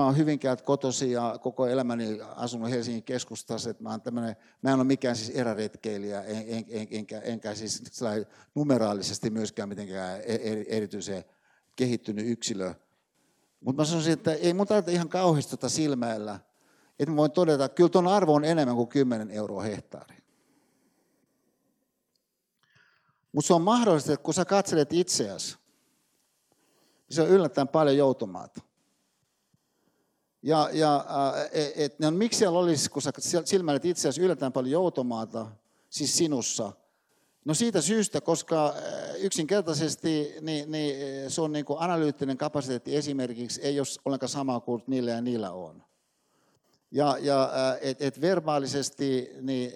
oon Hyvinkäältä kotoisin ja koko elämäni asunut Helsingin keskustassa, että mä en ole mikään siis eräretkeilijä, enkä siis numeraalisesti myöskään mitenkään erityisen kehittynyt yksilö. Mutta mä sanoisin, että ei mun tarvitse ihan kauheasti tota silmäillä, että mä voin todeta, että kyllä tuon arvo on enemmän kuin 10 euroa hehtaari. Mutta se on mahdollista, että kun sä katselet itseäsi, niin se on yllättäen paljon joutomaata. Ja miksi siellä olisi, kun sä silmäilet itseäsi yllättäen paljon joutomaata, siis sinussa? No siitä syystä, koska yksinkertaisesti niin se on niin kuin analyyttinen kapasiteetti esimerkiksi ei ole ollenkaan sama kuin niillä ja niillä on. Ja verbaalisesti niin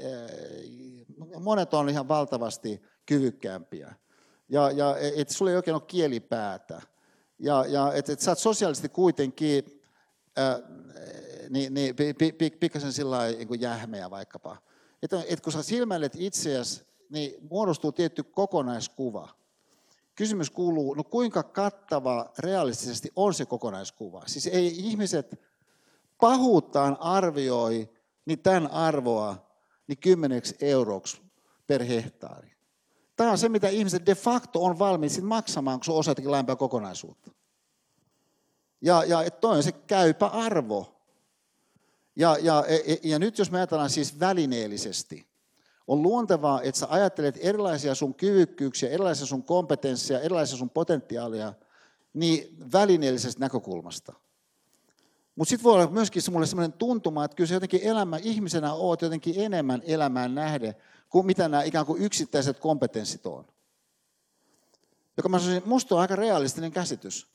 monet on ihan valtavasti kyvykkäämpiä. Ja sulla ei oikein ole kielipäätä. Ja sä oot sosiaalisesti kuitenkin pikkasen sillain niin kuin jähmeä vaikkapa. Et kun sä silmäilet itseäsi, niin muodostuu tietty kokonaiskuva. Kysymys kuuluu, no kuinka kattava realistisesti on se kokonaiskuva? Siis ei ihmiset pahuuttaan arvioi niin tämän arvoa niin 10 euroksi per hehtaari. Tämä on se, mitä ihmiset de facto on valmiit sit maksamaan, kun se on osa jotakin laajempaa kokonaisuutta. Ja toi on se käypä arvo. Ja nyt jos me ajatellaan siis välineellisesti, on luontevaa, että sä ajattelet erilaisia sun kyvykkyyksiä, erilaisia sun kompetensseja, erilaisia sun potentiaalia niin välineellisestä näkökulmasta. Mutta sitten voi olla myöskin mulle sellainen tuntuma, että kyllä se jotenkin ihmisenä oot jotenkin enemmän elämään nähden kuin mitä nämä ikään kuin yksittäiset kompetenssit on. Joka mä sanoisin, musta on aika realistinen käsitys.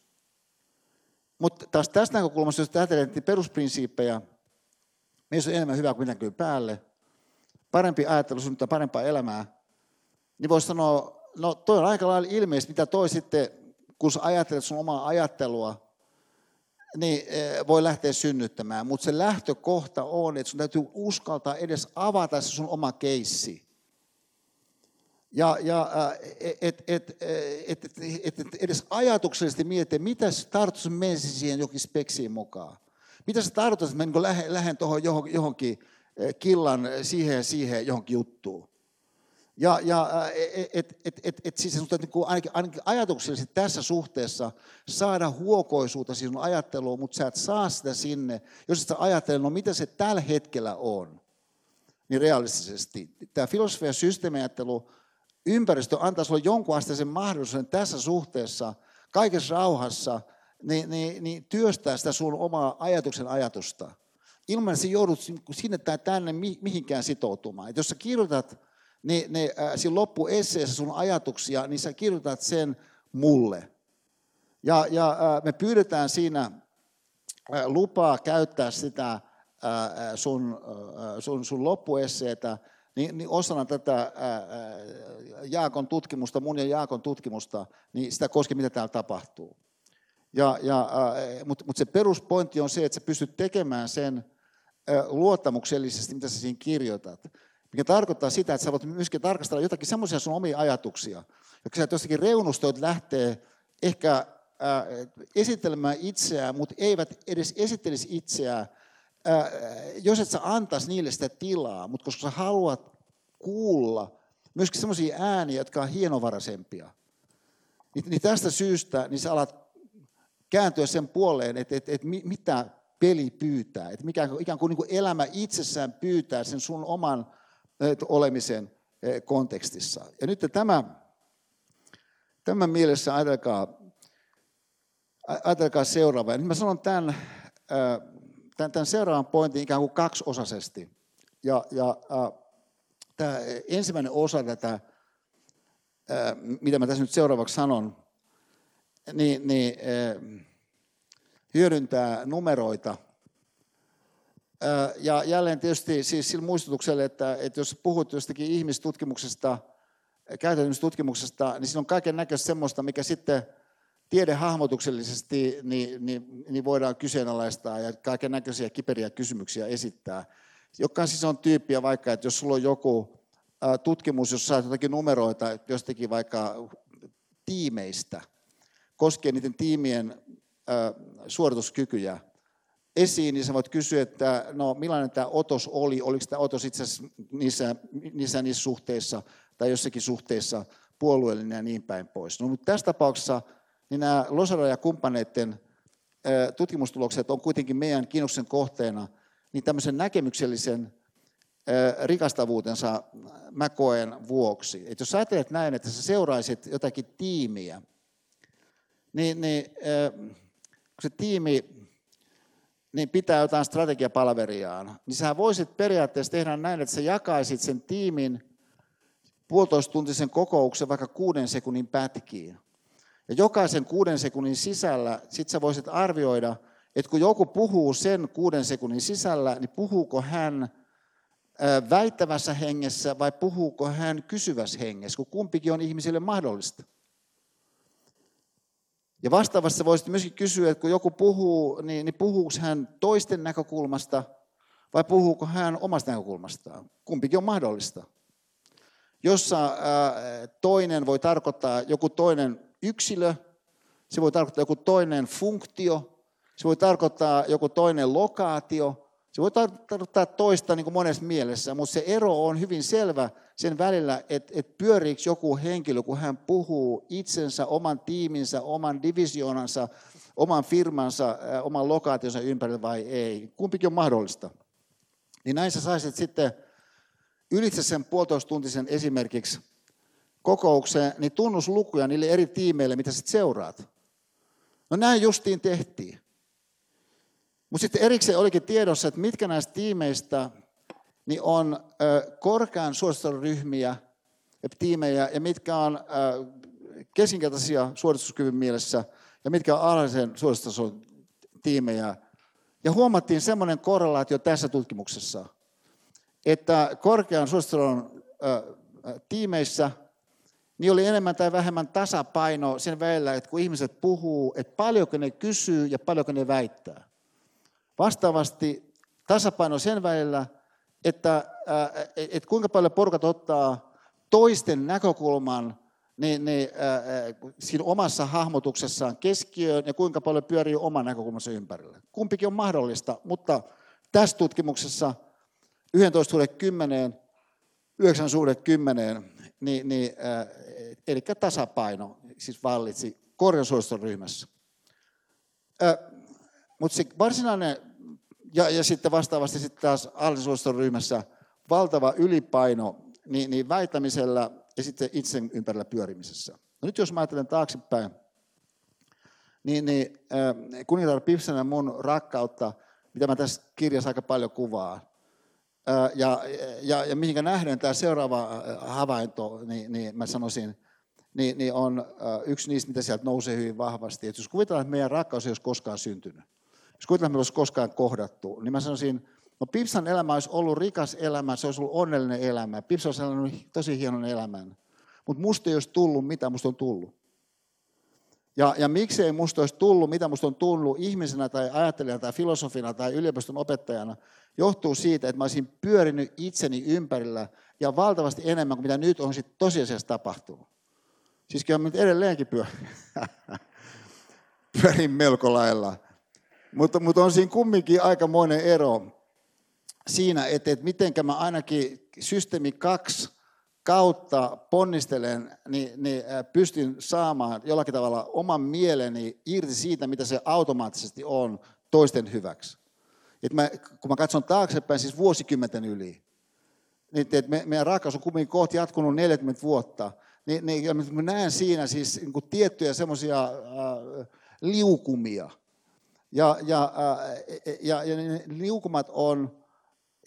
Mutta taas tästä näkökulmasta, jos ajatellaan perusprinsiippejä, meissä on enemmän hyvää kuin mitään päälle, parempi ajattelu synnyttää parempaa elämää, niin voisi sanoa, no toi on aika lailla ilmeisesti, mitä toi sitten, kun sä ajattelet sun omaa ajattelua, niin voi lähteä synnyttämään. Mutta se lähtökohta on, että sun täytyy uskaltaa edes avata se sun oma keissi. Ja edes ajatuksellisesti miettiä, mitä sä tarttuisi, että menisin siihen jokin speksiin mukaan. Mitä sä tarttuisi, että mä niin lähden johonkin killan siihen johonkin juttuun. Siis sinun täytyy ainakin ajatuksellisesti tässä suhteessa saada huokoisuutta sinun ajatteluun, mutta sä et saa sitä sinne, jos et sä ajattele, no mitä se tällä hetkellä on, niin realistisesti. Tämä filosofia ja systeemiajattelu, ympäristö antaa sinulle jonkun asteisen mahdollisuuden tässä suhteessa, kaikessa rauhassa, niin työstää sitä sinun omaa ajatuksen ajatusta. Ilman, että joudut sinne tai tänne mihinkään sitoutumaan. Et jos sä kirjoitat siinä loppuesseessä sun ajatuksia, niin sä kirjoitat sen mulle. Ja me pyydetään siinä lupaa käyttää sitä sun loppuesseetä niin osana tätä Jaakon tutkimusta, mun ja Jaakon tutkimusta, niin sitä koskee, mitä täällä tapahtuu. Mutta se peruspointti on se, että sä pystyt tekemään sen luottamuksellisesti, mitä sä siinä kirjoitat. Mikä tarkoittaa sitä, että sä voit myöskin tarkastella jotakin semmoisia sun omia ajatuksia, jotka sä jostakin reunustoit lähtee ehkä esittelemään itseään, mutta eivät edes esittelisi itseään, jos et sä antaisi niille sitä tilaa, mutta koska sä haluat kuulla myöskin semmoisia ääniä, jotka on hienovaraisempia, niin tästä syystä niin sä alat kääntyä sen puoleen, että mitä peli pyytää, että mikä ikään kuin elämä itsessään pyytää sen sun oman olemisen kontekstissa. Ja nyt tämän mielessä ajatelkaa seuraavaa. Ja nyt mä sanon tämän seuraavan pointin ikään kuin kaksiosaisesti. Ja tämä ensimmäinen osa tätä, mitä mä tässä nyt seuraavaksi sanon, niin hyödyntää numeroita. Ja jälleen tietysti siis sillä muistutuksella, että jos puhut jostakin ihmistutkimuksesta, käytännöstutkimuksesta, niin siinä on kaiken näköistä semmoista, mikä sitten tiedehahmotuksellisesti niin voidaan kyseenalaistaa ja kaiken näköisiä kiperiä kysymyksiä esittää. Joka siis on tyyppiä vaikka, että jos sulla on joku tutkimus, jos saat jotakin numeroita jostakin vaikka tiimeistä, koskien niiden tiimien suorituskykyjä esiin, niin sä voit kysyä, että no millainen tämä otos oli, oliko tämä otos itse asiassa niissä suhteissa tai jossakin suhteissa puolueellinen ja niin päin pois. No, mutta tässä tapauksessa niin nämä Losara ja kumppaneiden tutkimustulokset on kuitenkin meidän kiinnostuksen kohteena, niin tämmöisen näkemyksellisen rikastavuutensa mä koen vuoksi. Et jos ajattelet näin, että sä seuraisit jotakin tiimiä, kun se tiimi niin pitää jotain strategiapalaveriaan, niin sä voisit periaatteessa tehdä näin, että sä jakaisit sen tiimin puolitoistuntisen kokouksen vaikka 6 sekunnin pätkiin. Ja jokaisen 6 sekunnin sisällä sit sä voisit arvioida, että kun joku puhuu sen 6 sekunnin sisällä, niin puhuuko hän väittävässä hengessä vai puhuuko hän kysyvässä hengessä, kun kumpikin on ihmisille mahdollista. Ja vastaavassa voisit myöskin kysyä, että kun joku puhuu, niin puhuuko hän toisten näkökulmasta vai puhuuko hän omasta näkökulmastaan. Kumpikin on mahdollista. Jossa toinen voi tarkoittaa joku toinen yksilö, se voi tarkoittaa joku toinen funktio, se voi tarkoittaa joku toinen lokaatio, se voi tarkoittaa toista niin kuin monessa mielessä, mutta se ero on hyvin selvä sen välillä, että pyöriikö joku henkilö, kun hän puhuu itsensä, oman tiiminsä, oman divisioonansa, oman firmansa, oman lokaationsa ympärillä vai ei. Kumpikin on mahdollista. Niin näin sä saisit sitten ylitse sen puolitoistuntisen esimerkiksi kokoukseen, niin tunnuslukuja niille eri tiimeille, mitä sitten seuraat. No näin justiin tehtiin. Mutta sitten erikseen olikin tiedossa, että mitkä näistä tiimeistä niin on korkean suoritusryhmiä ja tiimejä, ja mitkä on keskinkertaisia suorituskyvyn mielessä, ja mitkä on alhaisen suoritustason tiimejä. Ja huomattiin semmoinen korrelaatio tässä tutkimuksessa, että korkean suoritustason tiimeissä niin oli enemmän tai vähemmän tasapaino sen välillä, että kun ihmiset puhuu, että paljonko ne kysyy ja paljonko ne väittää. Vastaavasti tasapaino sen välillä, että kuinka paljon porukat ottaa toisten näkökulman siinä omassa hahmotuksessaan keskiöön ja kuinka paljon pyörii oman näkökulmansa ympärillä. Kumpikin on mahdollista, mutta tässä tutkimuksessa 11:10, 9:10, eli tasapaino siis vallitsi korjansuoston ryhmässä. Mutta se varsinainen, ja sitten vastaavasti sitten taas alhaisuuston ryhmässä valtava ylipaino niin väittämisellä ja sitten itsen ympärillä pyörimisessä. No nyt jos mä ajattelen taaksepäin, niin kuningatar Pipsan ja mun rakkautta, mitä mä tässä kirjassa aika paljon kuvaa, ja mihinkä nähden tämä seuraava havainto, niin mä sanoisin, niin on yksi niistä, mitä sieltä nousee hyvin vahvasti. Et jos kuvitellaan, että meidän rakkaus ei olisi koskaan syntynyt, jos kuitenkin me olisi koskaan kohdattu, niin mä sanoisin, no Pipsan elämä olisi ollut rikas elämä, se olisi ollut onnellinen elämä, Pipsa olisi elänyt tosi hienon elämän, mutta musta ei olisi tullut, mitä musta on tullut. Ja miksei musta olisi tullut, mitä musta on tullut ihmisenä tai ajattelijana tai filosofina tai yliopiston opettajana, johtuu siitä, että mä olisin pyörinyt itseni ympärillä ja valtavasti enemmän kuin mitä nyt on sitten tosiasiassa tapahtunut. Siis kyllä mä nyt edelleenkin pyörin melko lailla. Mutta on siinä kumminkin aikamoinen ero siinä, että mitenkä mä ainakin systeemi 2 kautta ponnistelen, niin pystyn saamaan jollakin tavalla oman mieleni irti siitä, mitä se automaattisesti on toisten hyväksi. Et kun mä katson taaksepäin, siis vuosikymmenten yli, niin että meidän rakkaus on kumminkin kohti jatkunut 40 vuotta, niin mä näen siinä siis niin kuin tiettyjä semmoisia liukumia. Ja ne liukumat on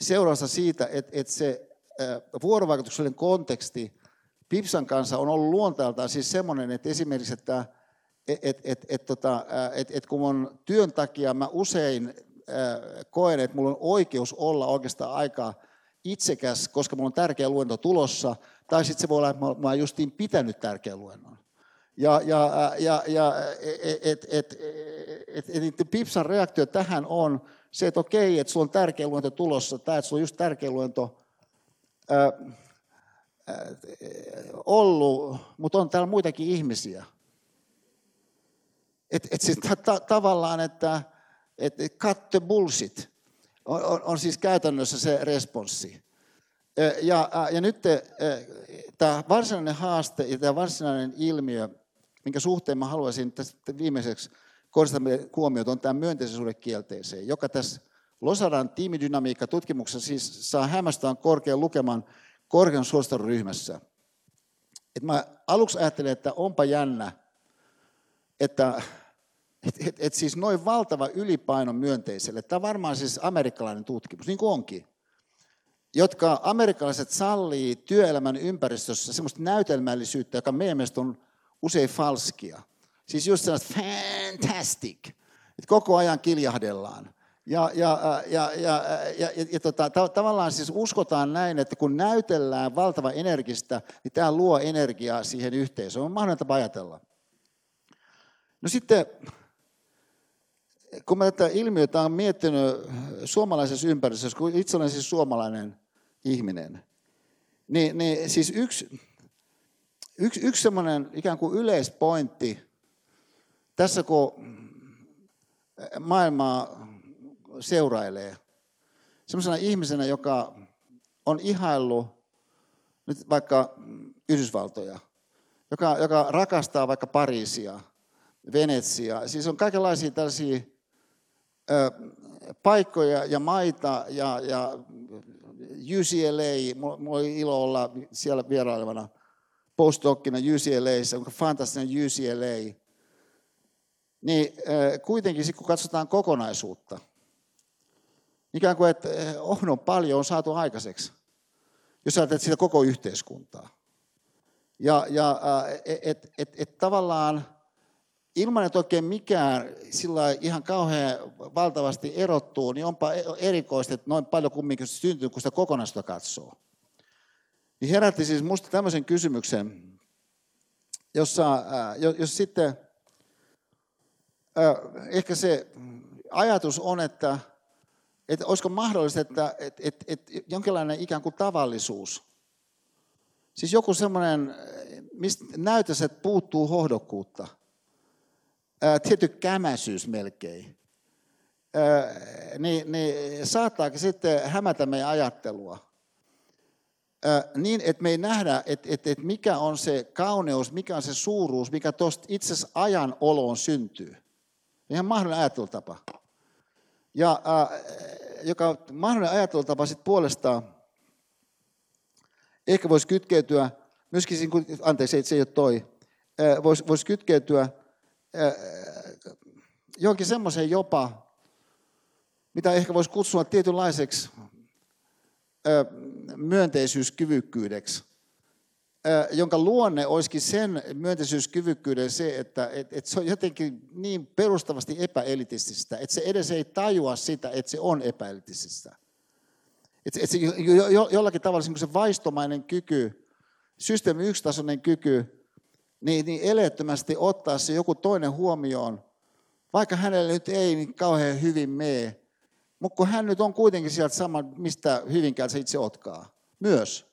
seurausta siitä, että se vuorovaikutuksellinen konteksti Pipsan kanssa on ollut luonteeltaan siis semmoinen, että esimerkiksi, että kun on työn takia mä usein koen, että mulla on oikeus olla oikeastaan aika itsekäs, koska mulla on tärkeä luento tulossa, tai sitten se voi olla, että mä oon justiin pitänyt tärkeän luennon. Pipsan reaktio tähän on se, että okei, että sulla on tärkeä luento tulossa, tai että sulla on just tärkeä luento ollut, mutta on täällä muitakin ihmisiä. Tavallaan, että cut the bullshit on siis käytännössä se responssi. Ja nyt tämä varsinainen haaste ja tämä varsinainen ilmiö, minkä suhteen mä haluaisin tästä viimeiseksi kohdistamme huomiota, on tämä myönteisen suhde kielteeseen, joka tässä Losaran tiimidynamiikka tutkimuksessa siis saa hämmästään korkean lukeman korkean suositteluryhmässä. Et mä aluksi ajattelin, että onpa jännä, että siis noin valtava ylipaino myönteiselle. Tämä on varmaan siis amerikkalainen tutkimus, niin kuin onkin, jotka amerikkalaiset sallii työelämän ympäristössä semmoista näytelmällisyyttä, joka meidän mielestä on usein falskia. Siis just sellaista fantastic, että koko ajan kiljahdellaan. Tavallaan siis uskotaan näin, että kun näytellään valtava energistä, niin tämä luo energiaa siihen yhteisöön. On mahdollinen tapa ajatella. No sitten, kun mä tätä ilmiötä olen miettinyt suomalaisessa ympäristössä, kun itse olen siis suomalainen ihminen, niin siis yksi semmoinen ikään kuin yleispointti tässä, kun maailmaa seurailee, semmoisena ihmisenä, joka on ihaillut nyt vaikka Yhdysvaltoja, joka rakastaa vaikka Pariisia, Venetsia. Siis on kaikenlaisia tällaisia paikkoja ja maita ja UCLA. Mulla oli ilo olla siellä vierailevana postdokkina UCLA:ssa, kuinka fantastinen UCLA. Niin kuitenkin kun katsotaan kokonaisuutta, ikään kuin että on paljon on saatu aikaiseksi, jos ajatellaan sitä koko yhteiskuntaa. Tavallaan ilman, että oikein mikään sillä ihan kauhean valtavasti erottuu, niin onpa erikoista, että noin paljon kumminkin syntynyt, kun sitä kokonaisuutta katsoo. Niin herätti siis musta tämmöisen kysymyksen, jos sitten ehkä se ajatus on, että olisiko mahdollista, että jonkinlainen ikään kuin tavallisuus, siis joku semmoinen, mistä näytös, että puuttuu hohdokkuutta, tietty kämäisyys melkein, niin saattaakin sitten hämätä meidän ajattelua. Niin, että me ei nähdä, että mikä on se kauneus, mikä on se suuruus, mikä tuosta itse asiassa ajan oloon syntyy. Ihan mahdollinen ajattelutapa. Ja joka mahdollinen ajattelutapa sitten puolestaan ehkä voisi kytkeytyä, myöskin, anteeksi, se ei ole toi, voisi kytkeytyä johonkin semmoiseen jopa, mitä ehkä voisi kutsua tietynlaiseksi myönteisyyskyvykkyydeksi, jonka luonne olisikin sen myönteisyyskyvykkyyden se, että se on jotenkin niin perustavasti epäelitististä, että se edes ei tajua sitä, että se on epäelitististä. Että se jollakin tavalla se vaistomainen kyky, systeemi yksitasoinen kyky, niin eleettömästi ottaa se joku toinen huomioon, vaikka hänelle nyt ei niin kauhean hyvin mene, mutta kun hän nyt on kuitenkin sieltä sama, mistä hyvinkään se itse otkaa, myös.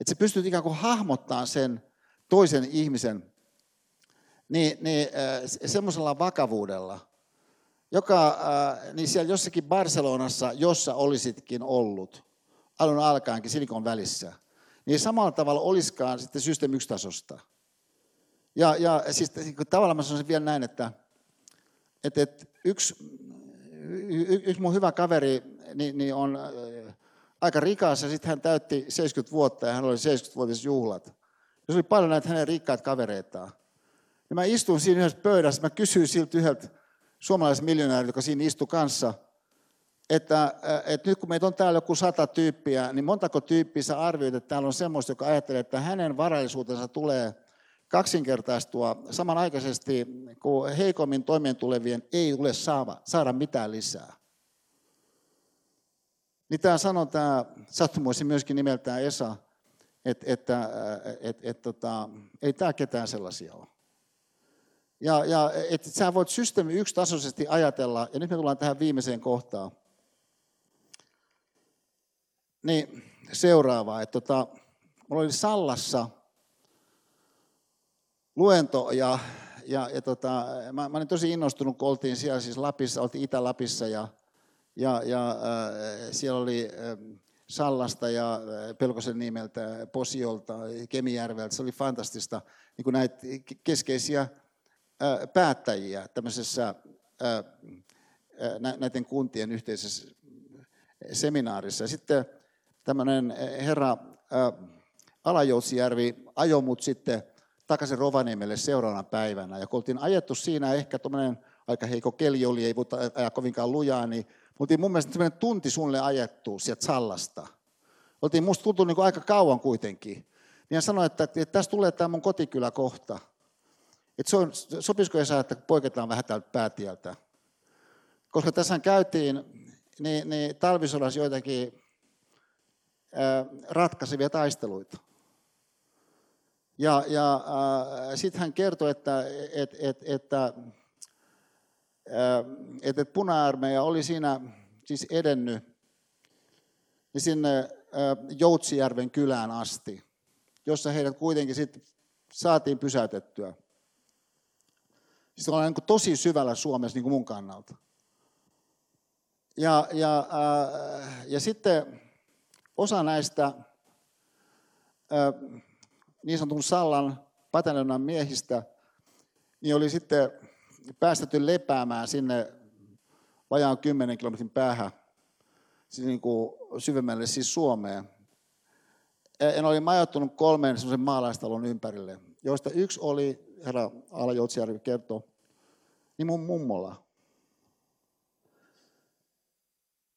Että sä pystyt ikään kuin hahmottamaan sen toisen ihmisen semmoisella vakavuudella, joka niin siellä jossakin Barcelonassa, jossa olisitkin ollut, alun alkaenkin Silikon välissä, niin samalla tavalla olisikaan sitten systeemi yksitasosta. Ja siis tavallaan mä sanoisin vielä näin, että yksi mun hyvä kaveri niin on aika rikas ja sitten hän täytti 70 vuotta ja hän oli 70-vuotias juhlat. Ja se oli paljon näitä hänen rikkaat kavereitaan. Ja mä istun siinä yhdessä pöydässä, mä kysyin siltä yhdeltä suomalaisen miljonäärin, joka siinä istui kanssa, että nyt kun meitä on täällä joku 100 tyyppiä, niin montako tyyppiä sä arvioit, että täällä on semmoista, joka ajattelee, että hänen varallisuutensa tulee kaksinkertaistua samanaikaisesti, kun heikommin toimeentulevien ei tule saada mitään lisää. Niin tämä sanonta, sattumoisin myöskin nimeltään Esa, että ei tämä ketään sellaisia ole. Ja että sä voit systeemi yksitasoisesti ajatella, ja nyt me tullaan tähän viimeiseen kohtaan. Niin, seuraavaa. Mulla oli Sallassa luento, ja mä olin tosi innostunut, kun oltiin siellä siis Lapissa, oltiin Itä-Lapissa, siellä oli Sallasta ja Pelkosen nimeltä, Posiolta, Kemijärveltä, se oli fantastista, niin kuin näitä keskeisiä päättäjiä tämmöisessä näiden kuntien yhteisessä seminaarissa. Ja sitten tämmöinen herra Alajoutsijärvi ajoi mut sitten takaisin Rovaniemelle seuraavana päivänä. Ja kun oltiin ajettu siinä, ehkä tuommoinen aika heikko keli oli, ei voi ajaa kovinkaan lujaa, niin oltiin mun mielestä semmoinen tunti suunnilleen ajettu sieltä Sallasta. Oltiin musta tuntuu niin kuin aika kauan kuitenkin. Niin hän sanoi, että tässä tulee tämä mun kotikylä kohta. Että sopisiko Esa, että poiketaan vähän tältä päätieltä. Koska tässä käytiin niin talvisodassa joitakin ratkaisevia taisteluita. Ja sitten hän kertoi, että puna-armeija oli siinä siis edennyt niin sinne Joutsijärven kylään asti, jossa heidät kuitenkin sitten saatiin pysäytettyä. Se on niin tosi syvällä Suomessa niin kuin mun kannalta. Ja sitten osa näistä niin sanotun Sallan pataljonan miehistä niin oli sitten päästetty lepäämään sinne vajaan 10 kilometrin päähän siis niin kuin syvemmälle siis Suomeen. En oli majoittunut 3 semmoisen maalaistalon ympärille, joista yksi oli, herra Alajoutsijärvi kertoo, niin mun mummola.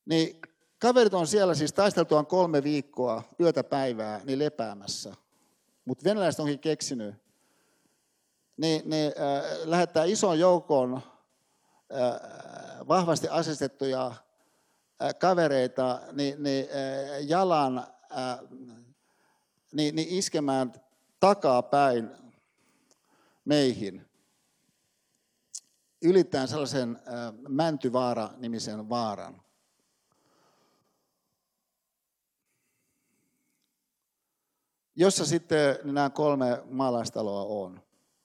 Niin kaverit on siellä siis taisteltuaan 3 viikkoa yötä päivää niin lepäämässä, mutta venäläiset onkin keksinyt, niin lähettää ison joukon vahvasti asestettuja kavereita jalan niin iskemään takapäin meihin, ylittäen sellaisen Mäntyvaara-nimisen vaaran. Jossa sitten nämä 3 maalaistaloa on.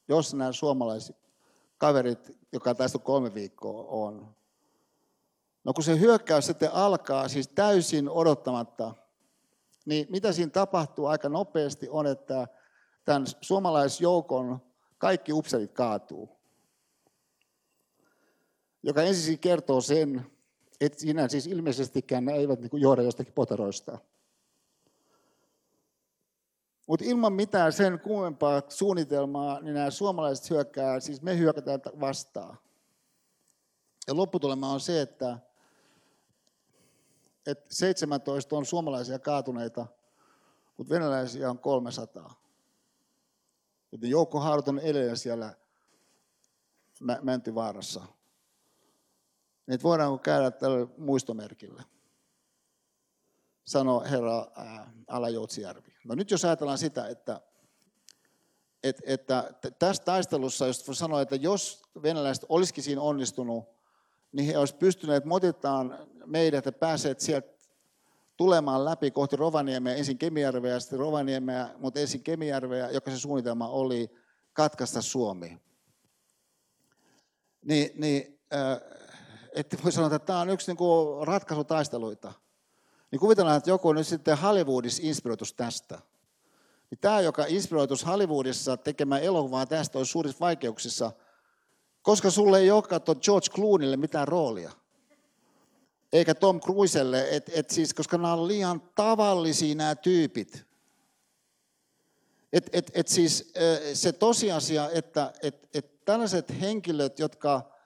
Jossa nämä suomalaiset kaverit, jotka on taistellut 3 viikkoa, on. No kun se hyökkäys sitten alkaa, siis täysin odottamatta, niin mitä siinä tapahtuu aika nopeasti on, että tämän suomalaisjoukon kaikki upserit kaatuu. Joka ensin kertoo sen, että siinä siis ilmeisestikään ne eivät niin kuin johda jostakin poteroista. Mutta ilman mitään sen kummempaa suunnitelmaa, niin nämä suomalaiset hyökkää, siis me hyökätään vastaan. Ja lopputulema on se, että 17 on suomalaisia kaatuneita, mutta venäläisiä on 300. Joten Jaakko Korhonen on edelleen siellä Mäntyvaarassa. Niitä voidaanko käydä tälle muistomerkille, sanoi herra Alajoutsijärvi. No nyt jos ajatellaan sitä, että tässä taistelussa, jos voi sanoa, että jos venäläiset olisikin siinä onnistunut, niin he olisivat pystyneet motittamaan meidät ja pääseet sieltä tulemaan läpi kohti Rovaniemeä, ensin Kemijärveä ja sitten Rovaniemeä, mutta ensin Kemijärveä, joka se suunnitelma oli katkaista Suomi. Että voi sanoa, että tämä on yksi niinku ratkaisutaisteluita. Niin kuvitellaan, että joku nyt sitten Hollywoodissa inspiroitus tästä. Niin tämä, joka inspiroitus Hollywoodissa tekemään elokuvaa tästä, olisi suurissa vaikeuksissa, koska sulle ei olekaan tuon George Clooneylle mitään roolia. Eikä Tom Cruiselle, siis, koska nämä on liian tavallisia nämä tyypit. Siis se tosiasia, että tällaiset henkilöt, jotka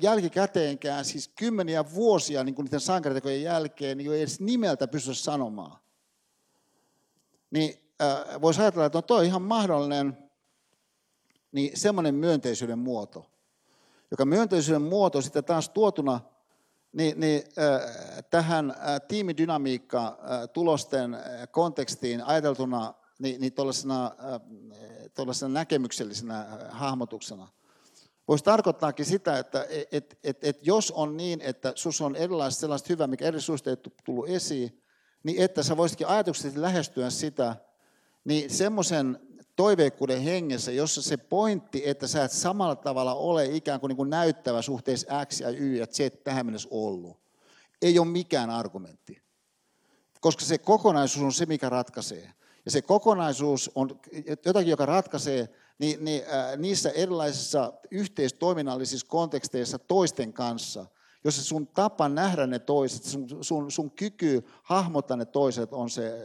jälkikäteenkään, siis kymmeniä vuosia niin kuin niiden sankaritekojen jälkeen, niin ei edes nimeltä pysty sanomaan. Niin voisi ajatella, että no toi on ihan mahdollinen niin semmoinen myönteisyyden muoto, joka myönteisyyden muoto sitten taas tuotuna tähän tiimidynamiikka tulosten kontekstiin ajateltuna niin tuollaisena näkemyksellisenä hahmotuksena. voisi tarkoittaakin sitä, että jos on niin, että sus on erilaista sellaista hyvää, mikä eri suista ei tullut esiin, niin että sä voisitkin ajatuksellisesti lähestyä sitä, niin semmoisen toiveikkuuden hengessä, jossa se pointti, että sä et samalla tavalla ole ikään kuin, näyttävä suhteessa X ja Y ja Z tähän mennessä ollut, ei ole mikään argumentti. Koska se kokonaisuus on se, mikä ratkaisee. Ja se kokonaisuus on jotakin, joka ratkaisee niissä erilaisissa yhteistoiminnallisissa konteksteissa toisten kanssa, jossa sun tapa nähdä ne toiset, sun kyky hahmottaa ne toiset on se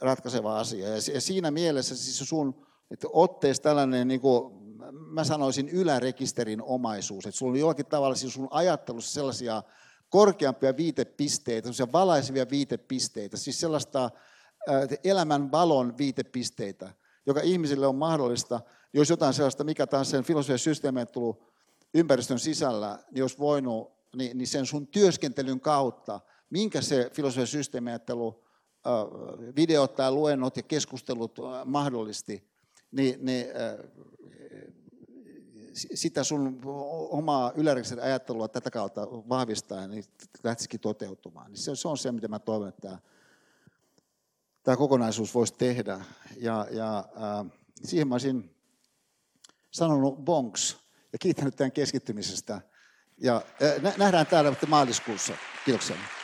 ratkaiseva asia. Ja siinä mielessä siis sun otteessa tällainen, niin kuin mä sanoisin, ylärekisterin omaisuus, että sulla on jollakin tavalla siis sun ajattelussa sellaisia korkeampia viitepisteitä, sellaisia valaisevia viitepisteitä, siis sellaista elämän valon viitepisteitä, joka ihmisille on mahdollista, jos jotain sellaista, mikä tahansa sen filosofian systeemeen tullut ympäristön sisällä, niin jos voinut, niin sen sun työskentelyn kautta, minkä se filosofian systeemiajattelu, videot tai luennot ja keskustelut mahdollisti, niin sitä sun omaa ylärekisterin ajattelua tätä kautta vahvistaa, niin lähtisikin toteutumaan. Se on se, mitä mä toivon, että tämä kokonaisuus voisi tehdä. Ja siihen mä olisin sanonut bonks ja kiittänyt tämän keskittymisestä. Ja nähdään täällä maaliskuussa. Kiitoksia.